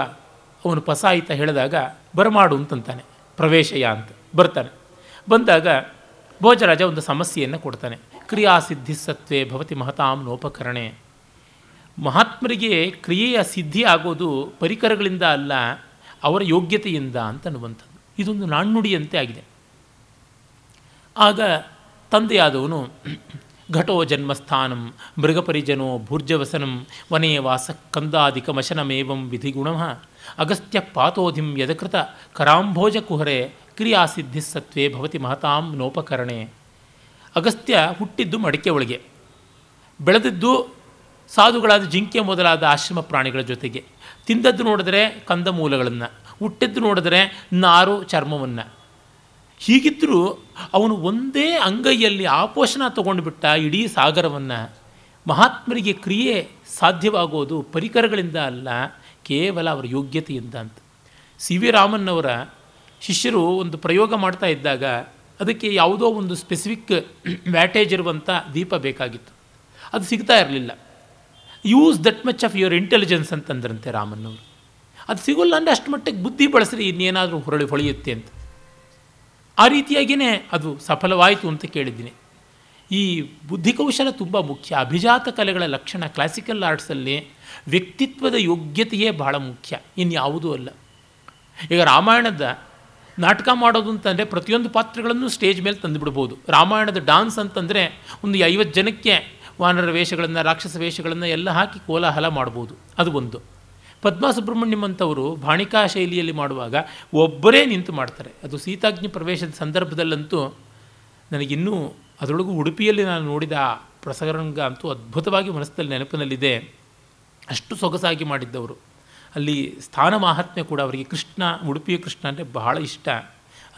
ಅವನು ಪಸಾಯಿತ ಹೇಳಿದಾಗ ಬರಮಾಡು ಅಂತಂತಾನೆ, ಪ್ರವೇಶಯ ಅಂತ ಬರ್ತಾನೆ. ಬಂದಾಗ ಭೋಜರಾಜ ಒಂದು ಸಮಸ್ಯೆಯನ್ನು ಕೊಡ್ತಾನೆ. ಕ್ರಿಯಾಸಿದ್ಧಿ ಸತ್ವೇ ಭವತಿ ಮಹತಾಂ ನೋಪಕರಣೆ. ಮಹಾತ್ಮರಿಗೆ ಕ್ರಿಯೆಯ ಸಿದ್ಧಿ ಆಗೋದು ಪರಿಕರಗಳಿಂದ ಅಲ್ಲ, ಅವರ ಯೋಗ್ಯತೆಯಿಂದ ಅಂತನ್ನುವಂಥದ್ದು. ಇದೊಂದು ನಾಣ್ಣುಡಿಯಂತೆ ಆಗಿದೆ. ಆಗ ತಂದೆಯಾದವನು ಘಟೋ ಜನ್ಮಸ್ಥಾನಂ ಮೃಗಪರಿಜನೋ ಭೂರ್ಜವಸನಂ ವನೇ ವಾಸ ಕಂದಾಧಿಕ ಮಶನಮೇವಂ ವಿಧಿಗುಣಃ ಅಗಸ್ತ್ಯ ಪಾತೋಧಿಂ ಯದಕೃತ ಕರಾಂಭೋಜ ಕುಹರೆ ಕ್ರಿಯಾಸಿದ್ಧಿ ಸತ್ವೇ ಭವತಿ ಮಹತಾಂ ನೋಪಕರಣೆ. ಅಗಸ್ತ್ಯ ಹುಟ್ಟಿದ್ದು ಮಡಿಕೆ ಒಳಗೆ, ಬೆಳೆದಿದ್ದು ಸಾಧುಗಳಾದ ಜಿಂಕೆ ಮೊದಲಾದ ಆಶ್ರಮ ಪ್ರಾಣಿಗಳ ಜೊತೆಗೆ, ತಿಂದದ್ದು ನೋಡಿದ್ರೆ ಕಂದಮೂಲಗಳನ್ನು, ಹುಟ್ಟಿದ್ದು ನೋಡಿದ್ರೆ ನಾರು ಚರ್ಮವನ್ನು. ಹೀಗಿದ್ದರೂ ಅವನು ಒಂದೇ ಅಂಗೈಯಲ್ಲಿ ಆಪೋಷಣ ತಗೊಂಡುಬಿಟ್ಟ ಇಡೀ ಸಾಗರವನ್ನು. ಮಹಾತ್ಮರಿಗೆ ಕ್ರಿಯೆ ಸಾಧ್ಯವಾಗೋದು ಪರಿಕರಗಳಿಂದ ಅಲ್ಲ, ಕೇವಲ ಅವರ ಯೋಗ್ಯತೆಯಿಂದ ಅಂತ ಸಿ ವಿ ರಾಮನ್ನವರ ಶಿಷ್ಯರು ಒಂದು ಪ್ರಯೋಗ ಮಾಡ್ತಾ ಇದ್ದಾಗ ಅದಕ್ಕೆ ಯಾವುದೋ ಒಂದು ಸ್ಪೆಸಿಫಿಕ್ ವ್ಯಾಟೇಜ್ ಇರುವಂಥ ದೀಪ ಬೇಕಾಗಿತ್ತು, ಅದು ಸಿಗ್ತಾ ಇರಲಿಲ್ಲ. Use that much of your intelligence ಅಂತಂದ್ರಂತೆ ರಾಮನ್ನವರು. ಅದು ಸಿಗೋಲ್ಲ ಅಂದರೆ ಅಷ್ಟು ಮಟ್ಟಿಗೆ ಬುದ್ಧಿ ಬಳಸಿರಿ, ಇನ್ನೇನಾದರೂ ಹೊರಳಿ ಹೊಳೆಯುತ್ತೆ ಅಂತ. ಆ ರೀತಿಯಾಗಿಯೇ ಅದು ಸಫಲವಾಯಿತು ಅಂತ ಕೇಳಿದ್ದೀನಿ. ಈ ಬುದ್ಧಿಕೌಶಲ ತುಂಬ ಮುಖ್ಯ. ಅಭಿಜಾತ ಕಲೆಗಳ ಲಕ್ಷಣ ಕ್ಲಾಸಿಕಲ್ ಆರ್ಟ್ಸಲ್ಲಿ ವ್ಯಕ್ತಿತ್ವದ ಯೋಗ್ಯತೆಯೇ ಬಹಳ ಮುಖ್ಯ, ಇನ್ಯಾವುದೂ ಅಲ್ಲ. ಈಗ ರಾಮಾಯಣದ ನಾಟಕ ಮಾಡೋದು ಅಂತಂದರೆ ಪ್ರತಿಯೊಂದು ಪಾತ್ರಗಳನ್ನು ಸ್ಟೇಜ್ ಮೇಲೆ ತಂದುಬಿಡ್ಬೋದು. ರಾಮಾಯಣದ ಡಾನ್ಸ್ ಅಂತಂದರೆ ಒಂದು ಐವತ್ತು ಜನಕ್ಕೆ ವಾನರ ವೇಷಗಳನ್ನು, ರಾಕ್ಷಸ ವೇಷಗಳನ್ನು ಎಲ್ಲ ಹಾಕಿ ಕೋಲಾಹಲ ಮಾಡ್ಬೋದು, ಅದು ಒಂದು. ಪದ್ಮಾ ಸುಬ್ರಹ್ಮಣ್ಯಂ ಅಂತವರು ಭಾಣಿಕಾ ಶೈಲಿಯಲ್ಲಿ ಮಾಡುವಾಗ ಒಬ್ಬರೇ ನಿಂತು ಮಾಡ್ತಾರೆ. ಅದು ಸೀತಾಜ್ಞಿ ಪ್ರವೇಶದ ಸಂದರ್ಭದಲ್ಲಂತೂ ನನಗಿನ್ನೂ ಅದರೊಳಗೂ ಉಡುಪಿಯಲ್ಲಿ ನಾನು ನೋಡಿದ ಪ್ರಸರಂಗ ಅಂತೂ ಅದ್ಭುತವಾಗಿ ಮನಸ್ಸಿನಲ್ಲಿ ನೆನಪಿನಲ್ಲಿದೆ, ಅಷ್ಟು ಸೊಗಸಾಗಿ ಮಾಡಿದ್ದವರು. ಅಲ್ಲಿ ಸ್ಥಾನ ಮಾಹಾತ್ಮ್ಯ ಕೂಡ ಅವರಿಗೆ. ಕೃಷ್ಣ, ಉಡುಪಿಯ ಕೃಷ್ಣ ಅಂದರೆ ಬಹಳ ಇಷ್ಟ.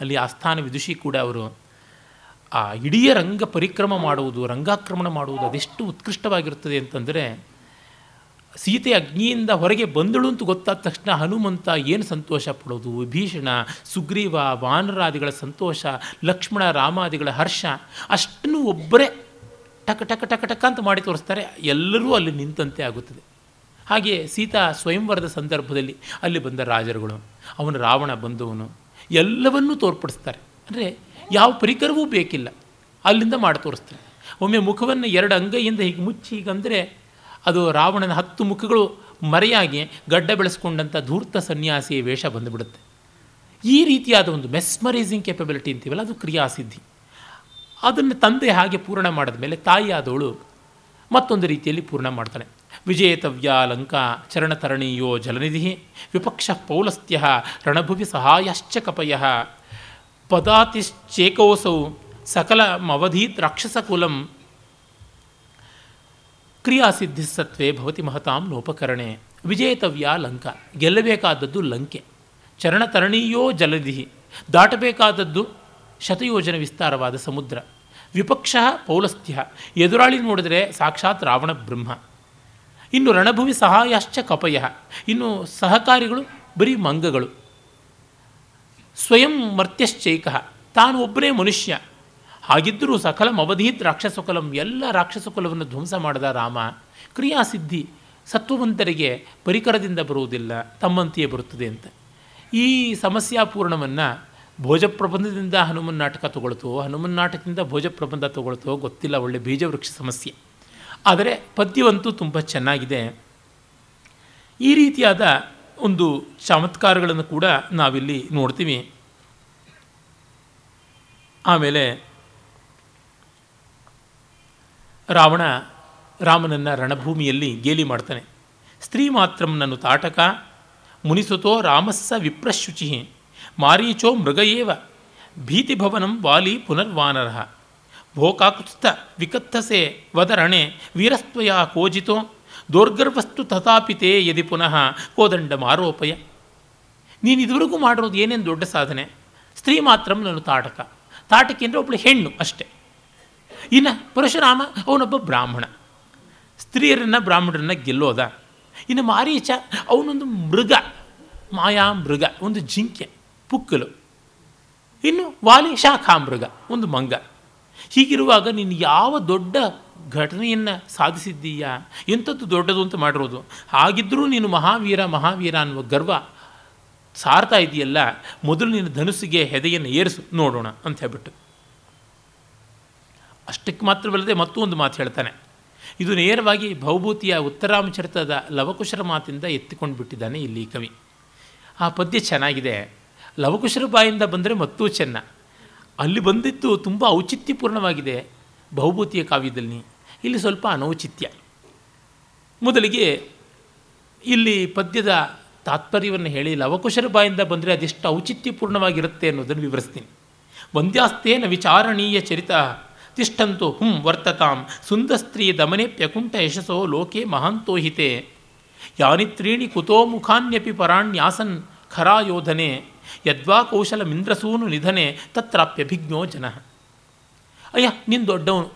ಅಲ್ಲಿ ಆಸ್ಥಾನ ವಿದುಷಿ ಕೂಡ ಅವರು. ಆ ಇಡೀ ರಂಗ ಪರಿಕ್ರಮ ಮಾಡುವುದು, ರಂಗಾಕ್ರಮಣ ಮಾಡುವುದು ಅದೆಷ್ಟು ಉತ್ಕೃಷ್ಟವಾಗಿರುತ್ತದೆ ಅಂತಂದರೆ, ಸೀತೆ ಅಗ್ನಿಯಿಂದ ಹೊರಗೆ ಬಂದಳು ಅಂತ ಗೊತ್ತಾದ ತಕ್ಷಣ ಹನುಮಂತ ಏನು ಸಂತೋಷ ಪಡೋದು, ವಿಭೀಷಣ, ಸುಗ್ರೀವ, ವಾನರಾದಿಗಳ ಸಂತೋಷ, ಲಕ್ಷ್ಮಣ, ರಾಮಾದಿಗಳ ಹರ್ಷ, ಅಷ್ಟನ್ನು ಒಬ್ಬರೇ ಟಕ ಟಕ ಟಕ ಟಕ ಅಂತ ಮಾಡಿ ತೋರಿಸ್ತಾರೆ. ಎಲ್ಲರೂ ಅಲ್ಲಿ ನಿಂತಂತೆ ಆಗುತ್ತದೆ. ಹಾಗೆ ಸೀತಾ ಸ್ವಯಂವರದ ಸಂದರ್ಭದಲ್ಲಿ ಅಲ್ಲಿ ಬಂದ ರಾಜರುಗಳು, ಅವನು ರಾವಣ ಬಂದವನು, ಎಲ್ಲವನ್ನೂ ತೋರ್ಪಡಿಸ್ತಾರೆ. ಅಂದರೆ ಯಾವ ಪರಿಕರವೂ ಬೇಕಿಲ್ಲ, ಅಲ್ಲಿಂದ ಮಾಡಿ ತೋರಿಸ್ತಾರೆ. ಒಮ್ಮೆ ಮುಖವನ್ನು ಎರಡು ಅಂಗೈಯಿಂದ ಹೀಗೆ ಮುಚ್ಚಿ ಹೀಗಂದರೆ ಅದು ರಾವಣನ ಹತ್ತು ಮುಖಗಳು ಮರೆಯಾಗಿ ಗಡ್ಡ ಬೆಳೆಸ್ಕೊಂಡಂಥ ಧೂರ್ತ ಸನ್ಯಾಸಿ ವೇಷ ಬಂದುಬಿಡುತ್ತೆ. ಈ ರೀತಿಯಾದ ಒಂದು ಮೆಸ್ಮರೈಸಿಂಗ್ ಕೆಪಬಿಲಿಟಿ ಅಂತೀವಲ್ಲ, ಅದು ಕ್ರಿಯಾಸಿದ್ಧಿ. ಅದನ್ನು ತಂದೆ ಹಾಗೆ ಪೂರ್ಣ ಮಾಡಿದ ಮೇಲೆ ತಾಯಿಯಾದವಳು ಮತ್ತೊಂದು ರೀತಿಯಲ್ಲಿ ಪೂರ್ಣ ಮಾಡ್ತಾಳೆ. ವಿಜೇತವ್ಯ ಲಂಕಾ ಚರಣತರಣೀಯೋ ಜಲನಿಧಿ ವಿಪಕ್ಷ ಪೌಲಸ್ತ್ಯ ರಣಭುವಿ ಸಹಾಯಶ್ಚ ಕಪಯಃ ಪದಾತಿಶ್ಚೇಕೌಸೌ ಸಕಲಮವಧೀತ್ ರಾಕ್ಷಸಕುಲಂ ಕ್ರಿಯಾಸಿದ್ಧಿ ಸತ್ವೇ ಭವತಿ ಮಹತಾಂ ನೋಪಕರಣೆ. ವಿಜೇತವ್ಯ ಲಂಕಾ, ಗೆಲ್ಲಬೇಕಾದದ್ದು ಲಂಕೆ, ಚರಣತರಣೀಯೋ ಜಲನಿಧಿ, ದಾಟಬೇಕಾದದ್ದು ಶತಯೋಜನ ವಿಸ್ತಾರವಾದ ಸಮುದ್ರ, ವಿಪಕ್ಷ ಪೌಲಸ್ತ್ಯ, ಎದುರಾಳಿ ನೋಡಿದರೆ ಸಾಕ್ಷಾತ್ ರಾವಣ ಬ್ರಹ್ಮ, ಇನ್ನು ರಣಭುವಿ ಸಹಾಯಶ್ಚ ಕಪಯಃ, ಇನ್ನು ಸಹಕಾರಿಗಳು ಬರೀ ಮಂಗಗಳು, ಸ್ವಯಂ ಮರ್ತ್ಯಶ್ಚೈಕ, ತಾನು ಒಬ್ಬನೇ ಮನುಷ್ಯ. ಹಾಗಿದ್ದರೂ ಸಕಲಂ ಅವಧೀತ್ ರಾಕ್ಷಸಕುಲಂ, ಎಲ್ಲ ರಾಕ್ಷಸಕುಲವನ್ನು ಧ್ವಂಸ ಮಾಡಿದ ರಾಮ. ಕ್ರಿಯಾಸಿದ್ಧಿ ಸತ್ವವಂತರಿಗೆ ಪರಿಕರದಿಂದ ಬರುವುದಿಲ್ಲ, ತಮ್ಮಂತೆಯೇ ಬರುತ್ತದೆ ಅಂತ. ಈ ಸಮಸ್ಯಾಪೂರ್ಣವನ್ನು ಭೋಜಪ್ರಬಂಧದಿಂದ ಹನುಮನ್ ನಾಟಕ ತಗೊಳ್ತೋ, ಹನುಮನ್ ನಾಟಕದಿಂದ ಭೋಜಪ್ರಬಂಧ ತಗೊಳ್ತೋ ಗೊತ್ತಿಲ್ಲ, ಒಳ್ಳೆ ಬೀಜವೃಕ್ಷ ಸಮಸ್ಯೆ. ಆದರೆ ಪದ್ಯವಂತೂ ತುಂಬ ಚೆನ್ನಾಗಿದೆ. ಈ ರೀತಿಯಾದ ಒಂದು ಚಮತ್ಕಾರಗಳನ್ನು ಕೂಡ ನಾವಿಲ್ಲಿ ನೋಡ್ತೀವಿ. ಆಮೇಲೆ ರಾವಣ ರಾಮನನ್ನು ರಣಭೂಮಿಯಲ್ಲಿ ಗೇಲಿ ಮಾಡ್ತಾನೆ. ಸ್ತ್ರೀ ಮಾತ್ರಂ ನನು ತಾಟಕ ಮುನಿಸುತೋ ರಾಮಸ್ಸ ವಿಪ್ರಶುಚಿ ಮಾರೀಚೋ ಮೃಗಯೇವ ಭೀತಿಭವನಂ ವಾಲಿ ಪುನರ್ವಾನರಃ ಭೋಕಾಕುತ್ಸ್ಥ ವಿಕತ್ತಸೆ ವದರಣೆ ವೀರಸ್ತ್ವಯ ಕೋಜಿತೋ ದೋರ್ಗರ್ವಸ್ತು ತಥಾಪಿತೇ ಯದಿ ಪುನಃ ಕೋದಂಡಮಾರೋಪಯ. ನೀನು ಇದುವರೆಗೂ ಮಾಡಿರೋದು ಏನೇನು ದೊಡ್ಡ ಸಾಧನೆ? ಸ್ತ್ರೀ ಮಾತ್ರ ನಾನು ತಾಟಕ, ತಾಟಕಿ ಅಂದರೆ ಒಬ್ಬಳು ಹೆಣ್ಣು ಅಷ್ಟೆ. ಇನ್ನು ಪರಶುರಾಮ ಅವನೊಬ್ಬ ಬ್ರಾಹ್ಮಣ, ಸ್ತ್ರೀಯರನ್ನು ಬ್ರಾಹ್ಮಣರನ್ನು ಗೆಲ್ಲೋದ. ಇನ್ನು ಮಾರೀಚ ಅವನೊಂದು ಮೃಗ, ಮಾಯಾ ಮೃಗ, ಒಂದು ಜಿಂಕೆ ಪುಕ್ಕಲು. ಇನ್ನು ವಾಲಿ ಶಾಖಾ ಮೃಗ, ಒಂದು ಮಂಗ. ಹೀಗಿರುವಾಗ ನೀನು ಯಾವ ದೊಡ್ಡ ಘಟನೆಯನ್ನು ಸಾಧಿಸಿದ್ದೀಯಾ? ಎಂಥದ್ದು ದೊಡ್ಡದು ಅಂತ ಮಾಡಿರೋದು? ಹಾಗಿದ್ದರೂ ನೀನು ಮಹಾವೀರ ಮಹಾವೀರ ಅನ್ನುವ ಗರ್ವ ಸಾರ್ತಾ ಇದೆಯಲ್ಲ, ಮೊದಲು ನಿನ್ನ ಧನುಸ್ಸಿಗೆ ಹೆದೆಯನ್ನು ಏರಿಸು ನೋಡೋಣ ಅಂತ ಹೇಳ್ಬಿಟ್ಟು. ಅಷ್ಟಕ್ಕೆ ಮಾತ್ರವಲ್ಲದೆ ಮತ್ತೊಂದು ಮಾತು ಹೇಳ್ತಾನೆ. ಇದು ನೇರವಾಗಿ ಭವಭೂತಿಯ ಉತ್ತರಾಮಚರಿತದ ಲವಕುಶರ ಮಾತಿಂದ ಎತ್ತಿಕೊಂಡು ಬಿಟ್ಟಿದ್ದಾನೆ ಇಲ್ಲಿ ಕವಿ. ಆ ಪದ್ಯ ಚೆನ್ನಾಗಿದೆ. ಲವಕುಶರ ಬಾಯಿಂದ ಬಂದರೆ ಮತ್ತೂ ಚೆನ್ನ. ಅಲ್ಲಿ ಬಂದಿದ್ದು ತುಂಬ ಔಚಿತ್ಯಪೂರ್ಣವಾಗಿದೆ ಭವಭೂತಿಯ ಕಾವ್ಯದಲ್ಲಿ, ಇಲ್ಲಿ ಸ್ವಲ್ಪ ಅನೌಚಿತ್ಯ. ಮೊದಲಿಗೆ ಇಲ್ಲಿ ಪದ್ಯದ ತಾತ್ಪರ್ಯವನ್ನು ಹೇಳಿ ಲವಕುಶರ ಬಾಯಿಂದ ಬಂದರೆ ಅದೆಷ್ಟು ಔಚಿತ್ಯಪೂರ್ಣವಾಗಿರುತ್ತೆ ಅನ್ನೋದನ್ನು ವಿವರಿಸ್ತೀನಿ. ವಂದ್ಯಾಸ್ತೇನ ವಿಚಾರಣೀಯ ಚರಿತ ತಿಷ್ಟಂತು ಹುಂ ವರ್ತತಾಂ ಸುಂದಸ್ತ್ರೀ ದಮನೆ ಪ್ಯಕುಂಠ ಯಶಸೋ ಲೋಕೆ ಮಹಾಂತೋಹಿತೆ ಯಾನಿತ್ರೀಣಿ ಕುತೋ ಮುಖಾನ್ಯಪಿ ಪರಾಣ್ಯಾಸನ್ ಖರಾ ಯೋಧನೆ ಯದ್ವಾ ಕೌಶಲಮಿಂದ್ರಸೂನು ನಿಧನೆ ತತ್ರಾಪ್ಯಭಿಜ್ಞೋ ಜನ. ಅಯ್ಯ, ನಿನ್ನ ದೊಡ್ಡವನು,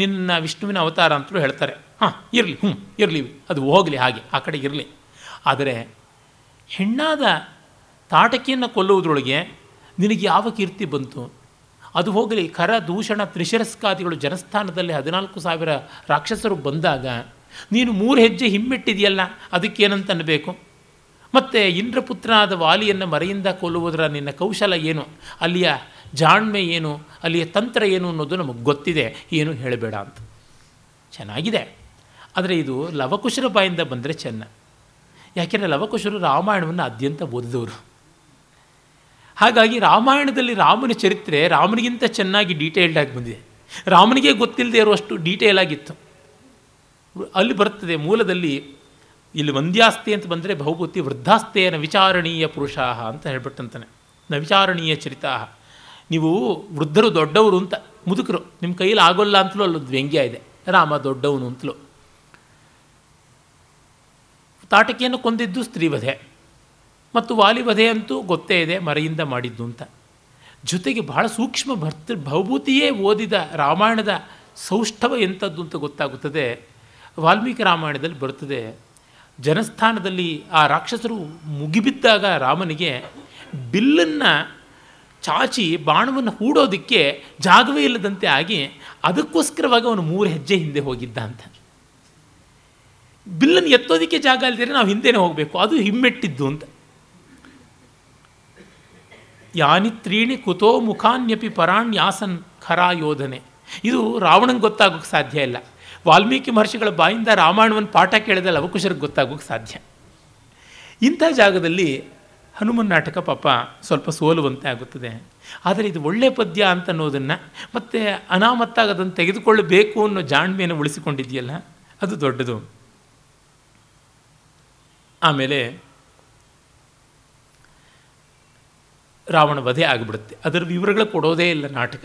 ನಿನ್ನ ವಿಷ್ಣುವಿನ ಅವತಾರ ಅಂತಲೂ ಹೇಳ್ತಾರೆ. ಹಾಂ, ಇರಲಿ, ಹ್ಞೂ ಇರಲಿ, ಅದು ಹೋಗಲಿ, ಹಾಗೆ ಆ ಕಡೆ ಇರಲಿ. ಆದರೆ ಹೆಣ್ಣಾದ ತಾಟಕಿಯನ್ನು ಕೊಲ್ಲುವುದರೊಳಗೆ ನಿನಗೆ ಯಾವ ಕೀರ್ತಿ ಬಂತು? ಅದು ಹೋಗಲಿ, ಖರ ದೂಷಣ ತ್ರಿಶಿರಸ್ಕಾದಿಗಳು ಜನಸ್ಥಾನದಲ್ಲಿ ಹದಿನಾಲ್ಕು ಸಾವಿರ ರಾಕ್ಷಸರು ಬಂದಾಗ ನೀನು ಮೂರು ಹೆಜ್ಜೆ ಹಿಮ್ಮೆಟ್ಟಿದೆಯಲ್ಲ, ಅದಕ್ಕೇನಂತ ಅನ್ನಬೇಕು? ಮತ್ತು ಇಂದ್ರಪುತ್ರನಾದ ವಾಲಿಯನ್ನು ಮರೆಯಿಂದ ಕೊಲ್ಲುವುದರ ನಿನ್ನ ಕೌಶಲ ಏನು, ಅಲ್ಲಿಯ ಜಾಣ್ಮೆ ಏನು, ಅಲ್ಲಿಯ ತಂತ್ರ ಏನು ಅನ್ನೋದು ನಮಗೆ ಗೊತ್ತಿದೆ, ಏನು ಹೇಳಬೇಡ ಅಂತ. ಚೆನ್ನಾಗಿದೆ. ಆದರೆ ಇದು ಲವಕುಶರ ಬಾಯಿಂದ ಬಂದರೆ ಚೆನ್ನ. ಯಾಕೆಂದರೆ ಲವಕುಶರು ರಾಮಾಯಣವನ್ನು ಅತ್ಯಂತ ಓದಿದವರು. ಹಾಗಾಗಿ ರಾಮಾಯಣದಲ್ಲಿ ರಾಮನ ಚರಿತ್ರೆ ರಾಮನಿಗಿಂತ ಚೆನ್ನಾಗಿ ಡೀಟೇಲ್ಡಾಗಿ ಬಂದಿದೆ. ರಾಮನಿಗೆ ಗೊತ್ತಿಲ್ಲದೆ ಇರುವಷ್ಟು ಡೀಟೇಲ್ ಆಗಿತ್ತು ಅಲ್ಲಿ ಬರ್ತದೆ ಮೂಲದಲ್ಲಿ. ಇಲ್ಲಿ ವಂದ್ಯಾಸ್ತಿ ಅಂತ ಬಂದರೆ ಭವಭೂತಿ ವೃದ್ಧಾಸ್ತೇನ ವಿಚಾರಣೀಯ ಪುರುಷಾಹ ಅಂತ ಹೇಳ್ಬಿಟ್ಟಂತಾನೆ. ನ ವಿಚಾರಣೀಯ ಚರಿತಾ, ನೀವು ವೃದ್ಧರು ದೊಡ್ಡವರು ಅಂತ, ಮುದುಕರು, ನಿಮ್ಮ ಕೈಯಲ್ಲಿ ಆಗೋಲ್ಲ ಅಂತಲೂ ಅಲ್ಲೊಂದು ವ್ಯಂಗ್ಯ ಇದೆ, ರಾಮ ದೊಡ್ಡವನು ಅಂತಲೂ. ತಾಟಕಿಯನ್ನು ಕೊಂದಿದ್ದು ಸ್ತ್ರೀವಧೆ ಮತ್ತು ವಾಲಿವಧೆ ಅಂತೂ ಗೊತ್ತೇ ಇದೆ, ಮರೆಯಿಂದ ಮಾಡಿದ್ದು ಅಂತ. ಜೊತೆಗೆ ಬಹಳ ಸೂಕ್ಷ್ಮ ಭರ್ತ ಭವಭೂತಿಯೇ ಓದಿದ ರಾಮಾಯಣದ ಸೌಷ್ಠವ ಎಂಥದ್ದು ಅಂತ ಗೊತ್ತಾಗುತ್ತದೆ. ವಾಲ್ಮೀಕಿ ರಾಮಾಯಣದಲ್ಲಿ ಬರ್ತದೆ, ಜನಸ್ಥಾನದಲ್ಲಿ ಆ ರಾಕ್ಷಸರು ಮುಗಿಬಿದ್ದಾಗ ರಾಮನಿಗೆ ಬಿಲ್ಲನ್ನು ಚಾಚಿ ಬಾಣವನ್ನು ಹೂಡೋದಕ್ಕೆ ಜಾಗವೇ ಇಲ್ಲದಂತೆ ಆಗಿ ಅದಕ್ಕೋಸ್ಕರವಾಗಿ ಅವನು ಮೂರು ಹೆಜ್ಜೆ ಹಿಂದೆ ಹೋಗಿದ್ದ ಅಂತ. ಬಿಲ್ಲನ್ನು ಎತ್ತೋದಕ್ಕೆ ಜಾಗ ಅಲ್ದಿದ್ರೆ ನಾವು ಹಿಂದೆನೇ ಹೋಗಬೇಕು, ಅದು ಹಿಮ್ಮೆಟ್ಟಿದ್ದು ಅಂತ. ಯಾನಿತ್ರೀಣಿ ಕುತೋ ಮುಖಾನ್ಯಪಿ ಪರಾಣ್ಯಾಸನ್ ಖರಾ ಯೋಧನೆ, ಇದು ರಾವಣಂಗೆ ಗೊತ್ತಾಗೋಕ್ಕೆ ಸಾಧ್ಯ ಇಲ್ಲ. ವಾಲ್ಮೀಕಿ ಮಹರ್ಷಿಗಳ ಬಾಯಿಂದ ರಾಮಾಯಣವನ್ನು ಪಾಠ ಕೇಳಿದ ಲವಕುಶರಿಗೆ ಗೊತ್ತಾಗೋಕ್ಕೆ ಸಾಧ್ಯ. ಇಂಥ ಜಾಗದಲ್ಲಿ ಹನುಮನ್ ನಾಟಕ ಪಾಪ ಸ್ವಲ್ಪ ಸೋಲುವಂತೆ ಆಗುತ್ತದೆ. ಆದರೆ ಇದು ಒಳ್ಳೆಯ ಪದ್ಯ ಅಂತ ಅನ್ನೋದನ್ನು, ಮತ್ತು ಅನಾಮತ್ತಾಗದನ್ನು ತೆಗೆದುಕೊಳ್ಳಬೇಕು ಅನ್ನೋ ಜಾಣ್ಮೆಯನ್ನು ಉಳಿಸಿಕೊಂಡಿದೆಯಲ್ಲ, ಅದು ದೊಡ್ಡದು. ಆಮೇಲೆ ರಾವಣ ವಧೆ ಆಗಿಬಿಡುತ್ತೆ. ಅದರ ವಿವರಗಳು ಕೊಡೋದೇ ಇಲ್ಲ ನಾಟಕ.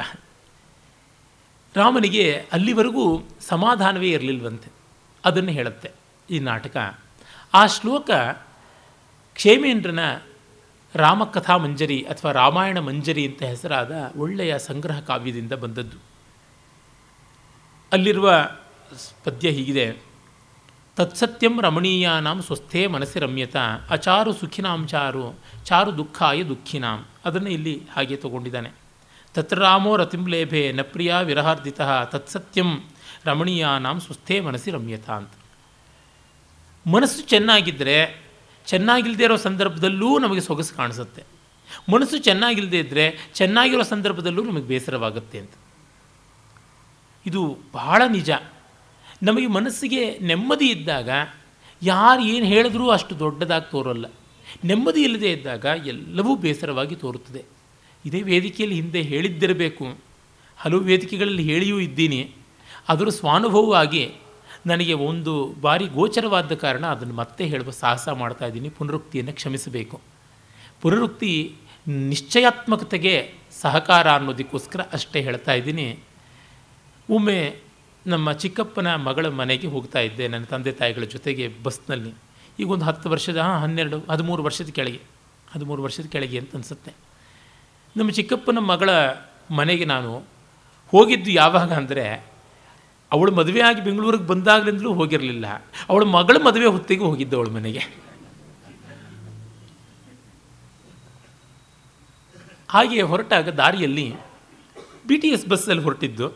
ರಾಮನಿಗೆ ಅಲ್ಲಿವರೆಗೂ ಸಮಾಧಾನವೇ ಇರಲಿಲ್ವಂತೆ, ಅದನ್ನು ಹೇಳುತ್ತೆ ಈ ನಾಟಕ. ಆ ಶ್ಲೋಕ ಕ್ಷೇಮೇಂದ್ರನ ರಾಮಕಥಾ ಮಂಜರಿ ಅಥವಾ ರಾಮಾಯಣ ಮಂಜರಿ ಅಂತ ಹೆಸರಾದ ಒಳ್ಳೆಯ ಸಂಗ್ರಹ ಕಾವ್ಯದಿಂದ ಬಂದದ್ದು. ಅಲ್ಲಿರುವ ಪದ್ಯ ಹೀಗಿದೆ. ತತ್ಸತ್ಯಂ ರಮಣೀಯಾನಾಂ ಸ್ವಸ್ಥೇ ಮನಸ್ಸಿ ರಮ್ಯತಾ ಅಚಾರು ಸುಖಿನಾಂ ಚಾರು ಚಾರು ದುಃಖಾಯ ದುಃಖಿನಾಂ. ಅದನ್ನು ಇಲ್ಲಿ ಹಾಗೆ ತಗೊಂಡಿದ್ದಾನೆ. ತತ್ರ ರಾಮೋ ರತಿಂ ಲೇಭೆ ನ ಪ್ರಿಯ ವಿರಹಾರ್ಧಿತಃ ತತ್ಸತ್ಯಂ ರಮಣೀಯಾನಾಂ ಸ್ವಸ್ಥೇ ಮನಸ್ಸಿ ರಮ್ಯತಾ ಅಂತ. ಮನಸ್ಸು ಚೆನ್ನಾಗಿದ್ದರೆ ಚೆನ್ನಾಗಿಲ್ಲದೆ ಇರೋ ಸಂದರ್ಭದಲ್ಲೂ ನಮಗೆ ಸೊಗಸು ಕಾಣಿಸುತ್ತೆ, ಮನಸ್ಸು ಚೆನ್ನಾಗಿಲ್ಲದೆ ಇದ್ದರೆ ಚೆನ್ನಾಗಿರೋ ಸಂದರ್ಭದಲ್ಲೂ ನಮಗೆ ಬೇಸರವಾಗುತ್ತೆ ಅಂತ. ಇದು ಬಹಳ ನಿಜ. ನಮಗೆ ಮನಸ್ಸಿಗೆ ನೆಮ್ಮದಿ ಇದ್ದಾಗ ಯಾರು ಏನು ಹೇಳಿದ್ರೂ ಅಷ್ಟು ದೊಡ್ಡದಾಗಿ ತೋರಲ್ಲ, ನೆಮ್ಮದಿ ಇಲ್ಲದೆ ಇದ್ದಾಗ ಎಲ್ಲವೂ ಬೇಸರವಾಗಿ ತೋರುತ್ತದೆ. ಇದೇ ವೇದಿಕೆಯಲ್ಲಿ ಹಿಂದೆ ಹೇಳಿದ್ದಿರಬೇಕು, ಹಲವು ವೇದಿಕೆಗಳಲ್ಲಿ ಹೇಳಿಯೂ ಇದ್ದೀನಿ. ಅದರ ಸ್ವಾನುಭವವಾಗಿ ನನಗೆ ಒಂದು ಬಾರಿ ಗೋಚರವಾದ ಕಾರಣ ಅದನ್ನು ಮತ್ತೆ ಹೇಳುವ ಸಾಹಸ ಮಾಡ್ತಾ ಇದ್ದೀನಿ. ಪುನರುಕ್ತಿಯನ್ನು ಕ್ಷಮಿಸಬೇಕು. ಪುನರುಕ್ತಿ ನಿಶ್ಚಯಾತ್ಮಕತೆಗೆ ಸಹಕಾರ ಅನ್ನೋದಕ್ಕೋಸ್ಕರ ಅಷ್ಟೇ ಹೇಳ್ತಾ ಇದ್ದೀನಿ. ಒಮ್ಮೆ ನಮ್ಮ ಚಿಕ್ಕಪ್ಪನ ಮಗಳ ಮನೆಗೆ ಹೋಗ್ತಾ ಇದ್ದೆ ನನ್ನ ತಂದೆ ತಾಯಿಗಳ ಜೊತೆಗೆ ಬಸ್ನಲ್ಲಿ. ಈಗೊಂದು ಹತ್ತು ವರ್ಷದ ಹಾಂ ಹನ್ನೆರಡು ಹದಿಮೂರು ವರ್ಷದ ಕೆಳಗೆ ಹದಿಮೂರು ವರ್ಷದ ಕೆಳಗೆ ಅಂತ ಅನಿಸುತ್ತೆ. ನಮ್ಮ ಚಿಕ್ಕಪ್ಪನ ಮಗಳ ಮನೆಗೆ ನಾನು ಹೋಗಿದ್ದು ಯಾವಾಗ ಅಂದರೆ, ಅವಳು ಮದುವೆಯಾಗಿ ಬೆಂಗಳೂರಿಗೆ ಬಂದಾಗಲಿಂದಲೂ ಹೋಗಿರಲಿಲ್ಲ, ಅವಳ ಮಗಳ ಮದುವೆ ಹೊತ್ತಿಗೆ ಹೋಗಿದ್ದೆ ಅವಳ ಮನೆಗೆ. ಹಾಗೆಯೇ ಹೊರಟಾಗ ದಾರಿಯಲ್ಲಿ ಬಿ ಟಿ ಎಸ್ ಬಸ್ಸಲ್ಲಿ ಹೊರಟಿದ್ದು,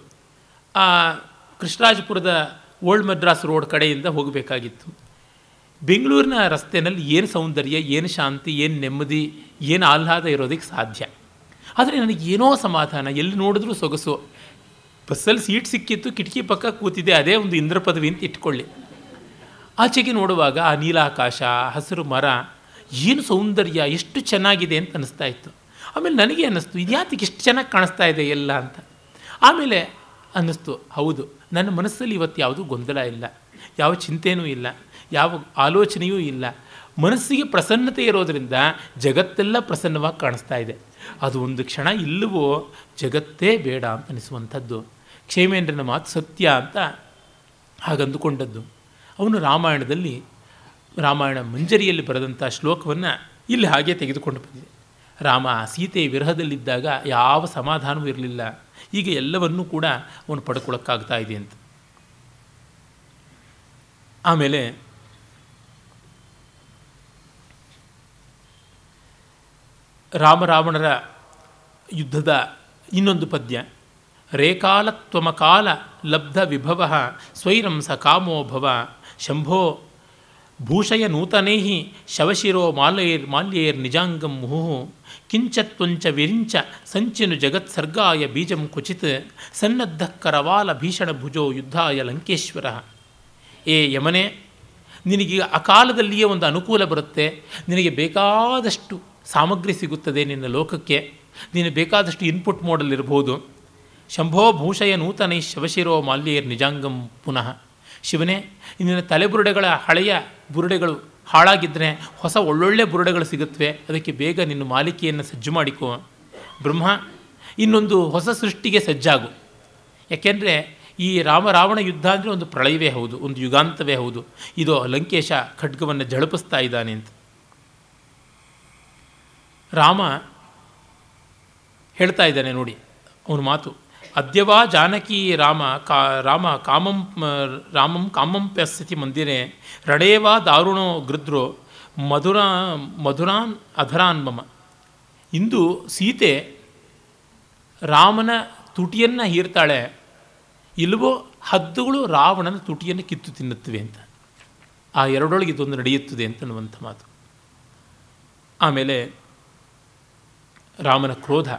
ಕೃಷ್ಣರಾಜಪುರದ ಓಲ್ಡ್ ಮದ್ರಾಸ್ ರೋಡ್ ಕಡೆಯಿಂದ ಹೋಗಬೇಕಾಗಿತ್ತು. ಬೆಂಗಳೂರಿನ ರಸ್ತೆಯಲ್ಲಿ ಏನು ಸೌಂದರ್ಯ, ಏನು ಶಾಂತಿ, ಏನು ನೆಮ್ಮದಿ, ಏನು ಆಹ್ಲಾದ ಇರೋದಕ್ಕೆ ಸಾಧ್ಯ. ಆದರೆ ನನಗೇನೋ ಸಮಾಧಾನ, ಎಲ್ಲಿ ನೋಡಿದ್ರೂ ಸೊಗಸು. ಬಸ್ಸಲ್ಲಿ ಸೀಟ್ ಸಿಕ್ಕಿತ್ತು, ಕಿಟಕಿ ಪಕ್ಕ ಕೂತಿದೆ, ಅದೇ ಒಂದು ಇಂದ್ರ ಪದವಿ ಅಂತ ಇಟ್ಕೊಳ್ಳಿ. ಆಚೆಗೆ ನೋಡುವಾಗ ಆ ನೀಲಾಕಾಶ, ಹಸಿರು ಮರ, ಏನು ಸೌಂದರ್ಯ, ಎಷ್ಟು ಚೆನ್ನಾಗಿದೆ ಅಂತ ಅನ್ನಿಸ್ತಾ ಇತ್ತು. ಆಮೇಲೆ ನನಗೆ ಅನ್ನಿಸ್ತು, ಇದು ಯಾತಕ್ಕೆ ಇಷ್ಟು ಚೆನ್ನಾಗಿ ಕಾಣಿಸ್ತಾ ಇದೆ ಎಲ್ಲ ಅಂತ. ಆಮೇಲೆ ಅನ್ನಿಸ್ತು, ಹೌದು, ನನ್ನ ಮನಸ್ಸಲ್ಲಿ ಇವತ್ತು ಯಾವುದೂ ಗೊಂದಲ ಇಲ್ಲ, ಯಾವ ಚಿಂತೆಯೂ ಇಲ್ಲ, ಯಾವ ಆಲೋಚನೆಯೂ ಇಲ್ಲ. ಮನಸ್ಸಿಗೆ ಪ್ರಸನ್ನತೆ ಇರೋದರಿಂದ ಜಗತ್ತೆಲ್ಲ ಪ್ರಸನ್ನವಾಗಿ ಕಾಣಿಸ್ತಾ ಇದೆ. ಅದು ಒಂದು ಕ್ಷಣ ಇಲ್ಲವೋ ಜಗತ್ತೇ ಬೇಡ ಅಂತ ಅನಿಸುವಂಥದ್ದು. ಕ್ಷೇಮೇಂದ್ರನ ಮಾತು ಸತ್ಯ ಅಂತ ಹಾಗಂದುಕೊಂಡದ್ದು. ಅವನು ರಾಮಾಯಣದಲ್ಲಿ, ರಾಮಾಯಣ ಮಂಜರಿಯಲ್ಲಿ ಬರೆದಂಥ ಶ್ಲೋಕವನ್ನು ಇಲ್ಲಿ ಹಾಗೆ ತೆಗೆದುಕೊಂಡು ಬಂದಿದೆ. ರಾಮ ಸೀತೆ ವಿರಹದಲ್ಲಿದ್ದಾಗ ಯಾವ ಸಮಾಧಾನವೂ ಇರಲಿಲ್ಲ, ಈಗ ಎಲ್ಲವನ್ನೂ ಕೂಡ ಅವನು ಪಡ್ಕೊಳ್ಳೋಕ್ಕಾಗ್ತಾ ಇದೆ ಅಂತ. ಆಮೇಲೆ ರಾಮರಾವಣರ ಯುದ್ಧದ ಇನ್ನೊಂದು ಪದ್ಯ, ರೇಕಾಲ ತ್ವಮಕಾಲ ಲಬ್ಧ ವಿಭವ ಸ್ವೈರಂ ಸ ಕಾಮೋ ಭವ ಶಂಭೋ ಭೂಷಯ ನೂತನೇಹಿ ಶವಶಿರೋ ಮಾಲಯೇರ್ ಮಾಲ್ಯೇರ್ ನಿಜಾಂಗಂ ಮುಹುಃ ಕಿಂಚತ್ವಂಚ ವಿರಿಂಚ ಸಂಚಿನು ಜಗತ್ಸರ್ಗಾಯ ಬೀಜಂ ಕುಚಿತ್ ಸನ್ನದ್ಧ ಕರವಾಲ ಭೀಷಣ ಭುಜೋ ಯುದ್ಧಾಯ ಲಂಕೇಶ್ವರ. ಏ ಯಮನೆ, ನಿನಗೆ ಅಕಾಲದಲ್ಲಿಯೇ ಒಂದು ಅನುಕೂಲ ಬರುತ್ತೆ, ನಿನಗೆ ಬೇಕಾದಷ್ಟು ಸಾಮಗ್ರಿ ಸಿಗುತ್ತದೆ, ನಿನ್ನ ಲೋಕಕ್ಕೆ ನಿನಗೆ ಬೇಕಾದಷ್ಟು ಇನ್ಪುಟ್ ಮೋಡಲ್ ಇರ್ಬೋದು. ಶಂಭೋ ಭೂಷಯ ನೂತನೈ ಶವಶಿರೋ ಮಾಲ್ಯೇರ್ ನಿಜಾಂಗಂ ಪುನಃ. ಶಿವನೇ, ನಿನ್ನ ತಲೆಬುರುಡೆಗಳ ಹಳೆಯ ಬುರುಡೆಗಳು ಹಾಳಾಗಿದ್ದರೆ ಹೊಸ ಒಳ್ಳೊಳ್ಳೆ ಬುರುಡೆಗಳು ಸಿಗುತ್ತವೆ, ಅದಕ್ಕೆ ಬೇಗ ನಿನ್ನ ಮಾಲಿಕೆಯನ್ನು ಸಜ್ಜು ಮಾಡಿಕೋ. ಬ್ರಹ್ಮ, ಇನ್ನೊಂದು ಹೊಸ ಸೃಷ್ಟಿಗೆ ಸಜ್ಜಾಗು. ಯಾಕೆಂದರೆ ಈ ರಾಮರಾವಣ ಯುದ್ಧ ಅಂದರೆ ಒಂದು ಪ್ರಳಯವೇ ಹೌದು, ಒಂದು ಯುಗಾಂತವೇ ಹೌದು. ಇದು ಲಂಕೇಶ ಖಡ್ಗವನ್ನು ಝಳಪಿಸ್ತಾ ಇದ್ದಾನೆ ಅಂತ ರಾಮ ಹೇಳ್ತಾ ಇದ್ದಾನೆ. ನೋಡಿ ಅವನ ಮಾತು, ಅದ್ಯವಾ ಜಾನಕಿ ರಾಮ ಕಾ ರಾಮ ಕಾಮಂ ರಾಮಂ ಕಾಮಂ ಪ್ಯಸ್ಯತಿ ಮಂದಿರೆ ರಣೇವಾ ದಾರುಣೋ ಗೃದ್ರೋ ಮಧುರಾ ಮಧುರಾನ್ ಅಧರಾನ್ ಮಮ. ಇಂದು ಸೀತೆ ರಾಮನ ತುಟಿಯನ್ನು ಹೀರ್ತಾಳೆ, ಇಲ್ಲವೋ ಹದ್ದುಗಳು ರಾವಣನ ತುಟಿಯನ್ನು ಕಿತ್ತು ತಿನ್ನುತ್ತವೆ ಅಂತ. ಆ ಎರಡೊಳಗೆ ಇದೊಂದು ನಡೆಯುತ್ತದೆ ಅಂತ ಅನ್ನುವಂಥ ಮಾತು. ಆಮೇಲೆ ರಾಮನ ಕ್ರೋಧ,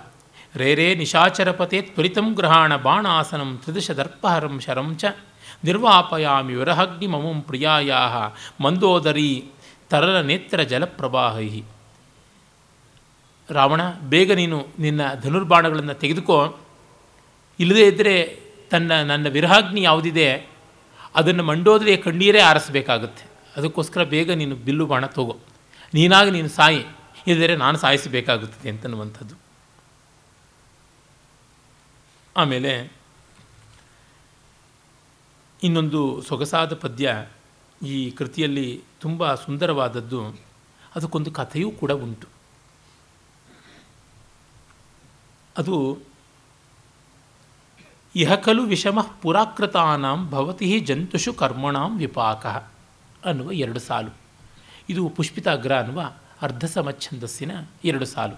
ರೇರೇ ನಿಶಾಚರಪತೆ ತ್ವರಿತಂ ಗೃಹಾಣ ಬಾಣಾಸನಂ ತ್ರಿದಶ ದರ್ಪಹರಂ ಶರಂ ಚ ನಿರ್ವಾಪಯಾಮಿ ವಿರಹಗ್ನಿ ಮಮಂ ಪ್ರಿಯಾಯ ಮಂದೋದರಿ ತರಲ ನೇತ್ರ ಜಲಪ್ರವಾಹೈ. ರಾವಣ, ಬೇಗ ನೀನು ನಿನ್ನ ಧನುರ್ಬಾಣಗಳನ್ನು ತೆಗೆದುಕೋ, ಇಲ್ಲದೇ ಇದ್ದರೆ ತನ್ನ ನನ್ನ ವಿರಹಾಗ್ನಿ ಯಾವುದಿದೆ ಅದನ್ನು ಮಂಡೋದರಿಯ ಕಣ್ಣೀರೇ ಆರಿಸಬೇಕಾಗುತ್ತೆ. ಅದಕ್ಕೋಸ್ಕರ ಬೇಗ ನೀನು ಬಿಲ್ಲು ಬಾಣ ತಗೋ, ನೀನಾಗಿ ನೀನು ಸಾಯಿ, ಇಲ್ಲದೇ ನಾನು ಸಾಯಿಸಬೇಕಾಗುತ್ತದೆ ಅಂತನ್ನುವಂಥದ್ದು. ಆಮೇಲೆ ಇನ್ನೊಂದು ಸೊಗಸಾದ ಪದ್ಯ ಈ ಕೃತಿಯಲ್ಲಿ ತುಂಬ ಸುಂದರವಾದದ್ದು, ಅದಕ್ಕೊಂದು ಕಥೆಯೂ ಕೂಡ ಉಂಟು. ಅದು ಇಹಕಲು ವಿಷಮಃ ಪುರಾಕೃತಾನಾಂ ಭವತಿ ಜಂತುಷು ಕರ್ಮಣಾಂ ವಿಪಾಕಃ ಅನ್ನುವ ಎರಡು ಸಾಲು. ಇದು ಪುಷ್ಪಿತಾಗ್ರ ಅನ್ನುವ ಅರ್ಧ ಸಮಛಂದಸ್ಸಿನ ಎರಡು ಸಾಲು.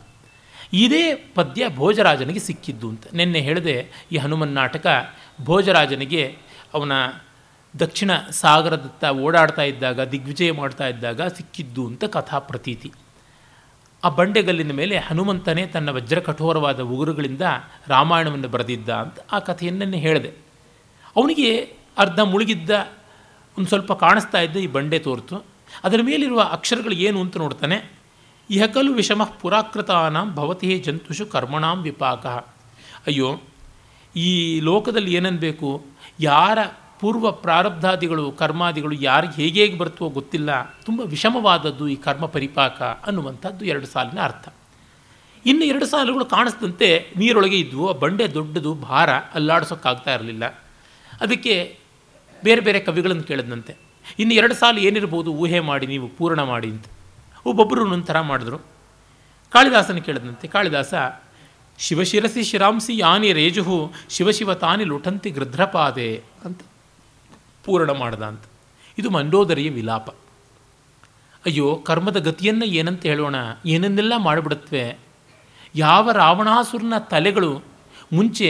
ಇದೇ ಪದ್ಯ ಭೋಜರಾಜನಿಗೆ ಸಿಕ್ಕಿದ್ದು ಅಂತ ನಿನ್ನೆ ಹೇಳಿದೆ. ಈ ಹನುಮನ್ ನಾಟಕ ಭೋಜರಾಜನಿಗೆ ಅವನ ದಕ್ಷಿಣ ಸಾಗರದತ್ತ ಓಡಾಡ್ತಾ ಇದ್ದಾಗ, ದಿಗ್ವಿಜಯ ಮಾಡ್ತಾ ಇದ್ದಾಗ ಸಿಕ್ಕಿದ್ದು ಅಂತ ಕಥಾ ಪ್ರತೀತಿ. ಆ ಬಂಡೆಗಲ್ಲಿನ ಮೇಲೆ ಹನುಮಂತನೇ ತನ್ನ ವಜ್ರ ಕಠೋರವಾದ ಉಗುರುಗಳಿಂದ ರಾಮಾಯಣವನ್ನು ಬರೆದಿದ್ದ ಅಂತ ಆ ಕಥೆಯನ್ನೇ ಹೇಳಿದೆ. ಅವನಿಗೆ ಅರ್ಧ ಮುಳುಗಿದ್ದ, ಒಂದು ಸ್ವಲ್ಪ ಕಾಣಿಸ್ತಾ ಇದ್ದ ಈ ಬಂಡೆ ತೋರ್ತು, ಅದರ ಮೇಲಿರುವ ಅಕ್ಷರಗಳು ಏನು ಅಂತ ನೋಡ್ತಾನೆ. ಇಹಕಲು ವಿಷಮಃ ಪುರಾಕೃತಾನಾಂ ಭವತಿ ಜಂತುಷು ಕರ್ಮಣಾಂ ವಿಪಾಕ. ಅಯ್ಯೋ, ಈ ಲೋಕದಲ್ಲಿ ಏನನ್ನಬೇಕು, ಯಾರ ಪೂರ್ವ ಪ್ರಾರಬ್ಧಾದಿಗಳು, ಕರ್ಮಾದಿಗಳು ಯಾರಿಗೆ ಹೇಗೆ ಹೇಗೆ ಬರ್ತವೋ ಗೊತ್ತಿಲ್ಲ, ತುಂಬ ವಿಷಮವಾದದ್ದು ಈ ಕರ್ಮ ಪರಿಪಾಕ ಅನ್ನುವಂಥದ್ದು ಎರಡು ಸಾಲಿನ ಅರ್ಥ. ಇನ್ನು ಎರಡು ಸಾಲುಗಳು ಕಾಣಿಸ್ದಂತೆ ನೀರೊಳಗೆ ಇದ್ವು. ಆ ಬಂಡೆ ದೊಡ್ಡದು, ಭಾರ, ಅಲ್ಲಾಡಿಸೋಕ್ಕಾಗ್ತಾ ಇರಲಿಲ್ಲ. ಅದಕ್ಕೆ ಬೇರೆ ಬೇರೆ ಕವಿಗಳನ್ನು ಕೇಳಿದಂತೆ ಇನ್ನು ಎರಡು ಸಾಲು ಏನಿರ್ಬೋದು ಊಹೆ ಮಾಡಿ ನೀವು ಪೂರ್ಣ ಮಾಡಿ ಅಂತ. ಒಬ್ಬೊಬ್ಬರು ಒಂದೊಂದು ಥರ ಮಾಡಿದ್ರು. ಕಾಳಿದಾಸನ ಕೇಳಿದಂತೆ ಕಾಳಿದಾಸ, ಶಿವಶಿರಸಿ ಶಿರಾಂಸಿ ಯಾನಿ ರೇಜುಹು ಶಿವಶಿವ ತಾನಿ ಲುಟಂತಿ ಗೃಧ್ರಪಾದೆ ಅಂತ ಪೂರ್ಣ ಮಾಡ್ದ ಅಂತ. ಇದು ಮಂಡೋದರಿಯ ವಿಲಾಪ. ಅಯ್ಯೋ, ಕರ್ಮದ ಗತಿಯನ್ನು ಏನಂತ ಹೇಳೋಣ, ಏನನ್ನೆಲ್ಲ ಮಾಡಿಬಿಡುತ್ತವೆ. ಯಾವ ರಾವಣಾಸುರನ ತಲೆಗಳು ಮುಂಚೆ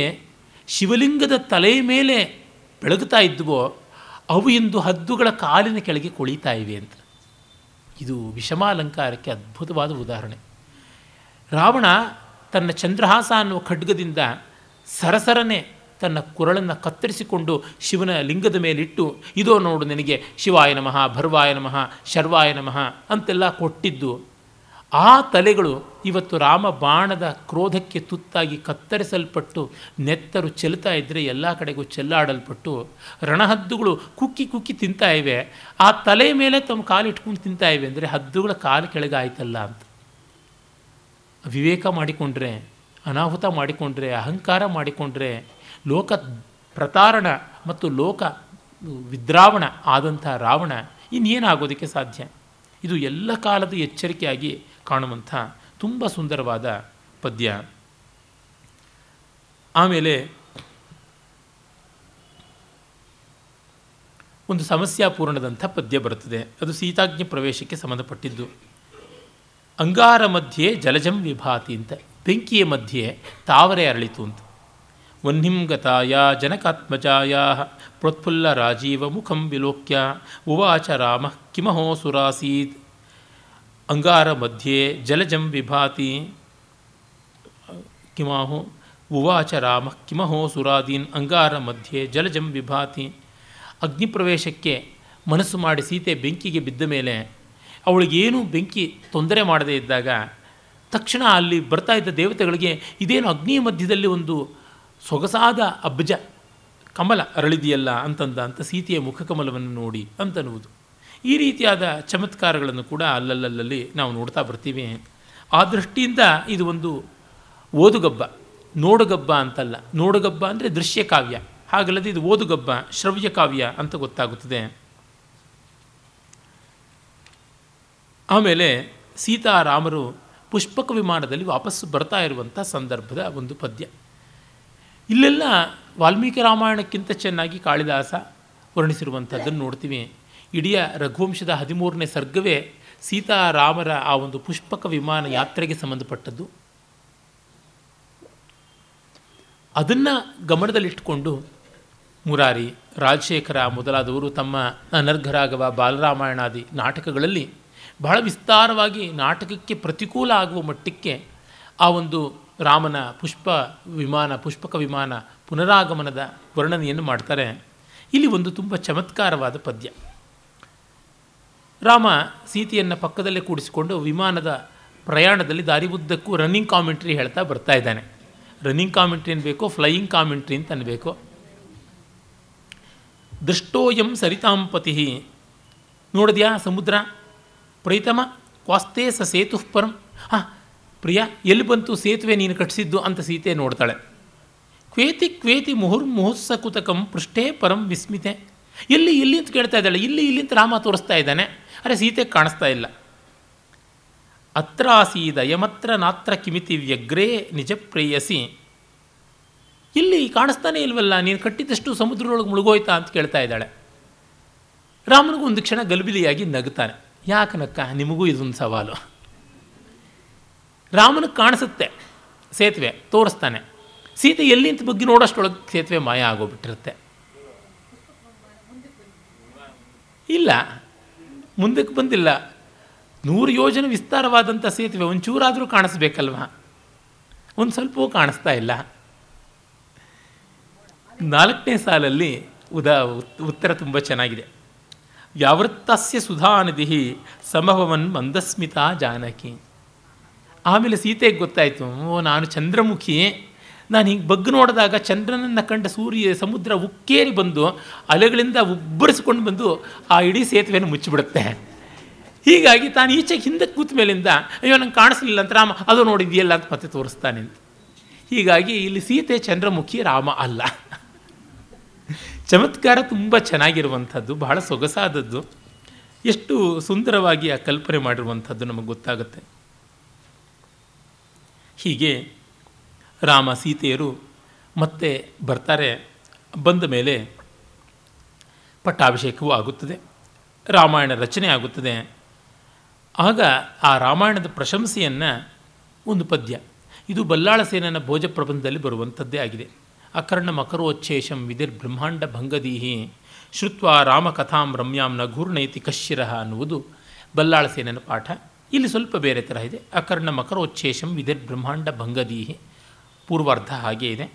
ಶಿವಲಿಂಗದ ತಲೆಯ ಮೇಲೆ ಬೆಳಗುತ್ತಾ ಇದ್ವೋ ಅವು ಇಂದು ಹದ್ದುಗಳ ಕಾಲಿನ ಕೆಳಗೆ ಕೊಳೀತಾ ಇವೆ ಅಂತ. ಇದು ವಿಷಮಾಲಂಕಾರಕ್ಕೆ ಅದ್ಭುತವಾದ ಉದಾಹರಣೆ. ರಾವಣ ತನ್ನ ಚಂದ್ರಹಾಸ ಅನ್ನುವ ಖಡ್ಗದಿಂದ ಸರಸರನೆ ತನ್ನ ಕೊರಳನ್ನು ಕತ್ತರಿಸಿಕೊಂಡು ಶಿವನ ಲಿಂಗದ ಮೇಲಿಟ್ಟು ಇದೋ ನೋಡು ನನಗೆ ಶಿವಾಯ ನಮಃ, ಭರ್ವಾಯ ನಮಃ, ಶರ್ವಾಯ ನಮಃ ಅಂತೆಲ್ಲ ಕೊಟ್ಟಿದ್ದು. ಆ ತಲೆಗಳು ಇವತ್ತು ರಾಮ ಬಾಣದ ಕ್ರೋಧಕ್ಕೆ ತುತ್ತಾಗಿ ಕತ್ತರಿಸಲ್ಪಟ್ಟು ನೆತ್ತರು ಚೆಲ್ತಾ ಇದ್ದರೆ ಎಲ್ಲ ಕಡೆಗೂ ಚೆಲ್ಲಾಡಲ್ಪಟ್ಟು ರಣಹದ್ದುಗಳು ಕುಕ್ಕಿ ಕುಕ್ಕಿ ತಿಂತಾ ಇವೆ. ಆ ತಲೆ ಮೇಲೆ ತಮ್ಮ ಕಾಲಿಟ್ಕೊಂಡು ತಿಂತಾ ಇವೆ ಅಂದರೆ ಹದ್ದುಗಳ ಕಾಲು ಕೆಳಗಾಯ್ತಲ್ಲ ಅಂತ. ವಿವೇಕ ಮಾಡಿಕೊಂಡ್ರೆ, ಅನಾಹುತ ಮಾಡಿಕೊಂಡ್ರೆ, ಅಹಂಕಾರ ಮಾಡಿಕೊಂಡ್ರೆ ಲೋಕ ಪ್ರತಾರಣ ಮತ್ತು ಲೋಕ ವಿದ್ರಾವಣ ಆದಂಥ ರಾವಣ ಇನ್ನೇನಾಗೋದಕ್ಕೆ ಸಾಧ್ಯ? ಇದು ಎಲ್ಲ ಕಾಲದ ಎಚ್ಚರಿಕೆಯಾಗಿ ಕಾಣುವಂಥ ತುಂಬ ಸುಂದರವಾದ ಪದ್ಯ. ಆಮೇಲೆ ಒಂದು ಸಮಸ್ಯಾಪೂರ್ಣದಂಥ ಪದ್ಯ ಬರುತ್ತದೆ. ಅದು ಸೀತಾಜ್ಞ ಪ್ರವೇಶಕ್ಕೆ ಸಂಬಂಧಪಟ್ಟಿದ್ದು. ಅಂಗಾರ ಮಧ್ಯೆ ಜಲಜಂ ವಿಭಾತಿ ಅಂತ, ಬೆಂಕಿಯ ಮಧ್ಯೆ ತಾವರೆ ಅರಳಿತು ಅಂತ. ವನ್ಹಿಂಗತಾಯ ಜನಕಾತ್ಮಜಾಯ ಪ್ರೋತ್ಫುಲ್ಲ ರಾಜೀವ ಮುಖಂ ವಿಲೋಕ್ಯ ಉವಾಚ ರಾಮ ಕಿಮಹೋ ಸುರಾಸೀತ್. ಅಂಗಾರ ಮಧ್ಯೆ ಜಲಜಂ ವಿಭಾತಿ ಕಿಮಹೋ ಉವಾಚ ರಾಮ ಕಿಮಹೋ ಸುರಾದೀನ್. ಅಂಗಾರ ಮಧ್ಯೆ ಜಲಜಂ ವಿಭಾತಿ. ಅಗ್ನಿಪ್ರವೇಶಕ್ಕೆ ಮನಸ್ಸು ಮಾಡಿ ಸೀತೆ ಬೆಂಕಿಗೆ ಬಿದ್ದ ಮೇಲೆ ಅವಳಿಗೇನು ಬೆಂಕಿ ತೊಂದರೆ ಮಾಡದೇ ಇದ್ದಾಗ ತಕ್ಷಣ ಅಲ್ಲಿ ಬರ್ತಾ ಇದ್ದ ದೇವತೆಗಳಿಗೆ ಇದೇನು ಅಗ್ನಿಯ ಮಧ್ಯದಲ್ಲಿ ಒಂದು ಸೊಗಸಾದ ಅಬ್ಜ ಕಮಲ ಅರಳಿದೆಯಲ್ಲ ಅಂತಂದ ಅಂತ ಸೀತೆಯ ಮುಖಕಮಲವನ್ನು ನೋಡಿ ಅಂತನ್ನುವುದು. ಈ ರೀತಿಯಾದ ಚಮತ್ಕಾರಗಳನ್ನು ಕೂಡ ಅಲ್ಲಲ್ಲಲ್ಲಿ ನಾವು ನೋಡ್ತಾ ಬರ್ತೀವಿ. ಆ ದೃಷ್ಟಿಯಿಂದ ಇದು ಒಂದು ಓದುಗಬ್ಬ, ನೋಡುಗಬ್ಬ ಅಂತಲ್ಲ. ನೋಡುಗಬ್ಬ ಅಂದರೆ ದೃಶ್ಯ ಕಾವ್ಯ, ಹಾಗಲ್ಲದೆ ಇದು ಓದುಗಬ್ಬ, ಶ್ರವ್ಯ ಕಾವ್ಯ ಅಂತ ಗೊತ್ತಾಗುತ್ತದೆ. ಆಮೇಲೆ ಸೀತಾರಾಮರು ಪುಷ್ಪಕ ವಿಮಾನದಲ್ಲಿ ವಾಪಸ್ಸು ಬರ್ತಾ ಇರುವಂಥ ಸಂದರ್ಭದ ಒಂದು ಪದ್ಯ. ಇಲ್ಲೆಲ್ಲ ವಾಲ್ಮೀಕಿ ರಾಮಾಯಣಕ್ಕಿಂತ ಚೆನ್ನಾಗಿ ಕಾಳಿದಾಸ ವರ್ಣಿಸಿರುವಂಥದ್ದನ್ನು ನೋಡ್ತೀವಿ. ಇಡೀ ರಘುವಂಶದ ಹದಿಮೂರನೇ ಸರ್ಗವೇ ಸೀತಾರಾಮರ ಆ ಒಂದು ಪುಷ್ಪಕ ವಿಮಾನ ಯಾತ್ರೆಗೆ ಸಂಬಂಧಪಟ್ಟದ್ದು. ಅದನ್ನು ಗಮನದಲ್ಲಿಟ್ಟುಕೊಂಡು ಮುರಾರಿ, ರಾಜಶೇಖರ ಮೊದಲಾದವರು ತಮ್ಮ ಅನರ್ಘರಾಘವ, ಬಾಲರಾಮಾಯಣಾದಿ ನಾಟಕಗಳಲ್ಲಿ ಬಹಳ ವಿಸ್ತಾರವಾಗಿ ನಾಟಕಕ್ಕೆ ಪ್ರತಿಕೂಲ ಆಗುವ ಮಟ್ಟಕ್ಕೆ ಆ ಒಂದು ರಾಮನ ಪುಷ್ಪ ವಿಮಾನ, ಪುಷ್ಪಕ ವಿಮಾನ ಪುನರಾಗಮನದ ವರ್ಣನೆಯನ್ನು ಮಾಡ್ತಾರೆ. ಇಲ್ಲಿ ಒಂದು ತುಂಬ ಚಮತ್ಕಾರವಾದ ಪದ್ಯ. ರಾಮ ಸೀತೆಯನ್ನು ಪಕ್ಕದಲ್ಲೇ ಕೂಡಿಸಿಕೊಂಡು ವಿಮಾನದ ಪ್ರಯಾಣದಲ್ಲಿ ದಾರಿ ಉದ್ದಕ್ಕೂ ರನ್ನಿಂಗ್ ಕಾಮೆಂಟ್ರಿ ಹೇಳ್ತಾ ಬರ್ತಾ ಇದ್ದಾನೆ. ರನ್ನಿಂಗ್ ಕಾಮೆಂಟ್ರಿ ಅನ್ಬೇಕೋ, ಫ್ಲೈಯಿಂಗ್ ಕಾಮೆಂಟ್ರಿ ಅಂತ ಅನ್ಬೇಕೋ. ದೃಷ್ಟೋಯಂ ಸರಿತಾಂಪತಿ, ನೋಡಿದ್ಯಾ ಸಮುದ್ರ, ಪ್ರೀತಮ ಕ್ವಾಸ್ತೆ ಸ ಸೇತು ಪರಂ, ಹಾಂ ಪ್ರಿಯ ಎಲ್ಲಿ ಬಂತು ಸೇತುವೆ ನೀನು ಕಟ್ಟಿಸಿದ್ದು ಅಂತ ಸೀತೆ ನೋಡ್ತಾಳೆ. ಕ್ವೇತಿ ಕ್ವೇತಿ ಮುಹುರ್ಮುಹುಸ್ಸ ಕುತಕಂ ಪೃಷ್ಠೇ ಪರಂ ವಿಸ್ಮಿತೆ, ಎಲ್ಲಿ ಇಲ್ಲಿ ಅಂತ ಕೇಳ್ತಾ ಇದ್ದಾಳೆ. ಇಲ್ಲಿ ಇಲ್ಲಿ ಅಂತ ರಾಮ ತೋರಿಸ್ತಾ ಇದ್ದಾನೆ, ಅರೆ ಸೀತೆ ಕಾಣಿಸ್ತಾ ಇಲ್ಲ. ಅತ್ರಾಸೀದ ಯಮತ್ರ ನಾತ್ರ ಕಿಮಿತಿ ವ್ಯಗ್ರೇ ನಿಜ ಪ್ರೇಯಸಿ, ಇಲ್ಲಿ ಕಾಣಿಸ್ತಾನೆ ಇಲ್ವಲ್ಲ, ನೀನು ಕಟ್ಟಿದಷ್ಟು ಸಮುದ್ರದೊಳಗೆ ಮುಳುಗೋಯ್ತಾ ಅಂತ ಕೇಳ್ತಾ ಇದ್ದಾಳೆ. ರಾಮನಿಗೂ ಒಂದು ಕ್ಷಣ ಗಲ್ಬಿಲಿಯಾಗಿ ನಗುತ್ತಾನೆ. ಯಾಕನಕ್ಕ ನಿಮಗೂ ಇದೊಂದು ಸವಾಲು. ರಾಮನಿಗೆ ಕಾಣಿಸುತ್ತೆ ಸೇತುವೆ, ತೋರಿಸ್ತಾನೆ. ಸೀತೆ ಎಲ್ಲಿ ಅಂತ ಬಗ್ಗೆ ನೋಡೋಷ್ಟೊಳಗೆ ಸೇತುವೆ ಮಾಯ ಆಗೋಗ್ಬಿಟ್ಟಿರುತ್ತೆ. ಇಲ್ಲ, ಮುಂದಕ್ಕೆ ಬಂದಿಲ್ಲ. ನೂರು ಯೋಜನೆ ವಿಸ್ತಾರವಾದಂಥ ಸೇತುವೆ ಒಂಚೂರಾದರೂ ಕಾಣಿಸ್ಬೇಕಲ್ವ, ಒಂದು ಸ್ವಲ್ಪವೂ ಕಾಣಿಸ್ತಾ ಇಲ್ಲ. ನಾಲ್ಕನೇ ಸಾಲಲ್ಲಿ ಉದಾ ಉತ್ತರ ತುಂಬ ಚೆನ್ನಾಗಿದೆ. ವ್ಯಾವೃತ್ತಸ್ಯ ಸುಧಾನಿಧಿ ಸಮಭವನ್ ಮಂದಸ್ಮಿತಾ ಜಾನಕಿ. ಆಮೇಲೆ ಸೀತೆಗೆ ಗೊತ್ತಾಯಿತು, ಓ ನಾನು ಚಂದ್ರಮುಖಿ, ನಾನು ಹಿಂಗೆ ಬಗ್ಗಿ ನೋಡಿದಾಗ ಚಂದ್ರನನ್ನು ಕಂಡ ಸೂರ್ಯ ಸಮುದ್ರ ಉಕ್ಕೇರಿ ಬಂದು ಅಲೆಗಳಿಂದ ಉಬ್ಬರಿಸ್ಕೊಂಡು ಬಂದು ಆ ಇಡೀ ಸೇತುವೆಯನ್ನು ಮುಚ್ಚಿಬಿಡುತ್ತೆ. ಹೀಗಾಗಿ ತಾನು ಈಚೆಗೆ ಹಿಂದಕ್ಕೆ ಕೂತ ಮೇಲಿಂದ ಅಯ್ಯೋ ನಂಗೆ ಕಾಣಿಸ್ಲಿಲ್ಲ ಅಂತ ರಾಮ ಅದು ನೋಡಿದೆಯಲ್ಲ ಅಂತ ಮತ್ತೆ ತೋರಿಸ್ತಾನೆ ಅಂತ. ಹೀಗಾಗಿ ಇಲ್ಲಿ ಸೀತೆ ಚಂದ್ರಮುಖಿ, ರಾಮ ಅಲ್ಲ. ಚಮತ್ಕಾರ ತುಂಬ ಚೆನ್ನಾಗಿರುವಂಥದ್ದು, ಬಹಳ ಸೊಗಸಾದದ್ದು. ಎಷ್ಟು ಸುಂದರವಾಗಿ ಆ ಕಲ್ಪನೆ ಮಾಡಿರುವಂಥದ್ದು ನಮಗೆ ಗೊತ್ತಾಗುತ್ತೆ. ಹೀಗೆ ರಾಮ ಸೀತೆಯರು ಮತ್ತೆ ಬರ್ತಾರೆ. ಬಂದ ಮೇಲೆ ಪಟ್ಟಾಭಿಷೇಕವೂ ಆಗುತ್ತದೆ, ರಾಮಾಯಣ ರಚನೆ ಆಗುತ್ತದೆ. ಆಗ ಆ ರಾಮಾಯಣದ ಪ್ರಶಂಸೆಯನ್ನು ಒಂದು ಪದ್ಯ, ಇದು ಬಲ್ಲಾಳಸೇನನ ಭೋಜ ಪ್ರಬಂಧದಲ್ಲಿ ಬರುವಂಥದ್ದೇ ಆಗಿದೆ. ಅಕರ್ಣ ಮಕರೋಚ್ಛೇಷಂ ವಿಧಿರ್ ಬ್ರಹ್ಮಾಂಡ ಭಂಗದೀಹಿ ಶ್ರುತ್ವಾ ರಾಮಕಥಾಂ ರಮ್ಯಾಂ ನಘೂರ್ಣೈತಿ ಕಶ್ಯರಃ ಅನ್ನುವುದು ಬಲ್ಲಾಳಸೇನ ಪಾಠ. ಇಲ್ಲಿ ಸ್ವಲ್ಪ ಬೇರೆ ಥರ ಇದೆ. ಅಕರ್ಣ ಮಕರೋಚ್ಛೇಷಂ ವಿಧಿರ್ ಬ್ರಹ್ಮಾಂಡ ಭಂಗದೀಹಿ, ಪೂರ್ವಾರ್ಧ ಹಾಗೇ ಇದೆ.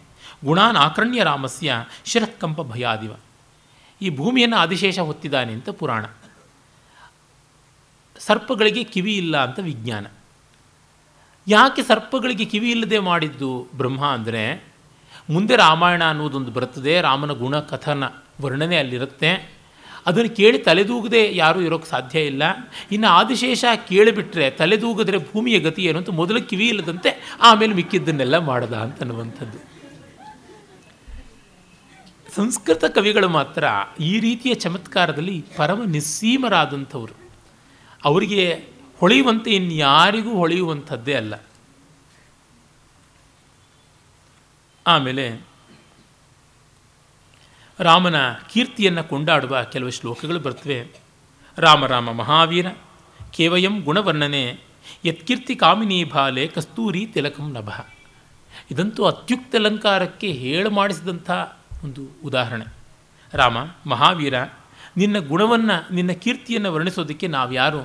ಗುಣಾನ್ ಆಕರ್ಣ್ಯ ರಾಮಸ್ಯ ಶಿರಃಕಂಪ ಭಯಾದಿವ, ಈ ಭೂಮಿಯನ್ನು ಆದಿಶೇಷ ಹೊತ್ತಿದ್ದಾನೆ ಅಂತ ಪುರಾಣ. ಸರ್ಪಗಳಿಗೆ ಕಿವಿ ಇಲ್ಲ ಅಂತ ವಿಜ್ಞಾನ. ಯಾಕೆ ಸರ್ಪಗಳಿಗೆ ಕಿವಿ ಇಲ್ಲದೆ ಮಾಡಿದ್ದು ಬ್ರಹ್ಮ ಅಂದರೆ, ಮುಂದೆ ರಾಮಾಯಣ ಅನ್ನೋದೊಂದು ಬರ್ತದೆ, ರಾಮನ ಗುಣ ಕಥನ ವರ್ಣನೆ ಅಲ್ಲಿರುತ್ತೆ, ಅದನ್ನು ಕೇಳಿ ತಲೆದೂಗದೆ ಯಾರೂ ಇರೋಕ್ಕೆ ಸಾಧ್ಯ ಇಲ್ಲ. ಇನ್ನು ಆದಿಶೇಷ ಕೇಳಿಬಿಟ್ರೆ ತಲೆದೂಗಿದ್ರೆ ಭೂಮಿಯ ಗತಿ ಏನು ಅಂತ ಮೊದಲು ಕಿವಿ ಇಲ್ಲದಂತೆ ಆಮೇಲೆ ಮಿಕ್ಕಿದ್ದನ್ನೆಲ್ಲ ಮಾಡದ ಅಂತನ್ನುವಂಥದ್ದು. ಸಂಸ್ಕೃತ ಕವಿಗಳು ಮಾತ್ರ ಈ ರೀತಿಯ ಚಮತ್ಕಾರದಲ್ಲಿ ಪರಮ ನಿಸ್ಸೀಮರಾದಂಥವರು. ಅವರಿಗೆ ಹೊಳೆಯುವಂತೆ ಇನ್ಯಾರಿಗೂ ಹೊಳೆಯುವಂಥದ್ದೇ ಅಲ್ಲ. ಆಮೇಲೆ ರಾಮನ ಕೀರ್ತಿಯನ್ನು ಕೊಂಡಾಡುವ ಕೆಲವು ಶ್ಲೋಕಗಳು ಬರ್ತವೆ. ರಾಮರಾಮ ಮಹಾವೀರ ಕೇವಯಂ ಗುಣವರ್ಣನೆ ಯತ್ಕೀರ್ತಿ ಕಾಮಿನೀ ಭಾಲೆ ಕಸ್ತೂರಿ ತಿಲಕಂ ನಭ. ಇದಂತೂ ಅತ್ಯುಕ್ತ ಅಲಂಕಾರಕ್ಕೆ ಹೇಳು ಮಾಡಿಸಿದಂಥ ಒಂದು ಉದಾಹರಣೆ. ರಾಮ ಮಹಾವೀರ, ನಿನ್ನ ಗುಣವನ್ನು ನಿನ್ನ ಕೀರ್ತಿಯನ್ನು ವರ್ಣಿಸೋದಕ್ಕೆ ನಾವ್ಯಾರು?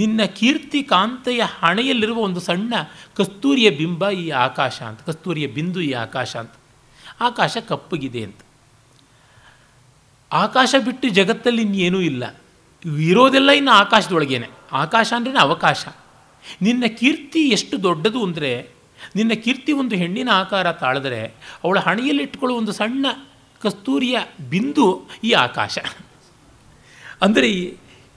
ನಿನ್ನ ಕೀರ್ತಿ ಕಾಂತೆಯ ಹಣೆಯಲ್ಲಿರುವ ಒಂದು ಸಣ್ಣ ಕಸ್ತೂರಿಯ ಬಿಂಬ ಈ ಆಕಾಶ ಅಂತ, ಕಸ್ತೂರಿಯ ಬಿಂದು ಈ ಆಕಾಶ ಅಂತ. ಆಕಾಶ ಕಪ್ಪಗಿದೆ ಅಂತ. ಆಕಾಶ ಬಿಟ್ಟು ಜಗತ್ತಲ್ಲಿ ಇನ್ನೇನೂ ಇಲ್ಲ, ಇರೋದೆಲ್ಲ ಇನ್ನು ಆಕಾಶದೊಳಗೇನೆ. ಆಕಾಶ ಅಂದ್ರೆ ಅವಕಾಶ. ನಿನ್ನ ಕೀರ್ತಿ ಎಷ್ಟು ದೊಡ್ಡದು ಅಂದರೆ, ನಿನ್ನ ಕೀರ್ತಿ ಒಂದು ಹೆಣ್ಣಿನ ಆಕಾರ ತಾಳಿದ್ರೆ ಅವಳ ಹಣೆಯಲ್ಲಿಟ್ಕೊಳ್ಳೋ ಒಂದು ಸಣ್ಣ ಕಸ್ತೂರಿಯ ಬಿಂದು ಈ ಆಕಾಶ ಅಂದರೆ,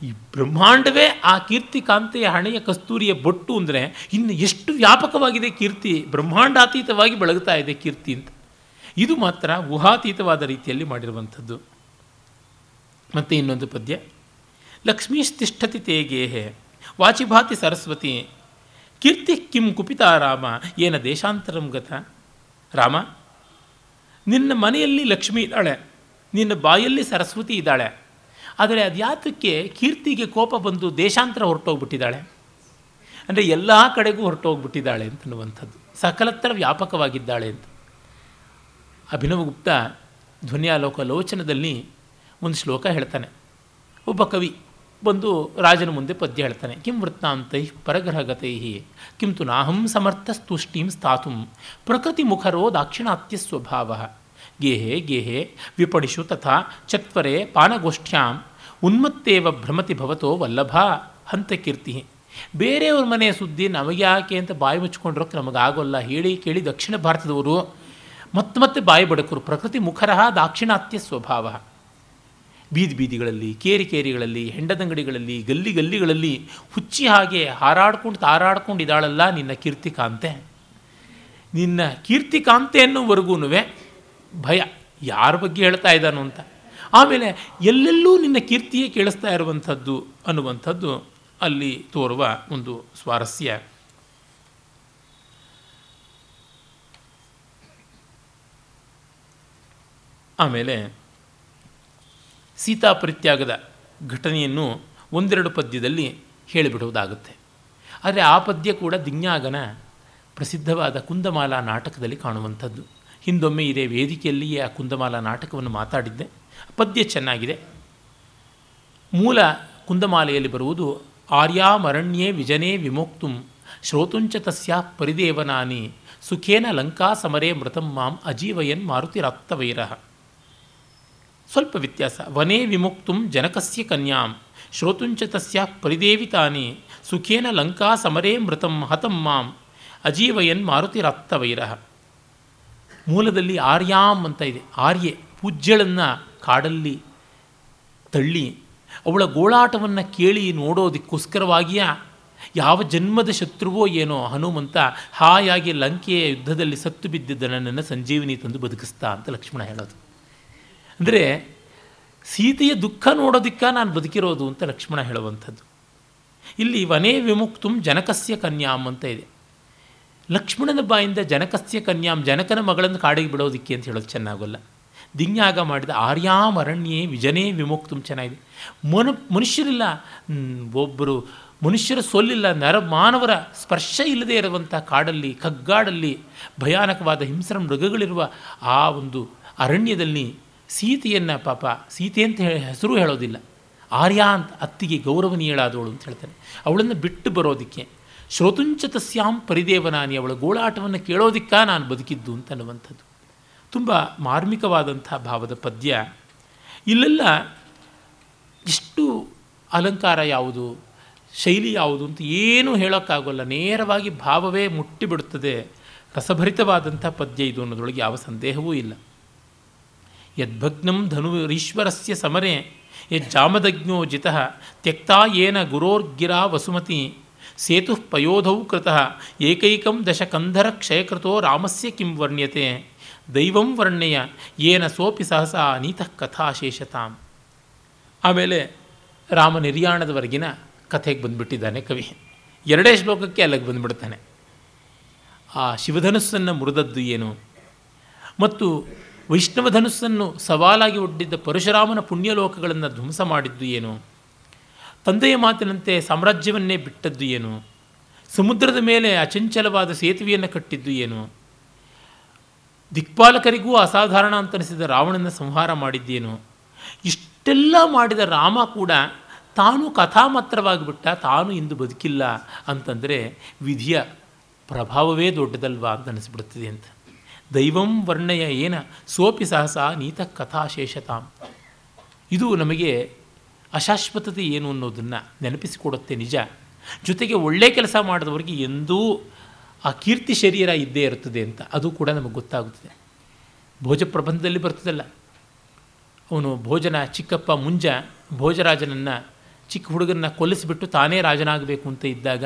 ಈ ಬ್ರಹ್ಮಾಂಡವೇ ಆ ಕೀರ್ತಿ ಕಾಂತೆಯ ಹಣೆಯ ಕಸ್ತೂರಿಯ ಬೊಟ್ಟು ಅಂದರೆ ಇನ್ನು ಎಷ್ಟು ವ್ಯಾಪಕವಾಗಿದೆ ಕೀರ್ತಿ, ಬ್ರಹ್ಮಾಂಡಾತೀತವಾಗಿ ಬೆಳಗುತ್ತಾ ಇದೆ ಕೀರ್ತಿ ಅಂತ. ಇದು ಮಾತ್ರ ಊಹಾತೀತವಾದ ರೀತಿಯಲ್ಲಿ ಮಾಡಿರುವಂಥದ್ದು. ಮತ್ತು ಇನ್ನೊಂದು ಪದ್ಯ, ಲಕ್ಷ್ಮೀಸ್ತಿಷ್ಠತಿ ತೇಗೇಹೆ ವಾಚಿಭಾತಿ ಸರಸ್ವತಿ ಕೀರ್ತಿ ಕಿಂ ಕುಪಿತ ರಾಮ ಏನ ದೇಶಾಂತರಂ ಗತ. ರಾಮ, ನಿನ್ನ ಮನೆಯಲ್ಲಿ ಲಕ್ಷ್ಮಿ ಇದ್ದಾಳೆ, ನಿನ್ನ ಬಾಯಲ್ಲಿ ಸರಸ್ವತಿ ಇದ್ದಾಳೆ, ಆದರೆ ಅದ್ಯಾತಕ್ಕೆ ಕೀರ್ತಿಗೆ ಕೋಪ ಬಂದು ದೇಶಾಂತರ ಹೊರಟೋಗ್ಬಿಟ್ಟಿದ್ದಾಳೆ ಅಂದರೆ ಎಲ್ಲ ಕಡೆಗೂ ಹೊರಟೋಗ್ಬಿಟ್ಟಿದ್ದಾಳೆ ಅಂತನ್ನುವಂಥದ್ದು. ಸಕಲತ್ರ ವ್ಯಾಪಕವಾಗಿದ್ದಾಳೆ ಅಂತ. ಅಭಿನವಗುಪ್ತ ಧ್ವನಿಯಾಲೋಕ ಲೋಚನದಲ್ಲಿ ಒಂದು ಶ್ಲೋಕ ಹೇಳ್ತಾನೆ. ಒಬ್ಬ ಕವಿ ಬಂದು ರಾಜನ ಮುಂದೆ ಪದ್ಯ ಹೇಳ್ತಾನೆ. ಕಿಂ ವೃತ್ತಾಂತೈ ಪರಗ್ರಹಗತೈ ಕಿಂ ತು ನಾಹಂ ಸಮರ್ಥಸ್ತುಷ್ಟೀಂ ಸ್ಥಾತುಂ ಪ್ರಕೃತಿ ಮುಖರೋ ದಾಕ್ಷಿಣಾತ್ಯ ಸ್ವಭಾವ ಗೇಹೆ ಗೇಹೆ ವಿಪಣಿಷು ತಥಾ ಚತ್ವರೆ ಪಾನಗೋಷ್ಠ್ಯಾಂ ಉನ್ಮತ್ತೇವ ಭ್ರಮತಿ ಭವತೋ ವಲ್ಲಭ ಹಂತಕೀರ್ತಿ. ಬೇರೆಯವ್ರ ಮನೆಯ ಸುದ್ದಿ ನಮಗ್ಯಾಕೆ ಅಂತ ಬಾಯಿ ಮುಚ್ಕೊಂಡಿರೋಕ್ಕೆ ನಮಗಾಗೋಲ್ಲ. ಹೇಳಿ ಕೇಳಿ ದಕ್ಷಿಣ ಭಾರತದವರು ಮತ್ತೆ ಮತ್ತೆ ಬಾಯಿ ಬಡಕರು. ಪ್ರಕೃತಿ ಮುಖರಃ ದಾಕ್ಷಿಣಾತ್ಯ ಸ್ವಭಾವ. ಬೀದಿ ಬೀದಿಗಳಲ್ಲಿ, ಕೇರಿ ಕೇರಿಗಳಲ್ಲಿ, ಹೆಂಡದಂಗಡಿಗಳಲ್ಲಿ, ಗಲ್ಲಿ ಗಲ್ಲಿಗಳಲ್ಲಿ ಹುಚ್ಚಿ ಹಾಗೆ ಹಾರಾಡ್ಕೊಂಡು ತಾರಾಡ್ಕೊಂಡು ಇದ್ದಾಳಲ್ಲ ನಿನ್ನ ಕೀರ್ತಿಕಾಂತೆ. ನಿನ್ನ ಕೀರ್ತಿಕಾಂತೆ ಅನ್ನೋವರೆಗೂ ಭಯ, ಯಾರ ಬಗ್ಗೆ ಹೇಳ್ತಾ ಇದ್ದಾನು ಅಂತ. ಆಮೇಲೆ ಎಲ್ಲೆಲ್ಲೂ ನಿನ್ನ ಕೀರ್ತಿಯೇ ಕೇಳಿಸ್ತಾ ಇರುವಂಥದ್ದು ಅನ್ನುವಂಥದ್ದು ಅಲ್ಲಿ ತೋರುವ ಒಂದು ಸ್ವಾರಸ್ಯ. ಆಮೇಲೆ ಸೀತಾ ಪರಿತ್ಯಾಗದ ಘಟನೆಯನ್ನು ಒಂದೆರಡು ಪದ್ಯದಲ್ಲಿ ಹೇಳಿಬಿಡುವುದಾಗುತ್ತೆ. ಆದರೆ ಆ ಪದ್ಯ ಕೂಡ ದಿಞ್ನಾಗನ ಪ್ರಸಿದ್ಧವಾದ ಕುಂದಮಾಲ ನಾಟಕದಲ್ಲಿ ಕಾಣುವಂಥದ್ದು. ಹಿಂದೊಮ್ಮೆ ಇದೇ ವೇದಿಕೆಯಲ್ಲಿಯೇ ಆ ಕುಂದಮಾಲ ನಾಟಕವನ್ನು ಮಾತಾಡಿದ್ದೆ. ಪದ್ಯ ಚೆನ್ನಾಗಿದೆ. ಮೂಲ ಕುಂದಮಾಲೆಯಲ್ಲಿ ಬರುವುದು ಆರ್ಯಾಮರಣ್ಯೇ ವಿಜನೇ ವಿಮೋಕ್ತು ಶ್ರೋತುಂಚ ತಸ್ಯಾ ಪರಿದೇವನಾನಿ ಸುಖೇನ ಲಂಕಾ ಸಮರೇ ಮೃತಂ ಮಾಂ ಅಜೀವಯನ್ ಮಾರುತಿರಾತ್ತವೈರಃ. ಸ್ವಲ್ಪ ವ್ಯತ್ಯಾಸ. ವನೇ ವಿಮುಕ್ತು ಜನಕಸ್ಯ ಕನ್ಯಾಂ ಶ್ರೋತುಂಚ ತಸ್ಯಾ ಪರಿದೇವಿತಾನಿ ಸುಖೇನ ಲಂಕಾ ಸಮರೇ ಮೃತಂ ಹತಂ ಮಾಂ ಅಜೀವಯನ್ ಮಾರುತಿರಾತ್ತವೈರಃ. ಮೂಲದಲ್ಲಿ ಆರ್ಯಾಂ ಅಂತ ಇದೆ. ಆರ್ಯೆ ಪೂಜ್ಯಳನ್ನು ಕಾಡಲ್ಲಿ ತಳ್ಳಿ ಅವಳ ಗೋಳಾಟವನ್ನು ಕೇಳಿ ನೋಡೋದಕ್ಕೋಸ್ಕರವಾಗಿಯೇ ಯಾವ ಜನ್ಮದ ಶತ್ರುವೋ ಏನೋ ಹನುಮಂತ ಹಾಯಾಗಿ ಲಂಕೆಯ ಯುದ್ಧದಲ್ಲಿ ಸತ್ತು ಬಿದ್ದಿದ್ದನನ್ನು ಸಂಜೀವಿನಿ ತಂದು ಬದುಕಿಸ್ತಾ ಅಂತ ಲಕ್ಷ್ಮಣ ಹೇಳೋದು. ಅಂದರೆ ಸೀತೆಯ ದುಃಖ ನೋಡೋದಕ್ಕೆ ನಾನು ಬದುಕಿರೋದು ಅಂತ ಲಕ್ಷ್ಮಣ ಹೇಳುವಂಥದ್ದು. ಇಲ್ಲಿ ವನೇ ವಿಮುಕ್ತು ಜನಕಸ್ಯ ಕನ್ಯಾಮ್ ಅಂತ ಇದೆ. ಲಕ್ಷ್ಮಣನ ಬಾಯಿಂದ ಜನಕಸ್ಯ ಕನ್ಯಾಮ್, ಜನಕನ ಮಗಳನ್ನು ಕಾಡಿಗೆ ಬಿಡೋದಕ್ಕೆ ಅಂತ ಹೇಳೋದು ಚೆನ್ನಾಗಲ್ಲ. ದಿಞ್ನಾಗ ಮಾಡಿದ ಆರ್ಯಾಮರಣ್ಯೇ ವಿಜನೇ ವಿಮುಕ್ತು ಚೆನ್ನಾಗಿದೆ. ಮನು ಮನುಷ್ಯರಿಲ್ಲ ಒಬ್ಬರು ಮನುಷ್ಯರ ಸೊಲ್ಲಿಲ್ಲ, ನರ ಮಾನವರ ಸ್ಪರ್ಶ ಇಲ್ಲದೆ ಇರುವಂಥ ಕಾಡಲ್ಲಿ, ಕಗ್ಗಾಡಲ್ಲಿ, ಭಯಾನಕವಾದ ಹಿಂಸರ ಮೃಗಗಳಿರುವ ಆ ಒಂದು ಅರಣ್ಯದಲ್ಲಿ ಸೀತೆಯನ್ನು, ಪಾಪ ಸೀತೆ ಅಂತ ಹೆಸರು ಹೇಳೋದಿಲ್ಲ, ಆರ್ಯ ಅಂತ ಅತ್ತಿಗೆ ಗೌರವನೀಯಳಾದವಳು ಅಂತ ಹೇಳ್ತಾನೆ. ಅವಳನ್ನು ಬಿಟ್ಟು ಬರೋದಕ್ಕೆ, ಶ್ರೋತುಂಚತಸ್ಯಾಂ ಪರಿದೇವನಾನಿ, ಅವಳ ಗೋಳಾಟವನ್ನು ಕೇಳೋದಿಕ್ಕ ನಾನು ಬದುಕಿದ್ದು ಅಂತನ್ನುವಂಥದ್ದು ತುಂಬ ಮಾರ್ಮಿಕವಾದಂಥ ಭಾವದ ಪದ್ಯ. ಇಲ್ಲೆಲ್ಲ ಎಷ್ಟು ಅಲಂಕಾರ ಯಾವುದು, ಶೈಲಿ ಯಾವುದು ಅಂತ ಏನೂ ಹೇಳೋಕ್ಕಾಗೋಲ್ಲ. ನೇರವಾಗಿ ಭಾವವೇ ಮುಟ್ಟಿಬಿಡುತ್ತದೆ. ರಸಭರಿತವಾದಂಥ ಪದ್ಯ ಇದು ಅನ್ನೋದೊಳಗೆ ಯಾವ ಸಂದೇಹವೂ ಇಲ್ಲ. ಯದ್ಭಗ್ನಂ ಧನುರೀಶ್ವರಸ್ಯ ಸಮರೆ ಯಜ್ಜಾಮದಜ್ಞೋ ಜಿತಃ ತ್ಯಕ್ತಾ ಯೇನ ಗುರೋರ್ಗಿರಾ ವಸುಮತಿ ಸೇತು ಪಯೋಧೌ ಕೃತಃ ಏಕೈಕಂ ದಶಕಂಧರ ಕ್ಷಯಕೃತೋ ರಾಮಸ್ಯ ಕಿಂ ವರ್ಣ್ಯತೆ ದೈವಂ ವರ್ಣ್ಯಯ ಯೇನ ಸೋಪಿ ಸಹಸಾ ನೀತಃ ಕಥಾಶೇಷತಾಂ. ಆಮೇಲೆ ರಾಮ ನಿರ್ಯಾಣದವರೆಗಿನ ಕಥೆಗೆ ಬಂದುಬಿಟ್ಟಿದ್ದಾನೆ ಕವಿ. ಎರಡೇ ಶ್ಲೋಕಕ್ಕೆ ಅಲ್ಲಿಗೆ ಬಂದುಬಿಡ್ತಾನೆ. ಆ ಶಿವಧನುಸ್ಸನ್ನು ಮುರಿದದ್ದು ಏನು ಮತ್ತು ವೈಷ್ಣವಧನುಸ್ಸನ್ನು ಸವಾಲಾಗಿ ಒಡ್ಡಿದ್ದ ಪರಶುರಾಮನ ಪುಣ್ಯಲೋಕಗಳನ್ನು ಧ್ವಂಸ ಮಾಡಿದ್ದು ಏನು, ತಂದೆಯ ಮಾತಿನಂತೆ ಸಾಮ್ರಾಜ್ಯವನ್ನೇ ಬಿಟ್ಟದ್ದು ಏನು, ಸಮುದ್ರದ ಮೇಲೆ ಅಚಂಚಲವಾದ ಸೇತುವೆಯನ್ನು ಕಟ್ಟಿದ್ದು ಏನು, ದಿಕ್ಪಾಲಕರಿಗೂ ಅಸಾಧಾರಣ ಅಂತನಿಸಿದ ರಾವಣನ ಸಂಹಾರ ಮಾಡಿದ್ದೇನು, ಇಷ್ಟೆಲ್ಲ ಮಾಡಿದ ರಾಮ ಕೂಡ ತಾನು ಕಥಾಮಾತ್ರವಾಗಿಬಿಟ್ಟ, ತಾನು ಇಂದು ಬದುಕಿಲ್ಲ ಅಂತಂದರೆ ವಿಧಿಯ ಪ್ರಭಾವವೇ ದೊಡ್ಡದಲ್ವಾ ಅಂತ ಅನಿಸ್ಬಿಡ್ತದೆ ಅಂತ. ದೈವಂ ವರ್ಣಯ ಏನ ಸೋಪಿ ಸಹಸ ನೀತ ಕಥಾಶೇಷತಾಂ. ಇದು ನಮಗೆ ಅಶಾಶ್ವತತೆ ಏನು ಅನ್ನೋದನ್ನು ನೆನಪಿಸಿಕೊಡುತ್ತೆ ನಿಜ. ಜೊತೆಗೆ ಒಳ್ಳೆಯ ಕೆಲಸ ಮಾಡಿದವರಿಗೆ ಎಂದೂ ಆ ಕೀರ್ತಿ ಶರೀರ ಇದ್ದೇ ಇರ್ತದೆ ಅಂತ ಅದು ಕೂಡ ನಮಗೆ ಗೊತ್ತಾಗುತ್ತದೆ. ಭೋಜ ಪ್ರಬಂಧದಲ್ಲಿ ಬರ್ತದಲ್ಲ, ಅವನು ಭೋಜನ ಚಿಕ್ಕಪ್ಪ ಮುಂಜ ಭೋಜರಾಜನನ್ನು, ಚಿಕ್ಕ ಹುಡುಗರನ್ನ ಕೊಲ್ಲಿಸಿಬಿಟ್ಟು ತಾನೇ ರಾಜನಾಗಬೇಕು ಅಂತ ಇದ್ದಾಗ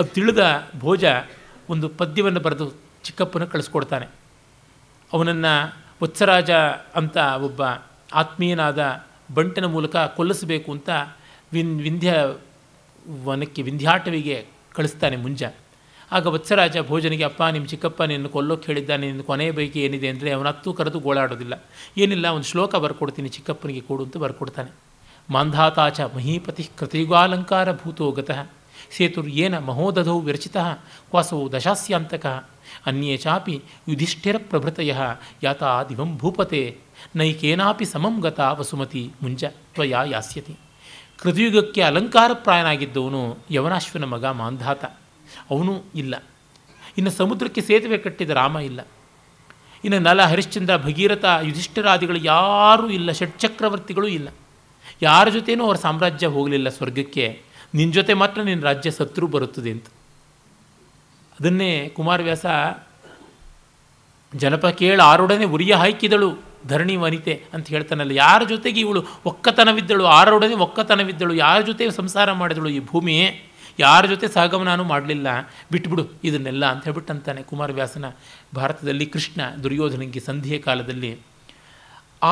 ಅದು ತಿಳಿದ ಭೋಜ ಒಂದು ಪದ್ಯವನ್ನು ಬರೆದು ಚಿಕ್ಕಪ್ಪನ ಕಳಿಸ್ಕೊಡ್ತಾನೆ. ಅವನನ್ನು ವತ್ಸರಾಜ ಅಂತ ಒಬ್ಬ ಆತ್ಮೀಯನಾದ ಬಂಟನ ಮೂಲಕ ಕೊಲ್ಲಿಸಬೇಕು ಅಂತ ವಿನ್ ವಿಂಧ್ಯ ವನಕ್ಕೆ ವಿಂಧ್ಯಾಟವಿಗೆ ಕಳಿಸ್ತಾನೆ ಮುಂಜ. ಆಗ ವತ್ಸರಾಜ ಭೋಜನಿಗೆ, ಅಪ್ಪ ನಿಮ್ಮ ಚಿಕ್ಕಪ್ಪ ನಿನ್ನ ಕೊಲ್ಲೋಕೆ ಹೇಳಿದ್ದಾನೆ, ನಿನ್ನ ಕೊನೆಯ ಬೈಕೆ ಏನಿದೆ ಅಂದರೆ ಅವನ ಹತ್ತು ಕರೆದು ಗೋಳಾಡೋದಿಲ್ಲ, ಏನಿಲ್ಲ ಒಂದು ಶ್ಲೋಕ ಬರ್ಕೊಡ್ತೀನಿ ಚಿಕ್ಕಪ್ಪನಿಗೆ ಕೊಡು ಅಂತ ಬರ್ಕೊಡ್ತಾನೆ. ಮಾಂಧಾತಾಚ ಮಹೀಪತಿ ಕೃತಯುಗಾಲಂಕಾರ ಭೂತೋ ಗತಃ ಸೇತುರ್ಯೇನ ಮಹೋದಧೌ ವಿರಚಿತಃ ಕ್ವಾಸೌ ದಶಾಸ್ಯಾಂತಕಃ ಅನ್ಯೇ ಚಾಪಿ ಯುಧಿಷ್ಠಿರ ಪ್ರಭೃತಯಃ ಯಾತಾ ದಿವಂ ಭೂಪತೆ ನೈಕೇನಾಪಿ ಸಮಂ ಗತಾ ವಸುಮತಿ ಮುಂಜ ತ್ವಯಾ ಯಾಸ್ಯತಿ. ಕೃತಯುಗಕ್ಕೆ ಅಲಂಕಾರಪ್ರಾಯನಾಗಿದ್ದವನು ಯವನಾಶ್ವನ ಮಗ ಮಾಂಧಾತ, ಅವನೂ ಇಲ್ಲ. ಇನ್ನು ಸಮುದ್ರಕ್ಕೆ ಸೇತುವೆ ಕಟ್ಟಿದ ರಾಮ ಇಲ್ಲ. ಇನ್ನು ನಲ, ಹರಿಶ್ಚಂದ್ರ, ಭಗೀರಥ, ಯುಧಿಷ್ಠಿರಾದಿಗಳು ಯಾರೂ ಇಲ್ಲ. ಷಟ್ಚಕ್ರವರ್ತಿಗಳೂ ಇಲ್ಲ. ಯಾರ ಜೊತೆಯೂ ಅವ್ರ ಸಾಮ್ರಾಜ್ಯ ಹೋಗಲಿಲ್ಲ ಸ್ವರ್ಗಕ್ಕೆ. ನಿನ್ನ ಜೊತೆ ಮಾತ್ರ ನಿನ್ನ ರಾಜ್ಯ ಶತ್ರು ಬರುತ್ತದೆ ಅಂತ. ಅದನ್ನೇ ಕುಮಾರವ್ಯಾಸ ಜನಪ ಕೇಳ ಆರೊಡನೆ ಉರಿಯ ಹಾಯ್ಕಿದಳು ಧರಣಿ ವನಿತೆ ಅಂತ ಹೇಳ್ತಾನಲ್ಲ. ಯಾರ ಜೊತೆಗೆ ಇವಳು ಒಕ್ಕತನವಿದ್ದಳು, ಆರೊಡನೆ ಒಕ್ಕತನವಿದ್ದಳು, ಯಾರ ಜೊತೆ ಸಂಸಾರ ಮಾಡಿದಳು ಈ ಭೂಮಿ, ಯಾರ ಜೊತೆ ಸಹಗಮನಾನೂ ಮಾಡಲಿಲ್ಲ, ಬಿಟ್ಬಿಡು ಇದನ್ನೆಲ್ಲ ಅಂತ ಹೇಳ್ಬಿಟ್ಟಂತಾನೆ ಕುಮಾರವ್ಯಾಸನ ಭಾರತದಲ್ಲಿ ಕೃಷ್ಣ ದುರ್ಯೋಧನಿಗೆ ಸಂಧಿಯ ಕಾಲದಲ್ಲಿ.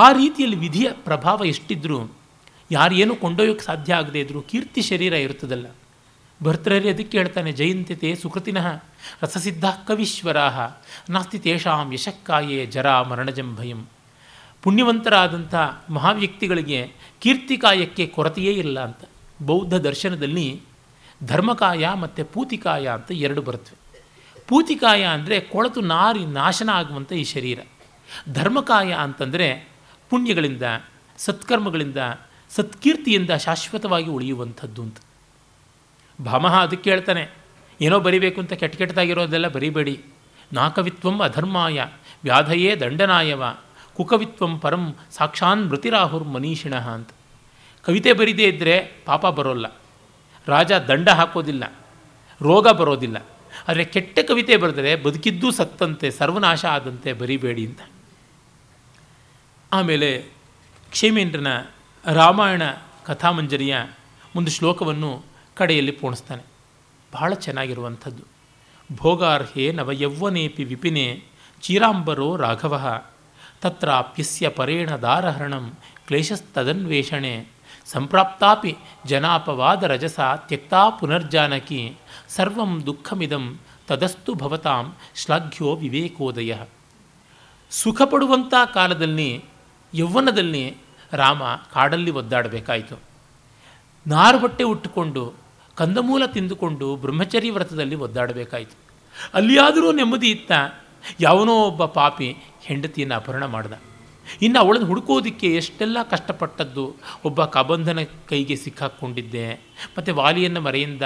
ಆ ರೀತಿಯಲ್ಲಿ ವಿಧಿಯ ಪ್ರಭಾವ ಎಷ್ಟಿದ್ರೂ ಯಾರೇನು ಕೊಂಡೊಯ್ಯೋಕ್ಕೆ ಸಾಧ್ಯ ಆಗದೇ ಇದ್ದರೂ ಕೀರ್ತಿ ಶರೀರ ಇರ್ತದಲ್ಲ. ಭರ್ತೃಹರಿ ಅದಕ್ಕೆ ಹೇಳ್ತಾನೆ, ಜಯಂತಿತೆ ಸುಕೃತಿನಃ ರಸಸಿದ್ಧ ಕವೀಶ್ವರಾಹ ನಾಸ್ತಿ ತೇಷಾಂ ಯಶಕ್ಕಾಯೇ ಜರಾ ಮರಣಜಂಭಯಂ. ಪುಣ್ಯವಂತರಾದಂಥ ಮಹಾವ್ಯಕ್ತಿಗಳಿಗೆ ಕೀರ್ತಿಕಾಯಕ್ಕೆ ಕೊರತೆಯೇ ಇಲ್ಲ ಅಂತ. ಬೌದ್ಧ ದರ್ಶನದಲ್ಲಿ ಧರ್ಮಕಾಯ ಮತ್ತು ಪೂತಿಕಾಯ ಅಂತ ಎರಡು ಬರುತ್ತವೆ. ಪೂತಿಕಾಯ ಅಂದರೆ ಕೊಳತು ನಾರಿ ನಾಶನ ಆಗುವಂಥ ಈ ಶರೀರ. ಧರ್ಮಕಾಯ ಅಂತಂದರೆ ಪುಣ್ಯಗಳಿಂದ, ಸತ್ಕರ್ಮಗಳಿಂದ, ಸತ್ಕೀರ್ತಿಯಿಂದ ಶಾಶ್ವತವಾಗಿ ಉಳಿಯುವಂಥದ್ದು ಅಂತ. ಭಾಮಹ ಅದಕ್ಕೆ ಹೇಳ್ತಾನೆ, ಏನೋ ಬರಿಬೇಕು ಅಂತ ಕೆಟ್ಟ ಕೆಟ್ಟದಾಗಿರೋದೆಲ್ಲ ಬರಿಬೇಡಿ. ನಾಕವಿತ್ವಂ ಅಧರ್ಮಾಯ ವ್ಯಾಧಯೇ ದಂಡನಾಯವ ಕುಕವಿತ್ವಂ ಪರಂ ಸಾಕ್ಷಾನ್ ಮೃತಿರಾಹುರ್ ಮನೀಷಿಣಃ ಅಂತ. ಕವಿತೆ ಬರಿದೇ ಇದ್ದರೆ ಪಾಪ ಬರೋಲ್ಲ, ರಾಜ ದಂಡ ಹಾಕೋದಿಲ್ಲ, ರೋಗ ಬರೋದಿಲ್ಲ. ಆದರೆ ಕೆಟ್ಟ ಕವಿತೆ ಬರೆದರೆ ಬದುಕಿದ್ದೂ ಸತ್ತಂತೆ, ಸರ್ವನಾಶ ಆದಂತೆ, ಬರಿಬೇಡಿ ಅಂತ. ಆಮೇಲೆ ಕ್ಷೇಮೇಂದ್ರನ ರಾಮಾಯಣ ಕಥಾಮಂಜರಿಯ ಒಂದು ಶ್ಲೋಕವನ್ನು ಕಡೆಯಲ್ಲಿ ಪೋಣಿಸ್ತಾನೆ. ಬಹಳ ಚೆನ್ನಾಗಿರುವಂಥದ್ದು. ಭೋಗಾರ್ಹೇ ನವಯೌವನೇಪಿ ವಿಪಿನೇ ಚೀರಾಂಬರೋ ರಾಘವ ತತ್ರಾಪ್ಯಸ್ಯ ಪರೇಣ ದಾರಹರಣಂ ಕ್ಲೇಶಸ್ತದನ್ವೇಷಣೆ ಸಂಪ್ರಾಪ್ತಾಪಿ ಜನಾಪವಾದ ರಜಸ ತ್ಯಕ್ತಾ ಪುನರ್ಜಾನಕಿ ಸರ್ವಂ ದುಃಖಮಿದಂ ತದಸ್ತು ಭವತಾಂ ಶ್ಲಾಘ್ಯೋ ವಿವೇಕೋದಯ. ಸುಖ ಪಡುವಂಥ ಕಾಲದಲ್ಲಿ, ಯೌವನದಲ್ಲಿ ರಾಮ ಕಾಡಲ್ಲಿ ಒದ್ದಾಡಬೇಕಾಯಿತು. ನಾರು ಬಟ್ಟೆ ಉಟ್ಟುಕೊಂಡು, ಕಂದಮೂಲ ತಿಂದುಕೊಂಡು, ಬ್ರಹ್ಮಚರ್ಯ ವ್ರತದಲ್ಲಿ ಒದ್ದಾಡಬೇಕಾಯಿತು. ಅಲ್ಲಿಯಾದರೂ ನೆಮ್ಮದಿ ಇತ್ತ. ಯಾವನೋ ಒಬ್ಬ ಪಾಪಿ ಹೆಂಡತಿಯನ್ನು ಅಪಹರಣ ಮಾಡಿದ. ಇನ್ನು ಅವಳನ್ನು ಹುಡುಕೋದಕ್ಕೆ ಎಷ್ಟೆಲ್ಲ ಕಷ್ಟಪಟ್ಟದ್ದು. ಒಬ್ಬ ಕಬಂಧನ ಕೈಗೆ ಸಿಕ್ಕಾಕ್ಕೊಂಡಿದ್ದೆ, ಮತ್ತು ವಾಲಿಯನ್ನು ಮರೆಯಿಂದ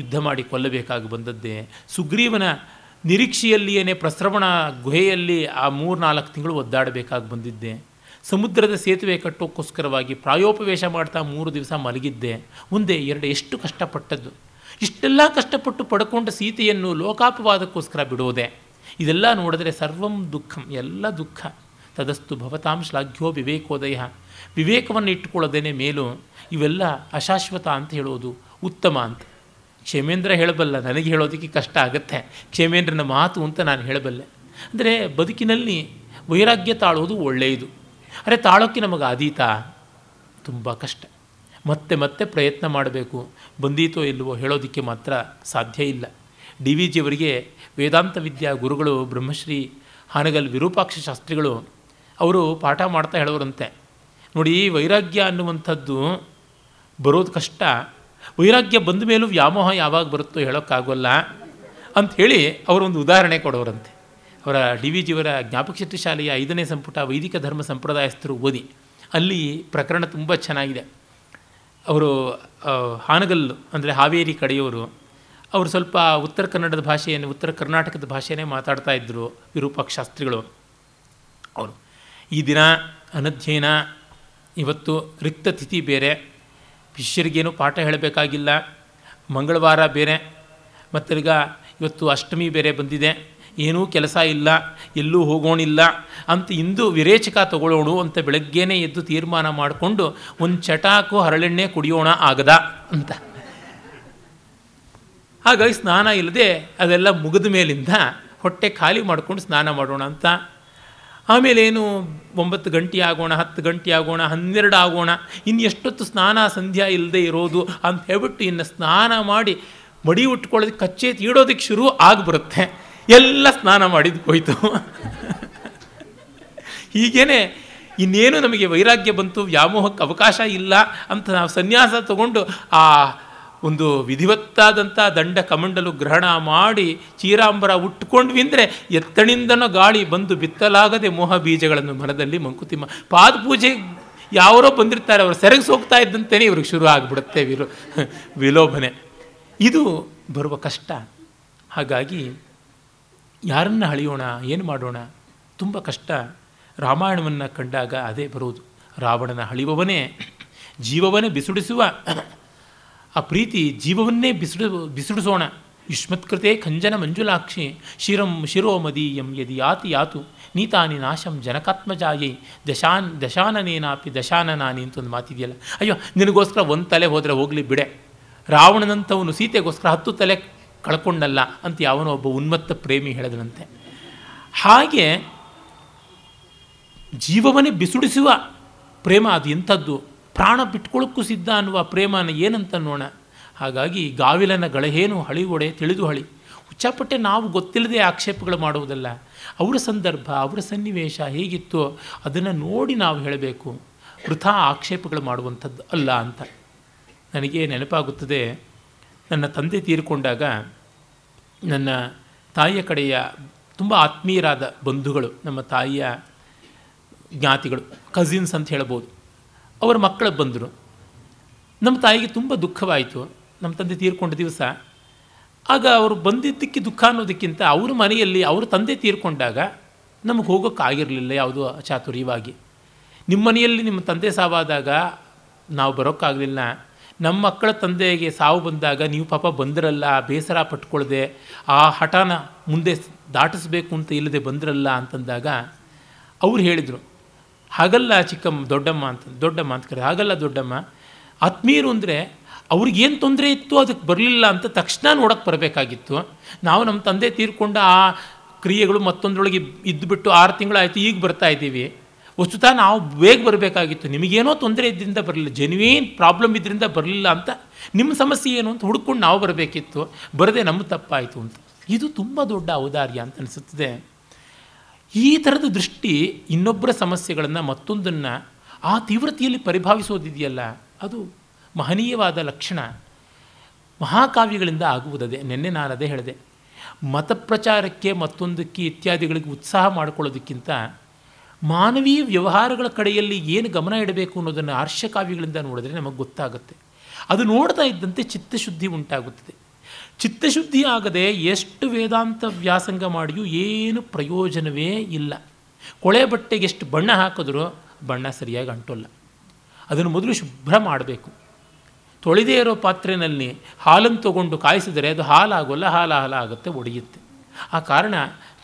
ಯುದ್ಧ ಮಾಡಿ ಕೊಲ್ಲಬೇಕಾಗಿ ಬಂದದ್ದೇ, ಸುಗ್ರೀವನ ನಿರೀಕ್ಷೆಯಲ್ಲಿಯೇ ಪ್ರಸ್ರವಣ ಗುಹೆಯಲ್ಲಿ ಆ ಮೂರ್ನಾಲ್ಕು ತಿಂಗಳು ಒದ್ದಾಡಬೇಕಾಗಿ ಬಂದಿದ್ದೆ, ಸಮುದ್ರದ ಸೇತುವೆ ಕಟ್ಟೋಕ್ಕೋಸ್ಕರವಾಗಿ ಪ್ರಾಯೋಪವೇಶ ಮಾಡ್ತಾ ಮೂರು ದಿವಸ ಮಲಗಿದ್ದೆ, ಮುಂದೆ ಎರಡು ಎಷ್ಟು ಕಷ್ಟಪಟ್ಟದ್ದು. ಇಷ್ಟೆಲ್ಲ ಕಷ್ಟಪಟ್ಟು ಪಡ್ಕೊಂಡ ಸೀತೆಯನ್ನು ಲೋಕಾಪವಾದಕ್ಕೋಸ್ಕರ ಬಿಡೋದೆ. ಇದೆಲ್ಲ ನೋಡಿದ್ರೆ ಸರ್ವಂ ದುಃಖಂ, ಎಲ್ಲ ದುಃಖ. ತದಸ್ತು ಭವತಾಂ ಶ್ಲಾಘ್ಯೋ ವಿವೇಕೋದಯ, ವಿವೇಕವನ್ನು ಇಟ್ಟುಕೊಳ್ಳೋದೇನೆ ಮೇಲೂ. ಇವೆಲ್ಲ ಅಶಾಶ್ವತ ಅಂತ ಹೇಳೋದು ಉತ್ತಮ ಅಂತ ಕ್ಷೇಮೇಂದ್ರ ಹೇಳಬಲ್ಲ, ನನಗೆ ಹೇಳೋದಕ್ಕೆ ಕಷ್ಟ ಆಗುತ್ತೆ ಕ್ಷೇಮೇಂದ್ರನ ಮಾತು ಅಂತ ನಾನು ಹೇಳಬಲ್ಲೆ. ಅಂದರೆ ಬದುಕಿನಲ್ಲಿ ವೈರಾಗ್ಯ ತಾಳೋದು ಒಳ್ಳೆಯದು, ಅರೆ ತಾಳೋಕ್ಕೆ ನಮಗೆ ಆದೀತ ತುಂಬ ಕಷ್ಟ. ಮತ್ತೆ ಮತ್ತೆ ಪ್ರಯತ್ನ ಮಾಡಬೇಕು, ಬಂದೀತೋ ಇಲ್ಲವೋ ಹೇಳೋದಕ್ಕೆ ಮಾತ್ರ ಸಾಧ್ಯ ಇಲ್ಲ. ಡಿ ವಿ ಜಿ ಅವರಿಗೆ ವೇದಾಂತ ವಿದ್ಯಾ ಗುರುಗಳು ಬ್ರಹ್ಮಶ್ರೀ ಹಾನಗಲ್ ವಿರೂಪಾಕ್ಷ ಶಾಸ್ತ್ರಿಗಳು ಅವರು ಪಾಠ ಮಾಡ್ತಾ ಹೇಳೋರಂತೆ, ನೋಡಿ ವೈರಾಗ್ಯ ಅನ್ನುವಂಥದ್ದು ಬರೋದು ಕಷ್ಟ, ವೈರಾಗ್ಯ ಬಂದ ಮೇಲೂ ವ್ಯಾಮೋಹ ಯಾವಾಗ ಬರುತ್ತೋ ಹೇಳೋಕ್ಕಾಗೋಲ್ಲ ಅಂಥೇಳಿ ಅವರೊಂದು ಉದಾಹರಣೆ ಕೊಡೋರಂತೆ. ಅವರ ಡಿ ವಿ ಜಿಯವರ ಜ್ಞಾಪಕಶಕ್ತಿ ಶಾಲೆಯ ಐದನೇ ಸಂಪುಟ ವೈದಿಕ ಧರ್ಮ ಸಂಪ್ರದಾಯಸ್ಥರು ಓದಿ, ಅಲ್ಲಿ ಪ್ರಕರಣ ತುಂಬ ಚೆನ್ನಾಗಿದೆ. ಅವರು ಹಾನಗಲ್ಲು ಅಂದರೆ ಹಾವೇರಿ ಕಡೆಯವರು, ಅವರು ಸ್ವಲ್ಪ ಉತ್ತರ ಕನ್ನಡದ ಭಾಷೆಯನ್ನು ಉತ್ತರ ಕರ್ನಾಟಕದ ಭಾಷೆಯೇ ಮಾತಾಡ್ತಾ ಇದ್ದರು ವಿರೂಪಾಕ್ಷ ಶಾಸ್ತ್ರಿಗಳು ಅವರು. ಈ ದಿನ ಅನಧ್ಯಯನ, ಇವತ್ತು ರಿಕ್ತ ತಿಥಿ ಬೇರೆ, ಶಿಷ್ಯರಿಗೇನು ಪಾಠ ಹೇಳಬೇಕಾಗಿಲ್ಲ, ಮಂಗಳವಾರ ಬೇರೆ, ಮತ್ತೀಗ ಇವತ್ತು ಅಷ್ಟಮಿ ಬೇರೆ ಬಂದಿದೆ, ಏನೂ ಕೆಲಸ ಇಲ್ಲ, ಎಲ್ಲೂ ಹೋಗೋಣಿಲ್ಲ ಅಂತ ಇಂದು ವಿರೇಚಕ ತಗೊಳ್ಳೋಣ ಅಂತ ಬೆಳಗ್ಗೆನೇ ಎದ್ದು ತೀರ್ಮಾನ ಮಾಡಿಕೊಂಡು ಒಂದು ಚಟಾಕು ಹರಳೆಣ್ಣೆ ಕುಡಿಯೋಣ ಆಗದ ಅಂತ. ಹಾಗಾಗಿ ಸ್ನಾನ ಇಲ್ಲದೆ ಅದೆಲ್ಲ ಮುಗಿದ ಮೇಲಿಂದ ಹೊಟ್ಟೆ ಖಾಲಿ ಮಾಡಿಕೊಂಡು ಸ್ನಾನ ಮಾಡೋಣ ಅಂತ. ಆಮೇಲೇನು ಒಂಬತ್ತು ಗಂಟೆ ಆಗೋಣ, ಹತ್ತು ಗಂಟೆ ಆಗೋಣ, ಹನ್ನೆರಡು ಆಗೋಣ, ಇನ್ನು ಎಷ್ಟೊತ್ತು ಸ್ನಾನ ಸಂಧ್ಯಾ ಇಲ್ಲದೆ ಇರೋದು ಅಂತ ಹೇಳ್ಬಿಟ್ಟು ಇನ್ನು ಸ್ನಾನ ಮಾಡಿ ಮಡಿ ಉಟ್ಕೊಳ್ಳೋದಕ್ಕೆ ಕಚ್ಚೆ ತೀಡೋದಕ್ಕೆ ಶುರು ಆಗಿಬಿಡುತ್ತೆ. ಎಲ್ಲ ಸ್ನಾನ ಮಾಡಿದ್ದು ಹೋಯಿತು. ಹೀಗೇ ಇನ್ನೇನು ನಮಗೆ ವೈರಾಗ್ಯ ಬಂತು, ವ್ಯಾಮೋಹಕ್ಕೆ ಅವಕಾಶ ಇಲ್ಲ ಅಂತ ನಾವು ಸನ್ಯಾಸ ತಗೊಂಡು ಆ ಒಂದು ವಿಧಿವತ್ತಾದಂಥ ದಂಡ ಕಮಂಡಲು ಗ್ರಹಣ ಮಾಡಿ ಚೀರಾಂಬರ ಉಟ್ಕೊಂಡ್ವಿ ಅಂದರೆ ಎತ್ತಣಿಂದನೋ ಗಾಳಿ ಬಂದು ಬಿತ್ತಲಾಗದೆ ಮೋಹ ಬೀಜಗಳನ್ನು ಮನದಲ್ಲಿ ಮಂಕುತಿಮ್ಮ ಪಾದಪೂಜೆ ಯಾವರೋ ಬಂದಿರ್ತಾರೆ, ಅವರು ಸೆರಗಿಸೋಗ್ತಾ ಇದ್ದಂತೆಯೇ ಇವ್ರಿಗೆ ಶುರು ಆಗಿಬಿಡುತ್ತೆ ವಿಲೋ ವಿಲೋಭನೆ. ಇದು ಬರುವ ಕಷ್ಟ. ಹಾಗಾಗಿ ಯಾರನ್ನು ಹಳಿಯೋಣ, ಏನು ಮಾಡೋಣ, ತುಂಬ ಕಷ್ಟ. ರಾಮಾಯಣವನ್ನು ಕಂಡಾಗ ಅದೇ ಬರೋದು. ರಾವಣನ ಹಳಿವವನೇ ಜೀವವನ್ನೇ ಬಿಸುಡಿಸುವ ಆ ಪ್ರೀತಿ, ಜೀವವನ್ನೇ ಬಿಸಿಡು ಬಿಸಿಡಿಸೋಣ ಯುಷ್ಮತ್ಕೃತೆ ಖಂಜನ ಮಂಜುಲಾಕ್ಷಿ ಶಿರಂ ಶಿರೋಮದೀಯಂ ಯದಿ ಯಾತಿ ಯಾತು ನೀತಾನಿ ನಾಶಂ ಜನಕಾತ್ಮಜಾಯೈ ದಶಾನ್ ದಶಾನನೇನಾಪಿ ದಶಾನನಾನಿ ಅಂತ ಒಂದು ಮಾತಿದೆಯಲ್ಲ. ಅಯ್ಯೋ, ನಿನಗೋಸ್ಕರ ಒಂದು ತಲೆ ಹೋದರೆ ಹೋಗಲಿ ಬಿಡೆ, ರಾವಣನಂಥವನು ಸೀತೆಗೋಸ್ಕರ ಹತ್ತು ತಲೆ ಕಳ್ಕೊಂಡಲ್ಲ ಅಂತ ಯಾವನೋ ಒಬ್ಬ ಉನ್ಮತ್ತ ಪ್ರೇಮಿ ಹೇಳಿದನಂತೆ. ಹಾಗೆ ಜೀವವನ್ನೇ ಬಿಸಿಡಿಸುವ ಪ್ರೇಮ ಅದು ಎಂಥದ್ದು, ಪ್ರಾಣ ಬಿಟ್ಕೊಳ್ಳೋಕ್ಕೂ ಸಿದ್ಧ ಅನ್ನುವ ಪ್ರೇಮನ ಏನಂತ ನೋಣ. ಹಾಗಾಗಿ ಗಾವಿಲನ ಗಳೇನು ಹಳಿಗೊಡೆ ತಿಳಿದು ಹಳಿ. ಹುಚ್ಚಾಪಟ್ಟೆ ನಾವು ಗೊತ್ತಿಲ್ಲದೆ ಆಕ್ಷೇಪಗಳು ಮಾಡುವುದಲ್ಲ, ಅವರ ಸಂದರ್ಭ ಅವರ ಸನ್ನಿವೇಶ ಹೇಗಿತ್ತು ಅದನ್ನು ನೋಡಿ ನಾವು ಹೇಳಬೇಕು, ವೃಥಾ ಆಕ್ಷೇಪಗಳು ಮಾಡುವಂಥದ್ದು ಅಲ್ಲ ಅಂತ. ನನಗೆ ನೆನಪಾಗುತ್ತದೆ, ನನ್ನ ತಂದೆ ತೀರಿಕೊಂಡಾಗ ನನ್ನ ತಾಯಿಯ ಕಡೆಯ ತುಂಬ ಆತ್ಮೀಯರಾದ ಬಂಧುಗಳು, ನಮ್ಮ ತಾಯಿಯ ಜ್ಞಾತಿಗಳು, ಕಸಿನ್ಸ್ ಅಂತ ಹೇಳ್ಬೋದು, ಅವರ ಮಕ್ಕಳು ಬಂದರು. ನಮ್ಮ ತಾಯಿಗೆ ತುಂಬ ದುಃಖವಾಯಿತು, ನಮ್ಮ ತಂದೆ ತೀರ್ಕೊಂಡ ದಿವಸ. ಆಗ ಅವರು ಬಂದಿದ್ದಕ್ಕೆ ದುಃಖ ಅನ್ನೋದಕ್ಕಿಂತ ಅವ್ರ ಮನೆಯಲ್ಲಿ ಅವ್ರ ತಂದೆ ತೀರ್ಕೊಂಡಾಗ ನಮಗೆ ಹೋಗೋಕ್ಕಾಗಿರಲಿಲ್ಲ ಯಾವುದೋ ಅಚಾತುರ್ಯವಾಗಿ. ನಿಮ್ಮ ಮನೆಯಲ್ಲಿ ನಿಮ್ಮ ತಂದೆ ಸಾವಾದಾಗ ನಾವು ಬರೋಕ್ಕಾಗಲಿಲ್ಲ, ನಮ್ಮ ಮಕ್ಕಳ ತಂದೆಗೆ ಸಾವು ಬಂದಾಗ ನೀವು ಪಾಪ ಬಂದಿರಲ್ಲ, ಬೇಸರ ಪಟ್ಕೊಳ್ಳದೆ ಆ ಹಠನ ಮುಂದೆ ದಾಟಿಸ್ಬೇಕು ಅಂತ ಇಲ್ಲದೆ ಬಂದಿರಲ್ಲ ಅಂತಂದಾಗ ಅವ್ರು ಹೇಳಿದರು, ಹಾಗಲ್ಲ ಚಿಕ್ಕಮ್ಮ ದೊಡ್ಡಮ್ಮ ಅಂತ ದೊಡ್ಡಮ್ಮ ಅಂತ ಕರೆ ಹಾಗಲ್ಲ ದೊಡ್ಡಮ್ಮ, ಆತ್ಮೀಯರು ಅಂದರೆ ಅವ್ರಿಗೇನು ತೊಂದರೆ ಇತ್ತು ಅದಕ್ಕೆ ಬರಲಿಲ್ಲ ಅಂತ ತಕ್ಷಣ ನೋಡೋಕ್ಕೆ ಬರಬೇಕಾಗಿತ್ತು. ನಾವು ನಮ್ಮ ತಂದೆ ತೀರ್ಕೊಂಡ ಆ ಕ್ರಿಯೆಗಳು ಮತ್ತೊಂದರೊಳಗೆ ಇದ್ದುಬಿಟ್ಟು ಆರು ತಿಂಗಳಾಯಿತು, ಈಗ ಬರ್ತಾ ಇದ್ದೀವಿ, ವಸ್ತುತಃ ನಾವು ಬೇಗ ಬರಬೇಕಾಗಿತ್ತು, ನಿಮಗೇನೋ ತೊಂದರೆ ಇದ್ದರಿಂದ ಬರಲಿಲ್ಲ, ಜೆನ್ಯೂನ್ ಪ್ರಾಬ್ಲಮ್ ಇದರಿಂದ ಬರಲಿಲ್ಲ ಅಂತ, ನಿಮ್ಮ ಸಮಸ್ಯೆ ಏನು ಅಂತ ಹುಡ್ಕೊಂಡು ನಾವು ಬರಬೇಕಿತ್ತು, ಬರದೆ ನಮ್ಮ ತಪ್ಪಾಯಿತು ಅಂತ. ಇದು ತುಂಬ ದೊಡ್ಡ ಔದಾರ್ಯ ಅಂತ ಅನಿಸುತ್ತದೆ. ಈ ಥರದ ದೃಷ್ಟಿ, ಇನ್ನೊಬ್ಬರ ಸಮಸ್ಯೆಗಳನ್ನು ಮತ್ತೊಂದನ್ನು ಆ ತೀವ್ರತೆಯಲ್ಲಿ ಪರಿಭಾವಿಸೋದಿದೆಯಲ್ಲ, ಅದು ಮಹನೀಯವಾದ ಲಕ್ಷಣ. ಮಹಾಕಾವ್ಯಗಳಿಂದ ಆಗುವುದೇ. ನಿನ್ನೆ ನಾನು ಅದೇ ಹೇಳಿದೆ, ಮತಪ್ರಚಾರಕ್ಕೆ ಮತ್ತೊಂದಕ್ಕೆ ಇತ್ಯಾದಿಗಳಿಗೆ ಉತ್ಸಾಹ ಮಾಡಿಕೊಳ್ಳೋದಕ್ಕಿಂತ ಮಾನವೀಯ ವ್ಯವಹಾರಗಳ ಕಡೆಯಲ್ಲಿ ಏನು ಗಮನ ಇಡಬೇಕು ಅನ್ನೋದನ್ನು ಆರ್ಷಕಾವ್ಯಗಳಿಂದ ನೋಡಿದ್ರೆ ನಮಗೆ ಗೊತ್ತಾಗುತ್ತೆ. ಅದು ನೋಡ್ತಾ ಇದ್ದಂತೆ ಚಿತ್ತಶುದ್ಧಿ ಉಂಟಾಗುತ್ತದೆ. ಚಿತ್ತಶುದ್ಧಿ ಆಗದೆ ಎಷ್ಟು ವೇದಾಂತ ವ್ಯಾಸಂಗ ಮಾಡಿಯೂ ಏನು ಪ್ರಯೋಜನವೇ ಇಲ್ಲ. ಕೊಳೆ ಬಟ್ಟೆಗೆ ಎಷ್ಟು ಬಣ್ಣ ಹಾಕಿದ್ರೂ ಬಣ್ಣ ಸರಿಯಾಗಿ ಅಂಟೋಲ್ಲ. ಅದನ್ನು ಮೊದಲು ಶುಭ್ರ ಮಾಡಬೇಕು. ತೊಳೆದೇ ಇರೋ ಪಾತ್ರೆಯಲ್ಲಿ ಹಾಲನ್ನು ತೊಗೊಂಡು ಕಾಯಿಸಿದರೆ ಅದು ಹಾಲಾಗೋಲ್ಲ, ಹಾಲು ಹಾಲು ಆಗುತ್ತೆ, ಒಡೆಯುತ್ತೆ. ಆ ಕಾರಣ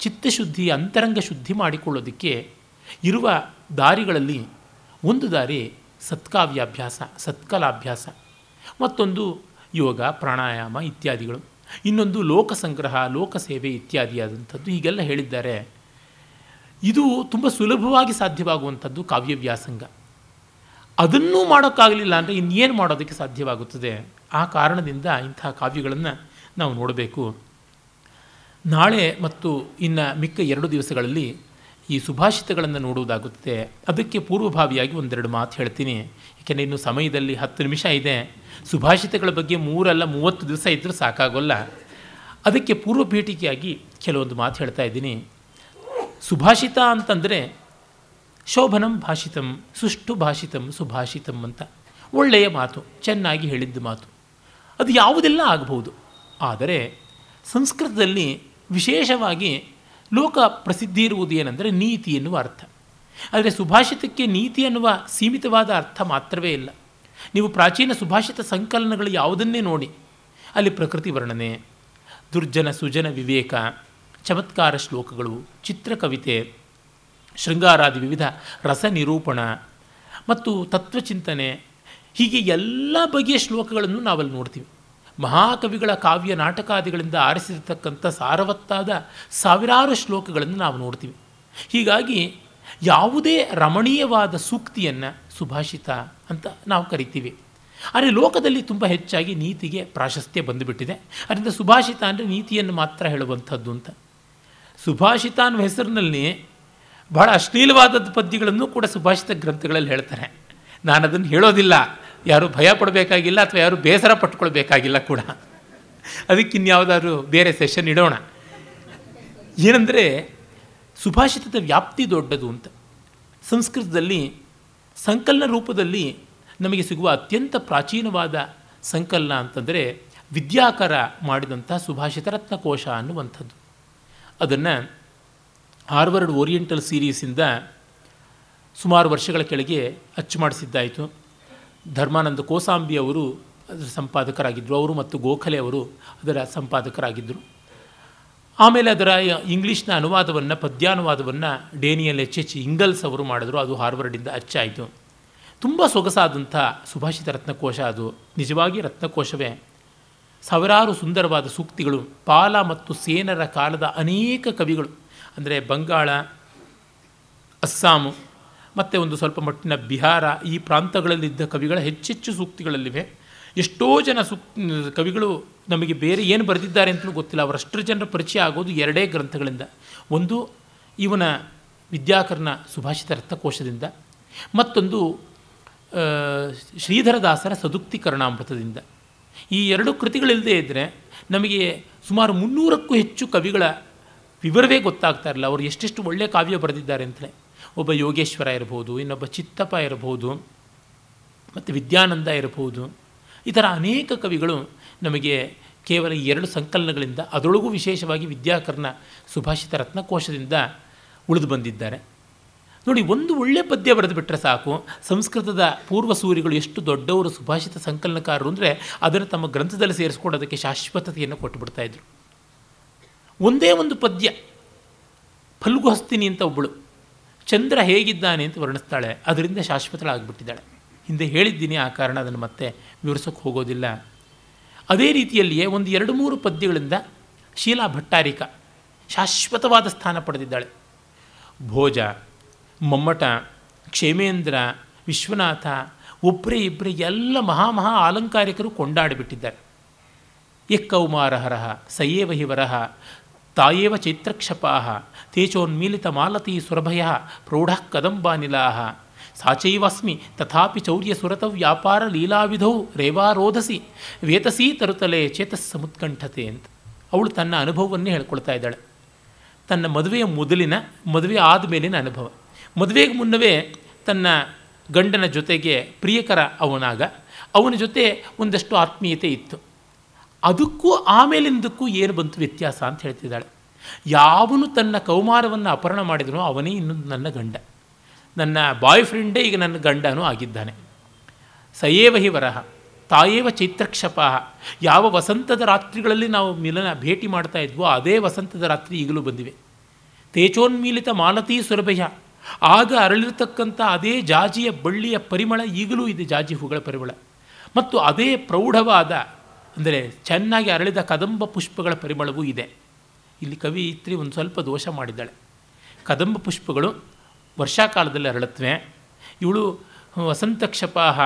ಚಿತ್ತಶುದ್ಧಿ, ಅಂತರಂಗ ಶುದ್ಧಿ ಮಾಡಿಕೊಳ್ಳೋದಕ್ಕೆ ಇರುವ ದಾರಿಗಳಲ್ಲಿ ಒಂದು ದಾರಿ ಸತ್ಕಾವ್ಯಾಭ್ಯಾಸ, ಸತ್ಕಲಾಭ್ಯಾಸ, ಮತ್ತೊಂದು ಯೋಗ, ಪ್ರಾಣಾಯಾಮ ಇತ್ಯಾದಿಗಳು, ಇನ್ನೊಂದು ಲೋಕ ಸಂಗ್ರಹ, ಲೋಕಸೇವೆ ಇತ್ಯಾದಿಯಾದಂಥದ್ದು ಹೀಗೆಲ್ಲ ಹೇಳಿದ್ದಾರೆ. ಇದು ತುಂಬ ಸುಲಭವಾಗಿ ಸಾಧ್ಯವಾಗುವಂಥದ್ದು ಕಾವ್ಯವ್ಯಾಸಂಗ. ಅದನ್ನೂ ಮಾಡೋಕ್ಕಾಗಲಿಲ್ಲ ಅಂದರೆ ಇನ್ನೇನು ಮಾಡೋದಕ್ಕೆ ಸಾಧ್ಯವಾಗುತ್ತದೆ? ಆ ಕಾರಣದಿಂದ ಇಂತಹ ಕಾವ್ಯಗಳನ್ನು ನಾವು ನೋಡಬೇಕು. ನಾಳೆ ಮತ್ತು ಇನ್ನು ಮಿಕ್ಕ ಎರಡು ದಿವಸಗಳಲ್ಲಿ ಈ ಸುಭಾಷಿತಗಳನ್ನು ನೋಡುವುದಾಗುತ್ತೆ. ಅದಕ್ಕೆ ಪೂರ್ವಭಾವಿಯಾಗಿ ಒಂದೆರಡು ಮಾತು ಹೇಳ್ತೀನಿ, ಏಕೆಂದರೆ ಇನ್ನು ಸಮಯದಲ್ಲಿ ಹತ್ತು ನಿಮಿಷ ಇದೆ. ಸುಭಾಷಿತಗಳ ಬಗ್ಗೆ ಮೂರಲ್ಲ ಮೂವತ್ತು ದಿವಸ ಇದ್ದರೂ ಸಾಕಾಗೋಲ್ಲ. ಅದಕ್ಕೆ ಪೂರ್ವ ಪೀಠಿಕೆಯಾಗಿ ಕೆಲವೊಂದು ಮಾತು ಹೇಳ್ತಾ ಇದ್ದೀನಿ. ಸುಭಾಷಿತ ಅಂತಂದರೆ ಶೋಭನಂ ಭಾಷಿತಂ, ಸುಷ್ಟು ಭಾಷಿತಂ, ಸುಭಾಷಿತಂ ಅಂತ ಒಳ್ಳೆಯ ಮಾತು, ಚೆನ್ನಾಗಿ ಹೇಳಿದ್ದ ಮಾತು. ಅದು ಯಾವುದೆಲ್ಲ ಆಗಬಹುದು. ಆದರೆ ಸಂಸ್ಕೃತದಲ್ಲಿ ವಿಶೇಷವಾಗಿ ಲೋಕ ಪ್ರಸಿದ್ಧಿ ಇರುವುದು ಏನೆಂದರೆ ನೀತಿ ಎನ್ನುವ ಅರ್ಥ. ಆದರೆ ಸುಭಾಷಿತಕ್ಕೆ ನೀತಿ ಎನ್ನುವ ಸೀಮಿತವಾದ ಅರ್ಥ ಮಾತ್ರವೇ ಇಲ್ಲ. ನೀವು ಪ್ರಾಚೀನ ಸುಭಾಷಿತ ಸಂಕಲನಗಳು ಯಾವುದನ್ನೇ ನೋಡಿ, ಅಲ್ಲಿ ಪ್ರಕೃತಿ ವರ್ಣನೆ, ದುರ್ಜನ ಸುಜನ ವಿವೇಕ, ಚಮತ್ಕಾರ ಶ್ಲೋಕಗಳು, ಚಿತ್ರಕವಿತೆ, ಶೃಂಗಾರಾದಿ ವಿವಿಧ ರಸ ನಿರೂಪಣ ಮತ್ತು ತತ್ವಚಿಂತನೆ, ಹೀಗೆ ಎಲ್ಲ ಬಗೆಯ ಶ್ಲೋಕಗಳನ್ನು ನಾವಲ್ಲಿ ನೋಡ್ತೀವಿ. ಮಹಾಕವಿಗಳ ಕಾವ್ಯ ನಾಟಕಾದಿಗಳಿಂದ ಆರಿಸಿರ್ತಕ್ಕಂಥ ಸಾರವತ್ತಾದ ಸಾವಿರಾರು ಶ್ಲೋಕಗಳನ್ನು ನಾವು ನೋಡ್ತೀವಿ. ಹೀಗಾಗಿ ಯಾವುದೇ ರಮಣೀಯವಾದ ಸೂಕ್ತಿಯನ್ನು ಸುಭಾಷಿತ ಅಂತ ನಾವು ಕರಿತೀವಿ. ಆದರೆ ಲೋಕದಲ್ಲಿ ತುಂಬ ಹೆಚ್ಚಾಗಿ ನೀತಿಗೆ ಪ್ರಾಶಸ್ತ್ಯ ಬಂದುಬಿಟ್ಟಿದೆ. ಅದರಿಂದ ಸುಭಾಷಿತ ಅಂದರೆ ನೀತಿಯನ್ನು ಮಾತ್ರ ಹೇಳುವಂಥದ್ದು ಅಂತ. ಸುಭಾಷಿತ ಅನ್ನುವ ಹೆಸರಿನಲ್ಲಿ ಬಹಳ ಅಶ್ಲೀಲವಾದದ್ದು ಪದ್ಯಗಳನ್ನು ಕೂಡ ಸುಭಾಷಿತ ಗ್ರಂಥಗಳಲ್ಲಿ ಹೇಳ್ತಾರೆ. ನಾನು ಅದನ್ನು ಹೇಳೋದಿಲ್ಲ, ಯಾರೂ ಭಯ ಪಡಬೇಕಾಗಿಲ್ಲ ಅಥವಾ ಯಾರೂ ಬೇಸರ ಪಟ್ಕೊಳ್ಬೇಕಾಗಿಲ್ಲ ಕೂಡ. ಅದಕ್ಕಿನ್ಯಾವುದಾದ್ರೂ ಬೇರೆ ಸೆಷನ್ ಇಡೋಣ. ಏನಂದರೆ ಸುಭಾಷಿತದ ವ್ಯಾಪ್ತಿ ದೊಡ್ಡದು ಅಂತ. ಸಂಸ್ಕೃತದಲ್ಲಿ ಸಂಕಲನ ರೂಪದಲ್ಲಿ ನಮಗೆ ಸಿಗುವ ಅತ್ಯಂತ ಪ್ರಾಚೀನವಾದ ಸಂಕಲನ ಅಂತಂದರೆ ವಿದ್ಯಾಕರ ಮಾಡಿದಂಥ ಸುಭಾಷಿತ ರತ್ನಕೋಶ ಅನ್ನುವಂಥದ್ದು. ಅದನ್ನು ಹಾರ್ವರ್ಡ್ ಓರಿಯೆಂಟಲ್ ಸೀರೀಸಿಂದ ಸುಮಾರು ವರ್ಷಗಳ ಕೆಳಗೆ ಅಚ್ಚು ಮಾಡಿಸಿದ್ದಾಯಿತು. ಧರ್ಮಾನಂದ ಕೋಸಾಂಬಿ ಅವರು ಅದರ ಸಂಪಾದಕರಾಗಿದ್ದರು, ಅವರು ಮತ್ತು ಗೋಖಲೆ ಅವರು ಅದರ ಸಂಪಾದಕರಾಗಿದ್ದರು. ಆಮೇಲೆ ಅದರ ಇಂಗ್ಲೀಷ್ನ ಅನುವಾದವನ್ನು, ಪದ್ಯಾನುವಾದವನ್ನು ಡೇನಿಯಲ್ ಎಚ್ ಎಚ್ ಇಂಗಲ್ಸ್ ಅವರು ಮಾಡಿದ್ರು. ಅದು ಹಾರ್ವರ್ಡಿಂದ ಅಚ್ಚಾಯಿತು. ತುಂಬ ಸೊಗಸಾದಂಥ ಸುಭಾಷಿತ ರತ್ನಕೋಶ ಅದು, ನಿಜವಾಗಿ ರತ್ನಕೋಶವೇ. ಸಾವಿರಾರು ಸುಂದರವಾದ ಸೂಕ್ತಿಗಳು, ಪಾಲ ಮತ್ತು ಸೇನರ ಕಾಲದ ಅನೇಕ ಕವಿಗಳು, ಅಂದರೆ ಬಂಗಾಳ, ಅಸ್ಸಾಮು ಮತ್ತು ಒಂದು ಸ್ವಲ್ಪ ಮಟ್ಟಿನ ಬಿಹಾರ, ಈ ಪ್ರಾಂತಗಳಲ್ಲಿದ್ದ ಕವಿಗಳ ಹೆಚ್ಚೆಚ್ಚು ಸೂಕ್ತಿಗಳಲ್ಲಿವೆ. ಎಷ್ಟೋ ಜನ ಸೂಕ್ ಕವಿಗಳು ನಮಗೆ ಬೇರೆ ಏನು ಬರೆದಿದ್ದಾರೆ ಅಂತಲೂ ಗೊತ್ತಿಲ್ಲ. ಅವರಷ್ಟು ಜನರ ಪರಿಚಯ ಆಗೋದು ಎರಡೇ ಗ್ರಂಥಗಳಿಂದ. ಒಂದು ಇವನ ವಿದ್ಯಾಕರನ ಸುಭಾಷಿತ ರತ್ನಕೋಶದಿಂದ, ಮತ್ತೊಂದು ಶ್ರೀಧರದಾಸರ ಸದುಕ್ತಿಕರಣಾಮೃತದಿಂದ. ಈ ಎರಡು ಕೃತಿಗಳಿಲ್ಲದೇ ಇದ್ದರೆ ನಮಗೆ ಸುಮಾರು ಮುನ್ನೂರಕ್ಕೂ ಹೆಚ್ಚು ಕವಿಗಳ ವಿವರವೇ ಗೊತ್ತಾಗ್ತಾ ಇರಲಿಲ್ಲ, ಅವರು ಎಷ್ಟೆಷ್ಟು ಒಳ್ಳೆಯ ಕಾವ್ಯ ಬರೆದಿದ್ದಾರೆ ಅಂತಲೇ. ಒಬ್ಬ ಯೋಗೇಶ್ವರ ಇರ್ಬೋದು, ಇನ್ನೊಬ್ಬ ಚಿತ್ತಪ್ಪ ಇರಬಹುದು, ಮತ್ತು ವಿದ್ಯಾನಂದ ಇರಬಹುದು. ಈ ಥರ ಅನೇಕ ಕವಿಗಳು ನಮಗೆ ಕೇವಲ ಈ ಎರಡು ಸಂಕಲನಗಳಿಂದ, ಅದರೊಳಗೂ ವಿಶೇಷವಾಗಿ ವಿದ್ಯಾಕರನ ಸುಭಾಷಿತ ರತ್ನಕೋಶದಿಂದ ಉಳಿದು ಬಂದಿದ್ದಾರೆ. ನೋಡಿ, ಒಂದು ಒಳ್ಳೆಯ ಪದ್ಯ ಬರೆದು ಬಿಟ್ಟರೆ ಸಾಕು. ಸಂಸ್ಕೃತದ ಪೂರ್ವಸೂರಿಗಳು ಎಷ್ಟು ದೊಡ್ಡವರು ಸುಭಾಷಿತ ಸಂಕಲನಕಾರರು ಅಂದರೆ ಅದನ್ನು ತಮ್ಮ ಗ್ರಂಥದಲ್ಲಿ ಸೇರಿಸ್ಕೊಳ್ಳೋದಕ್ಕೆ ಶಾಶ್ವತತೆಯನ್ನು ಕೊಟ್ಟುಬಿಡ್ತಾಯಿದ್ರು. ಒಂದೇ ಒಂದು ಪದ್ಯ, ಫಲ್ಗುಹಸ್ತಿನಿ ಅಂತ ಒಬ್ಬಳು ಚಂದ್ರ ಹೇಗಿದ್ದಾನೆ ಅಂತ ವರ್ಣಿಸ್ತಾಳೆ, ಅದರಿಂದ ಶಾಶ್ವತಳಾಗಿಬಿಟ್ಟಿದ್ದಾಳೆ. ಹಿಂದೆ ಹೇಳಿದ್ದೀನಿ, ಆ ಕಾರಣ ಅದನ್ನು ಮತ್ತೆ ವಿವರಿಸೋಕ್ಕೆ ಹೋಗೋದಿಲ್ಲ. ಅದೇ ರೀತಿಯಲ್ಲಿಯೇ ಒಂದು ಎರಡು ಮೂರು ಪದ್ಯಗಳಿಂದ ಶೀಲಾ ಭಟ್ಟಾರಿಕ ಶಾಶ್ವತವಾದ ಸ್ಥಾನ ಪಡೆದಿದ್ದಾಳೆ. ಭೋಜ, ಮಮ್ಮಟ, ಕ್ಷೇಮೇಂದ್ರ, ವಿಶ್ವನಾಥ, ಒಬ್ಬರೇ ಇಬ್ಬರೇ ಎಲ್ಲ ಮಹಾ ಮಹಾ ಆಲಂಕಾರಿಕರು ಕೊಂಡಾಡಿಬಿಟ್ಟಿದ್ದಾರೆ. ಎಕ್ಕೌಮಾರಹರಹ ಸಯೇವ ಹಿವರಹ ತಾಯೇವ ಚೈತ್ರಕ್ಷಪಾಹ ತೇಜೋನ್ಮೀಲಿತ ಮಾಲತೀ ಸುರಭಯ ಪ್ರೌಢಃ ಕದಂಬಾನಿಲಾಹ ಸಾಚೈವಸ್ಮಿ ತಥಾಪಿ ಚೌರ್ಯಸುರತ ವ್ಯಾಪಾರ ಲೀಲಾವಿಧೌ ರೇವಾರೋಧಸಿ ವೇತಸೀ ತರುತಲೆ ಚೇತಸ್ಸಮುತ್ಕಂಠತೆ ಅಂತ ಅವಳು ತನ್ನ ಅನುಭವವನ್ನೇ ಹೇಳ್ಕೊಳ್ತಾ ಇದ್ದಾಳೆ. ತನ್ನ ಮದುವೆಯ ಮೊದಲಿನ, ಮದುವೆ ಆದ ಮೇಲಿನ ಅನುಭವ. ಮದುವೆಗೆ ಮುನ್ನವೇ ತನ್ನ ಗಂಡನ ಜೊತೆಗೆ ಪ್ರಿಯಕರ ಅವನಾಗ ಅವನ ಜೊತೆ ಒಂದಷ್ಟು ಆತ್ಮೀಯತೆ ಇತ್ತು. ಅದಕ್ಕೂ ಆಮೇಲಿಂದಕ್ಕೂ ಏನು ಬಂತು ವ್ಯತ್ಯಾಸ ಅಂತ ಹೇಳ್ತಿದ್ದಾಳೆ. ಯಾವನು ತನ್ನ ಕೌಮಾರವನ್ನು ಅಪಹರಣ ಮಾಡಿದನೋ ಅವನೇ ಇನ್ನೊಂದು ನನ್ನ ಗಂಡ, ನನ್ನ ಬಾಯ್ ಫ್ರೆಂಡೇ ಈಗ ನನ್ನ ಗಂಡನೂ ಆಗಿದ್ದಾನೆ. ಸಯೇವ ಹಿ ವರಹ ತಾಯೇವ ಚೈತ್ರಕ್ಷಪ. ಯಾವ ವಸಂತದ ರಾತ್ರಿಗಳಲ್ಲಿ ನಾವು ಮಿಲನ ಭೇಟಿ ಮಾಡ್ತಾ ಇದ್ವೋ ಅದೇ ವಸಂತದ ರಾತ್ರಿ ಈಗಲೂ ಬಂದಿವೆ. ತೇಜೋನ್ಮೀಲಿತ ಮಾಲತೀ ಸುರಭಯ, ಆಗ ಅರಳಿರತಕ್ಕಂಥ ಅದೇ ಜಾಜಿಯ ಬಳ್ಳಿಯ ಪರಿಮಳ ಈಗಲೂ ಇದೆ, ಜಾಜಿ ಹೂಗಳ ಪರಿಮಳ. ಮತ್ತು ಅದೇ ಪ್ರೌಢವಾದ ಅಂದರೆ ಚೆನ್ನಾಗಿ ಅರಳಿದ ಕದಂಬ ಪುಷ್ಪಗಳ ಪರಿಮಳವೂ ಇದೆ. ಇಲ್ಲಿ ಕವಿಯಿತ್ರಿ ಒಂದು ಸ್ವಲ್ಪ ದೋಷ ಮಾಡಿದ್ದಾಳೆ. ಕದಂಬ ಪುಷ್ಪಗಳು ವರ್ಷಾಕಾಲದಲ್ಲಿ ಅರಳತ್ವೆ, ಇವಳು ವಸಂತಕ್ಷಪಾಹ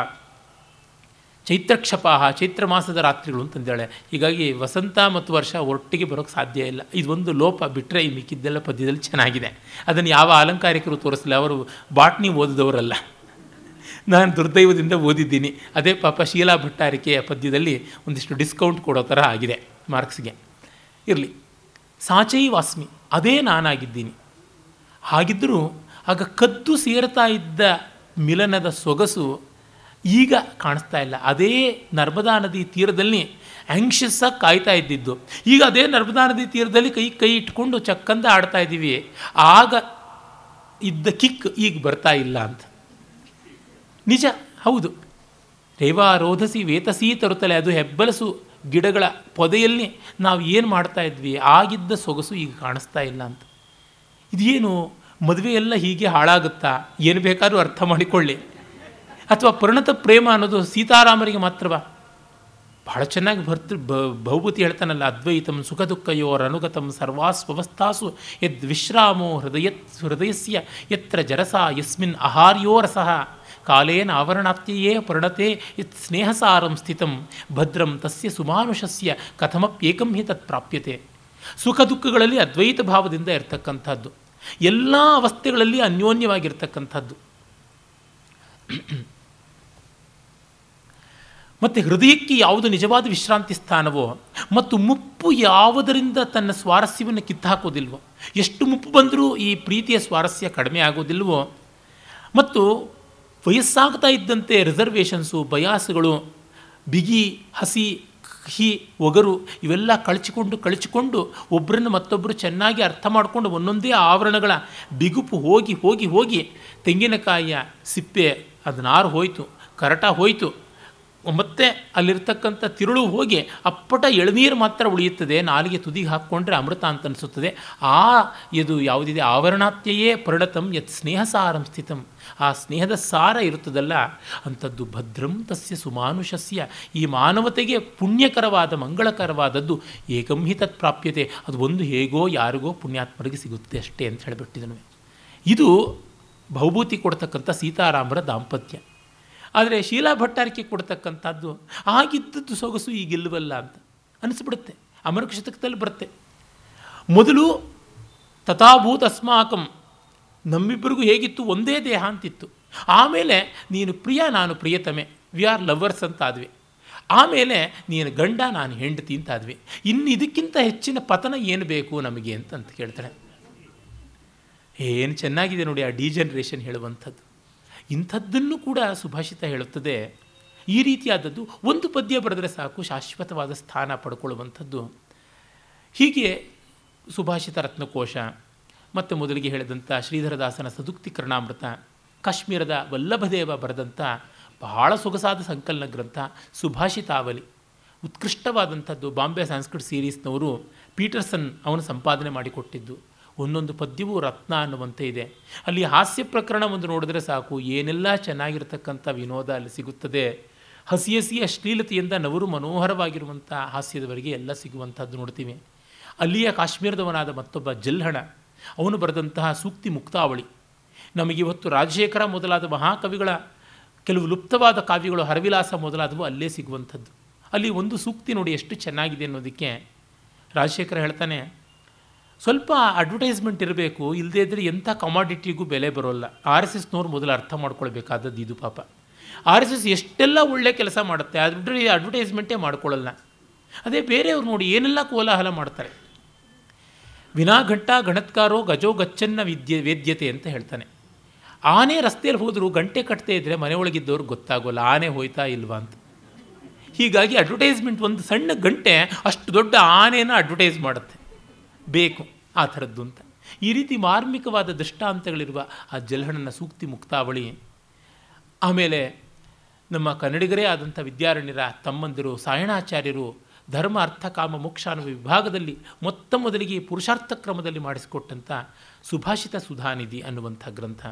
ಚೈತ್ರಕ್ಷಪಾಹ ಚೈತ್ರ ಮಾಸದ ರಾತ್ರಿಗಳು ಅಂತಂದೇಳೆ. ಹೀಗಾಗಿ ವಸಂತ ಮತ್ತು ವರ್ಷ ಒಟ್ಟಿಗೆ ಬರೋಕ್ಕೆ ಸಾಧ್ಯ ಇಲ್ಲ, ಇದೊಂದು ಲೋಪ. ಬಿಟ್ಟರೆ ಈ ಮಿಕ್ಕಿದ್ದೆಲ್ಲ ಪದ್ಯದಲ್ಲಿ ಚೆನ್ನಾಗಿದೆ. ಅದನ್ನು ಯಾವ ಅಲಂಕಾರಿಕರು ತೋರಿಸಲ್ಲ, ಅವರು ಬಾಟ್ನಿ ಓದಿದವರಲ್ಲ, ನಾನು ದುರ್ದೈವದಿಂದ ಓದಿದ್ದೀನಿ. ಅದೇ ಪಾಪ ಶೀಲಾ ಭಟ್ಟಾರಿಕೆಯ ಪದ್ಯದಲ್ಲಿ ಒಂದಿಷ್ಟು ಡಿಸ್ಕೌಂಟ್ ಕೊಡೋ ಥರ ಆಗಿದೆ ಮಾರ್ಕ್ಸ್ಗೆ. ಇರಲಿ, ಸಾಚೈ ವಾಸ್ಮಿ ಅದೇ ನಾನಾಗಿದ್ದೀನಿ. ಹಾಗಿದ್ದರೂ ಆಗ ಕದ್ದು ಸೇರ್ತಾ ಇದ್ದ ಮಿಲನದ ಸೊಗಸು ಈಗ ಕಾಣಿಸ್ತಾ ಇಲ್ಲ. ಅದೇ ನರ್ಮದಾ ನದಿ ತೀರದಲ್ಲಿ ಆ್ಯಂಕ್ಷಿಯಸ್ ಆಗಿ ಕಾಯ್ತಾ ಇದ್ದಿದ್ದು ಈಗ ಅದೇ ನರ್ಮದಾ ನದಿ ತೀರದಲ್ಲಿ ಕೈ ಕೈ ಇಟ್ಕೊಂಡು ಚಕ್ಕಂದ ಆಡ್ತಾ ಇದ್ದೀವಿ. ಆಗ ಇದ್ದ ಕಿಕ್ ಈಗ ಬರ್ತಾ ಇಲ್ಲ ಅಂತ. ನಿಜ, ಹೌದು. ರೇವಾ ರೋಧಸಿ ವೇತಸಿ ತರುತ್ತಲೆ, ಅದು ಹೆಬ್ಬಲಸು ಗಿಡಗಳ ಪೊದೆಯಲ್ಲಿ ನಾವು ಏನು ಮಾಡ್ತಾ ಇದ್ವಿ, ಆಗಿದ್ದ ಸೊಗಸು ಈಗ ಕಾಣಿಸ್ತಾ ಇಲ್ಲ ಅಂತ. ಇದೇನು ಮದುವೆಯೆಲ್ಲ ಹೀಗೆ ಹಾಳಾಗುತ್ತಾ? ಏನು ಬೇಕಾದರೂ ಅರ್ಥ ಮಾಡಿಕೊಳ್ಳಿ. ಅಥವಾ ಪರಿಣತ ಪ್ರೇಮ ಅನ್ನೋದು ಸೀತಾರಾಮರಿಗೆ ಮಾತ್ರವಾ? ಬಹಳ ಚೆನ್ನಾಗಿ ಭರ್ತೃ ಭವಭೂತಿ ಹೇಳ್ತಾನಲ್ಲ, ಅದ್ವೈತಂ ಸುಖ ದುಃಖಯೋರನುಗತಂ ಸರ್ವಾಸ್ವಸ್ಥಾಸು ಯದ್ ವಿಶ್ರಾಮೋ ಹೃದಯ ಹೃದಯಸ್ಯ ಯತ್ರ ಜರಸ ಯಸ್ಮಿನ್ ಆಹಾರ್ಯೋರಸಃ ಕಾಲೇನ ಆವರಣಾತ್ಯಯೇ ಪರಿಣತೆ ಯತ್ ಸ್ನೇಹಸಾರಂ ಸ್ಥಿತಂ ಭದ್ರಂ ತಸ್ಯ ಸುಮಾನುಷಸ್ಯ ಕಥಮಪ್ಯೇಕಂ ಹಿ ತತ್ ಪ್ರಾಪ್ಯತೆ. ಸುಖ ದುಃಖಗಳಲ್ಲಿ ಅದ್ವೈತ ಭಾವದಿಂದ ಇರ್ತಕ್ಕಂಥದ್ದು, ಎಲ್ಲ ಅವಸ್ಥೆಗಳಲ್ಲಿ ಅನ್ಯೋನ್ಯವಾಗಿರ್ತಕ್ಕಂಥದ್ದು. ಮತ್ತು ಹೃದಯಕ್ಕೆ ಯಾವುದು ನಿಜವಾದ ವಿಶ್ರಾಂತಿ ಸ್ಥಾನವೋ ಮತ್ತು ಮುಪ್ಪು ಯಾವುದರಿಂದ ತನ್ನ ಸ್ವಾರಸ್ಯವನ್ನು ಕಿತ್ತಾಕೋದಿಲ್ವೋ, ಎಷ್ಟು ಮುಪ್ಪು ಬಂದರೂ ಈ ಪ್ರೀತಿಯ ಸ್ವಾರಸ್ಯ ಕಡಿಮೆ ಆಗೋದಿಲ್ವೋ, ಮತ್ತು ವಯಸ್ಸಾಗ್ತಾ ಇದ್ದಂತೆ ರಿಸರ್ವೇಷನ್ಸು, ಬಯಾಸುಗಳು, ಬಿಗಿ, ಹಸಿ, ಕಹಿ, ಒಗರು ಇವೆಲ್ಲ ಕಳಚಿಕೊಂಡು ಕಳಚಿಕೊಂಡು ಒಬ್ಬರನ್ನು ಮತ್ತೊಬ್ಬರು ಚೆನ್ನಾಗಿ ಅರ್ಥ ಮಾಡಿಕೊಂಡು ಒಂದೊಂದೇ ಆವರಣಗಳ ಬಿಗುಪು ಹೋಗಿ ಹೋಗಿ ಹೋಗಿ ತೆಂಗಿನಕಾಯಿಯ ಸಿಪ್ಪೆ ಅದು ನಾರು ಹೋಯಿತು, ಕರಟ ಹೋಯಿತು, ಮತ್ತೆ ಅಲ್ಲಿರ್ತಕ್ಕಂಥ ತಿರುಳು ಹೋಗಿ ಅಪ್ಪಟ ಎಳನೀರು ಮಾತ್ರ ಉಳಿಯುತ್ತದೆ. ನಾಲಿಗೆ ತುದಿಗೆ ಹಾಕ್ಕೊಂಡ್ರೆ ಅಮೃತ ಅಂತ ಅನಿಸುತ್ತದೆ. ಆ ಇದು ಯಾವುದಿದೆ ಆವರಣಾತ್ಯೆಯೇ ಪರಿಣತಂ ಯತ್ ಸ್ನೇಹಸಾರಂ ಸ್ಥಿತಂ, ಆ ಸ್ನೇಹದ ಸಾರ ಇರುತ್ತದಲ್ಲ ಅಂಥದ್ದು ಭದ್ರಂ ತಸ್ಯ ಸುಮಾನುಷಸ್ಯ, ಈ ಮಾನವತೆಗೆ ಪುಣ್ಯಕರವಾದ ಮಂಗಳಕರವಾದದ್ದು ಏಕಂ ಹಿ ತತ್ ಪ್ರಾಪ್ಯತೆ, ಅದು ಒಂದು ಹೇಗೋ ಯಾರಿಗೋ ಪುಣ್ಯಾತ್ಮರಿಗೆ ಸಿಗುತ್ತೆ ಅಷ್ಟೇ ಅಂತ ಹೇಳಿಬಿಟ್ಟಿದನು. ಇದು ಭವಭೂತಿ ಕೊಡ್ತಕ್ಕಂಥ ಸೀತಾರಾಮರ ದಾಂಪತ್ಯ. ಆದರೆ ಶೀಲಾ ಭಟ್ಟಾರಿಕೆ ಕೊಡ್ತಕ್ಕಂಥದ್ದು ಆಗಿದ್ದದ್ದು ಸೊಗಸು ಈಗಿಲ್ಲವಲ್ಲ ಅಂತ ಅನಿಸ್ಬಿಡುತ್ತೆ. ಅಮರಕ ಶತಕದಲ್ಲಿ ಬರುತ್ತೆ, ಮೊದಲು ತಥಾಭೂತ ಅಸ್ಮಾಕಂ, ನಮ್ಮಿಬ್ಬರಿಗೂ ಹೇಗಿತ್ತು ಒಂದೇ ದೇಹ ಅಂತಿತ್ತು. ಆಮೇಲೆ ನೀನು ಪ್ರಿಯ ನಾನು ಪ್ರಿಯತಮೆ, ವಿ ಆರ್ ಲವರ್ಸ್ ಅಂತ ಆದ್ವಿ. ಆಮೇಲೆ ನೀನು ಗಂಡ ನಾನು ಹೆಂಡತಿ ಅಂತ ಆದ್ವಿ. ಇನ್ನು ಇದಕ್ಕಿಂತ ಹೆಚ್ಚಿನ ಪತನ ಏನು ಬೇಕು ನಮಗೆ ಅಂತ ಅಂತ ಕೇಳ್ತಾಳೆ. ಏನು ಚೆನ್ನಾಗಿದೆ ನೋಡಿ ಆ ಡಿ ಜನರೇಷನ್ ಹೇಳುವಂಥದ್ದು. ಇಂಥದ್ದನ್ನು ಕೂಡ ಸುಭಾಷಿತ ಹೇಳುತ್ತದೆ. ಈ ರೀತಿಯಾದದ್ದು ಒಂದು ಪದ್ಯ ಬರೆದರೆ ಸಾಕು ಶಾಶ್ವತವಾದ ಸ್ಥಾನ ಪಡ್ಕೊಳ್ಳುವಂಥದ್ದು. ಹೀಗೆ ಸುಭಾಷಿತ ರತ್ನಕೋಶ, ಮತ್ತು ಮೊದಲಿಗೆ ಹೇಳಿದಂಥ ಶ್ರೀಧರದಾಸನ ಸದುಕ್ತಿ ಕರ್ಣಾಮೃತ, ಕಾಶ್ಮೀರದ ವಲ್ಲಭದೇವ ಬರೆದಂಥ ಬಹಳ ಸೊಗಸಾದ ಸಂಕಲನ ಗ್ರಂಥ ಸುಭಾಷಿತಾವಲಿ, ಉತ್ಕೃಷ್ಟವಾದಂಥದ್ದು. ಬಾಂಬೆ ಸಂಸ್ಕೃತ ಸೀರೀಸ್ನವರು ಪೀಟರ್ಸನ್ ಅವನು ಸಂಪಾದನೆ ಮಾಡಿಕೊಟ್ಟಿದ್ದು. ಒಂದೊಂದು ಪದ್ಯವೂ ರತ್ನ ಅನ್ನುವಂತೆ ಇದೆ. ಅಲ್ಲಿ ಹಾಸ್ಯ ಪ್ರಕರಣ ಒಂದು ನೋಡಿದ್ರೆ ಸಾಕು, ಏನೆಲ್ಲ ಚೆನ್ನಾಗಿರ್ತಕ್ಕಂಥ ವಿನೋದ ಅಲ್ಲಿ ಸಿಗುತ್ತದೆ. ಹಸಿ ಹಸಿಯ ಅಶ್ಲೀಲತೆಯಿಂದ ನವರು ಮನೋಹರವಾಗಿರುವಂಥ ಹಾಸ್ಯದವರೆಗೆ ಎಲ್ಲ ಸಿಗುವಂಥದ್ದು ನೋಡ್ತೀವಿ. ಅಲ್ಲಿಯ ಕಾಶ್ಮೀರದವನಾದ ಮತ್ತೊಬ್ಬ ಜಲ್ಹಣ ಅವನು ಬರೆದಂತಹ ಸೂಕ್ತಿ ಮುಕ್ತಾವಳಿ, ನಮಗಿವತ್ತು ರಾಜಶೇಖರ ಮೊದಲಾದ ಮಹಾಕವಿಗಳ ಕೆಲವು ಲುಪ್ತವಾದ ಕಾವ್ಯಗಳು, ಹರವಿಲಾಸ ಮೊದಲಾದವು ಅಲ್ಲೇ ಸಿಗುವಂಥದ್ದು. ಅಲ್ಲಿ ಒಂದು ಸೂಕ್ತಿ ನೋಡಿ ಎಷ್ಟು ಚೆನ್ನಾಗಿದೆ ಅನ್ನೋದಕ್ಕೆ ರಾಜಶೇಖರ ಹೇಳ್ತಾನೆ, ಸ್ವಲ್ಪ ಅಡ್ವರ್ಟೈಸ್ಮೆಂಟ್ ಇರಬೇಕು, ಇಲ್ಲದೇ ಇದ್ದರೆ ಎಂಥ ಕಮಾಡಿಟಿಗೂ ಬೆಲೆ ಬರೋಲ್ಲ. ಆರ್ ಎಸ್ ಎಸ್ನವ್ರು ಮೊದಲು ಅರ್ಥ ಮಾಡ್ಕೊಳ್ಬೇಕಾದದ್ದು ಇದು. ಪಾಪ ಆರ್ ಎಸ್ ಎಸ್ ಎಷ್ಟೆಲ್ಲ ಒಳ್ಳೆಯ ಕೆಲಸ ಮಾಡುತ್ತೆ, ಅದ್ರ ಅಡ್ವರ್ಟೈಸ್ಮೆಂಟೇ ಮಾಡ್ಕೊಳ್ಳಲ್ಲ. ಅದೇ ಬೇರೆಯವ್ರು ನೋಡಿ ಏನೆಲ್ಲ ಕೋಲಾಹಲ ಮಾಡ್ತಾರೆ. ವಿನಾ ಘಂಟಾ ಗಣತ್ಕಾರೋ ಗಜೋ ಗಚ್ಚನ್ನ ವಿದ್ಯೆ ವೇದ್ಯತೆ ಅಂತ ಹೇಳ್ತಾನೆ. ಆನೆ ರಸ್ತೆಯಲ್ಲಿ ಹೋದರೂ ಗಂಟೆ ಕಟ್ತೇ ಇದ್ದರೆ ಮನೆಯೊಳಗಿದ್ದವ್ರು ಗೊತ್ತಾಗೋಲ್ಲ ಆನೆ ಹೋಯ್ತಾ ಇಲ್ವಾ ಅಂತ. ಹೀಗಾಗಿ ಅಡ್ವರ್ಟೈಸ್ಮೆಂಟ್ ಒಂದು ಸಣ್ಣ ಗಂಟೆ ಅಷ್ಟು ದೊಡ್ಡ ಆನೆಯನ್ನು ಅಡ್ವರ್ಟೈಸ್ ಮಾಡುತ್ತೆ, ಬೇಕು ಆ ಥರದ್ದು ಅಂತ. ಈ ರೀತಿ ಮಾರ್ಮಿಕವಾದ ದೃಷ್ಟಾಂತಗಳಿರುವ ಆ ಜಲ್ಹಣನ ಸೂಕ್ತಿ ಮುಕ್ತಾವಳಿ, ಆಮೇಲೆ ನಮ್ಮ ಕನ್ನಡಿಗರೇ ಆದಂಥ ವಿದ್ಯಾರಣ್ಯರ ತಮ್ಮಂದಿರು ಸಾಯಣಾಚಾರ್ಯರು ಧರ್ಮ ಅರ್ಥ ಕಾಮ ಮೋಕ್ಷ ಅನ್ನುವ ವಿಭಾಗದಲ್ಲಿ ಮೊತ್ತ ಮೊದಲಿಗೆ ಪುರುಷಾರ್ಥ ಕ್ರಮದಲ್ಲಿ ಮಾಡಿಸಿಕೊಟ್ಟಂಥ ಸುಭಾಷಿತ ಸುಧಾನಿಧಿ ಅನ್ನುವಂಥ ಗ್ರಂಥ,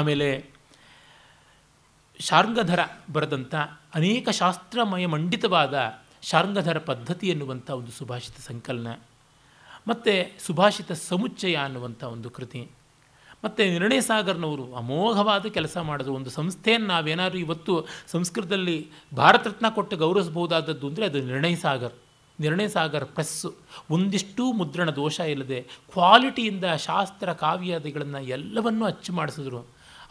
ಆಮೇಲೆ ಶಾರ್ಂಗಧರ ಬರೆದಂಥ ಅನೇಕ ಶಾಸ್ತ್ರಮಯ ಮಂಡಿತವಾದ ಶಾರ್ಂಗಧರ ಪದ್ಧತಿ ಎನ್ನುವಂಥ ಒಂದು ಸುಭಾಷಿತ ಸಂಕಲನ, ಮತ್ತು ಸುಭಾಷಿತ ಸಮುಚ್ಚಯ ಅನ್ನುವಂಥ ಒಂದು ಕೃತಿ, ಮತ್ತು ನಿರ್ಣಯ ಸಾಗರ್ನವರು ಅಮೋಘವಾದ ಕೆಲಸ ಮಾಡಿದ್ರು. ಒಂದು ಸಂಸ್ಥೆಯನ್ನು ನಾವೇನಾದ್ರು ಇವತ್ತು ಸಂಸ್ಕೃತದಲ್ಲಿ ಭಾರತ ರತ್ನ ಕೊಟ್ಟು ಗೌರವಿಸಬಹುದಾದದ್ದು ಅಂದರೆ ಅದು ನಿರ್ಣಯ ಸಾಗರ್ ನಿರ್ಣಯ ಸಾಗರ್ ಪ್ರೆಸ್ಸು. ಒಂದಿಷ್ಟು ಮುದ್ರಣ ದೋಷ ಇಲ್ಲದೆ ಕ್ವಾಲಿಟಿಯಿಂದ ಶಾಸ್ತ್ರ ಕಾವ್ಯಾದಿಗಳನ್ನು ಎಲ್ಲವನ್ನೂ ಅಚ್ಚು ಮಾಡಿಸಿದ್ರು.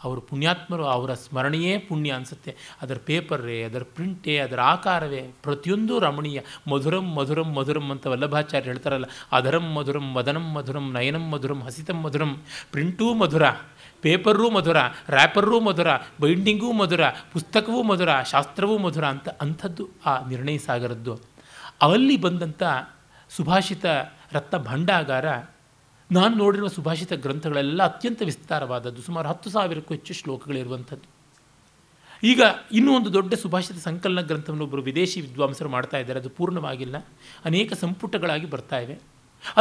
ಅವರು ಪುಣ್ಯಾತ್ಮರು, ಅವರ ಸ್ಮರಣೆಯೇ ಪುಣ್ಯ ಅನಿಸುತ್ತೆ. ಅದರ ಪೇಪರೇ, ಅದರ ಪ್ರಿಂಟೇ, ಅದರ ಆಕಾರವೇ ಪ್ರತಿಯೊಂದು ರಮಣೀಯ. ಮಧುರಂ ಮಧುರಂ ಮಧುರಂ ಅಂತ ವಲ್ಲಭಾಚಾರ್ಯ ಹೇಳ್ತಾರಲ್ಲ, ಅದರಂ ಮಧುರಂ ವದನಂ ಮಧುರಂ ನಯನಂ ಮಧುರಂ ಹಸಿತಂ ಮಧುರಂ. ಪ್ರಿಂಟೂ ಮಧುರ, ಪೇಪರೂ ಮಧುರ, ರ್ಯಾಪರೂ ಮಧುರ, ಬೈಂಡಿಂಗೂ ಮಧುರ, ಪುಸ್ತಕವೂ ಮಧುರ, ಶಾಸ್ತ್ರವೂ ಮಧುರ ಅಂತ. ಅಂಥದ್ದು ಆ ನಿರ್ಣಯ ಸಾಗರದ್ದು. ಅವಲ್ಲಿ ಬಂದಂಥ ಸುಭಾಷಿತ ರತ್ನ ಭಂಡಾಗಾರ, ನಾನು ನೋಡಿರುವ ಸುಭಾಷಿತ ಗ್ರಂಥಗಳೆಲ್ಲ ಅತ್ಯಂತ ವಿಸ್ತಾರವಾದದ್ದು, ಸುಮಾರು ಹತ್ತು ಸಾವಿರಕ್ಕೂ ಹೆಚ್ಚು ಶ್ಲೋಕಗಳಿರುವಂಥದ್ದು. ಈಗ ಇನ್ನೂ ಒಂದು ದೊಡ್ಡ ಸುಭಾಷಿತ ಸಂಕಲನ ಗ್ರಂಥವನ್ನು ಒಬ್ಬರು ವಿದೇಶಿ ವಿದ್ವಾಂಸರು ಮಾಡ್ತಾ ಇದ್ದಾರೆ, ಅದು ಪೂರ್ಣವಾಗಿಲ್ಲ, ಅನೇಕ ಸಂಪುಟಗಳಾಗಿ ಬರ್ತಾ ಇವೆ.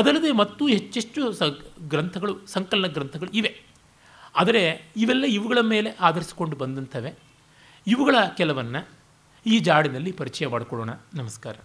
ಅದಲ್ಲದೆ ಮತ್ತೂ ಹೆಚ್ಚೆಷ್ಟು ಸ ಗ್ರಂಥಗಳು ಸಂಕಲನ ಗ್ರಂಥಗಳು ಇವೆ. ಆದರೆ ಇವೆಲ್ಲ ಇವುಗಳ ಮೇಲೆ ಆಧರಿಸಿಕೊಂಡು ಬಂದಂಥವೆ. ಇವುಗಳ ಕೆಲವನ್ನು ಈ ಜಾಡಿನಲ್ಲಿ ಪರಿಚಯ ಮಾಡಿಕೊಳ್ಳೋಣ. ನಮಸ್ಕಾರ.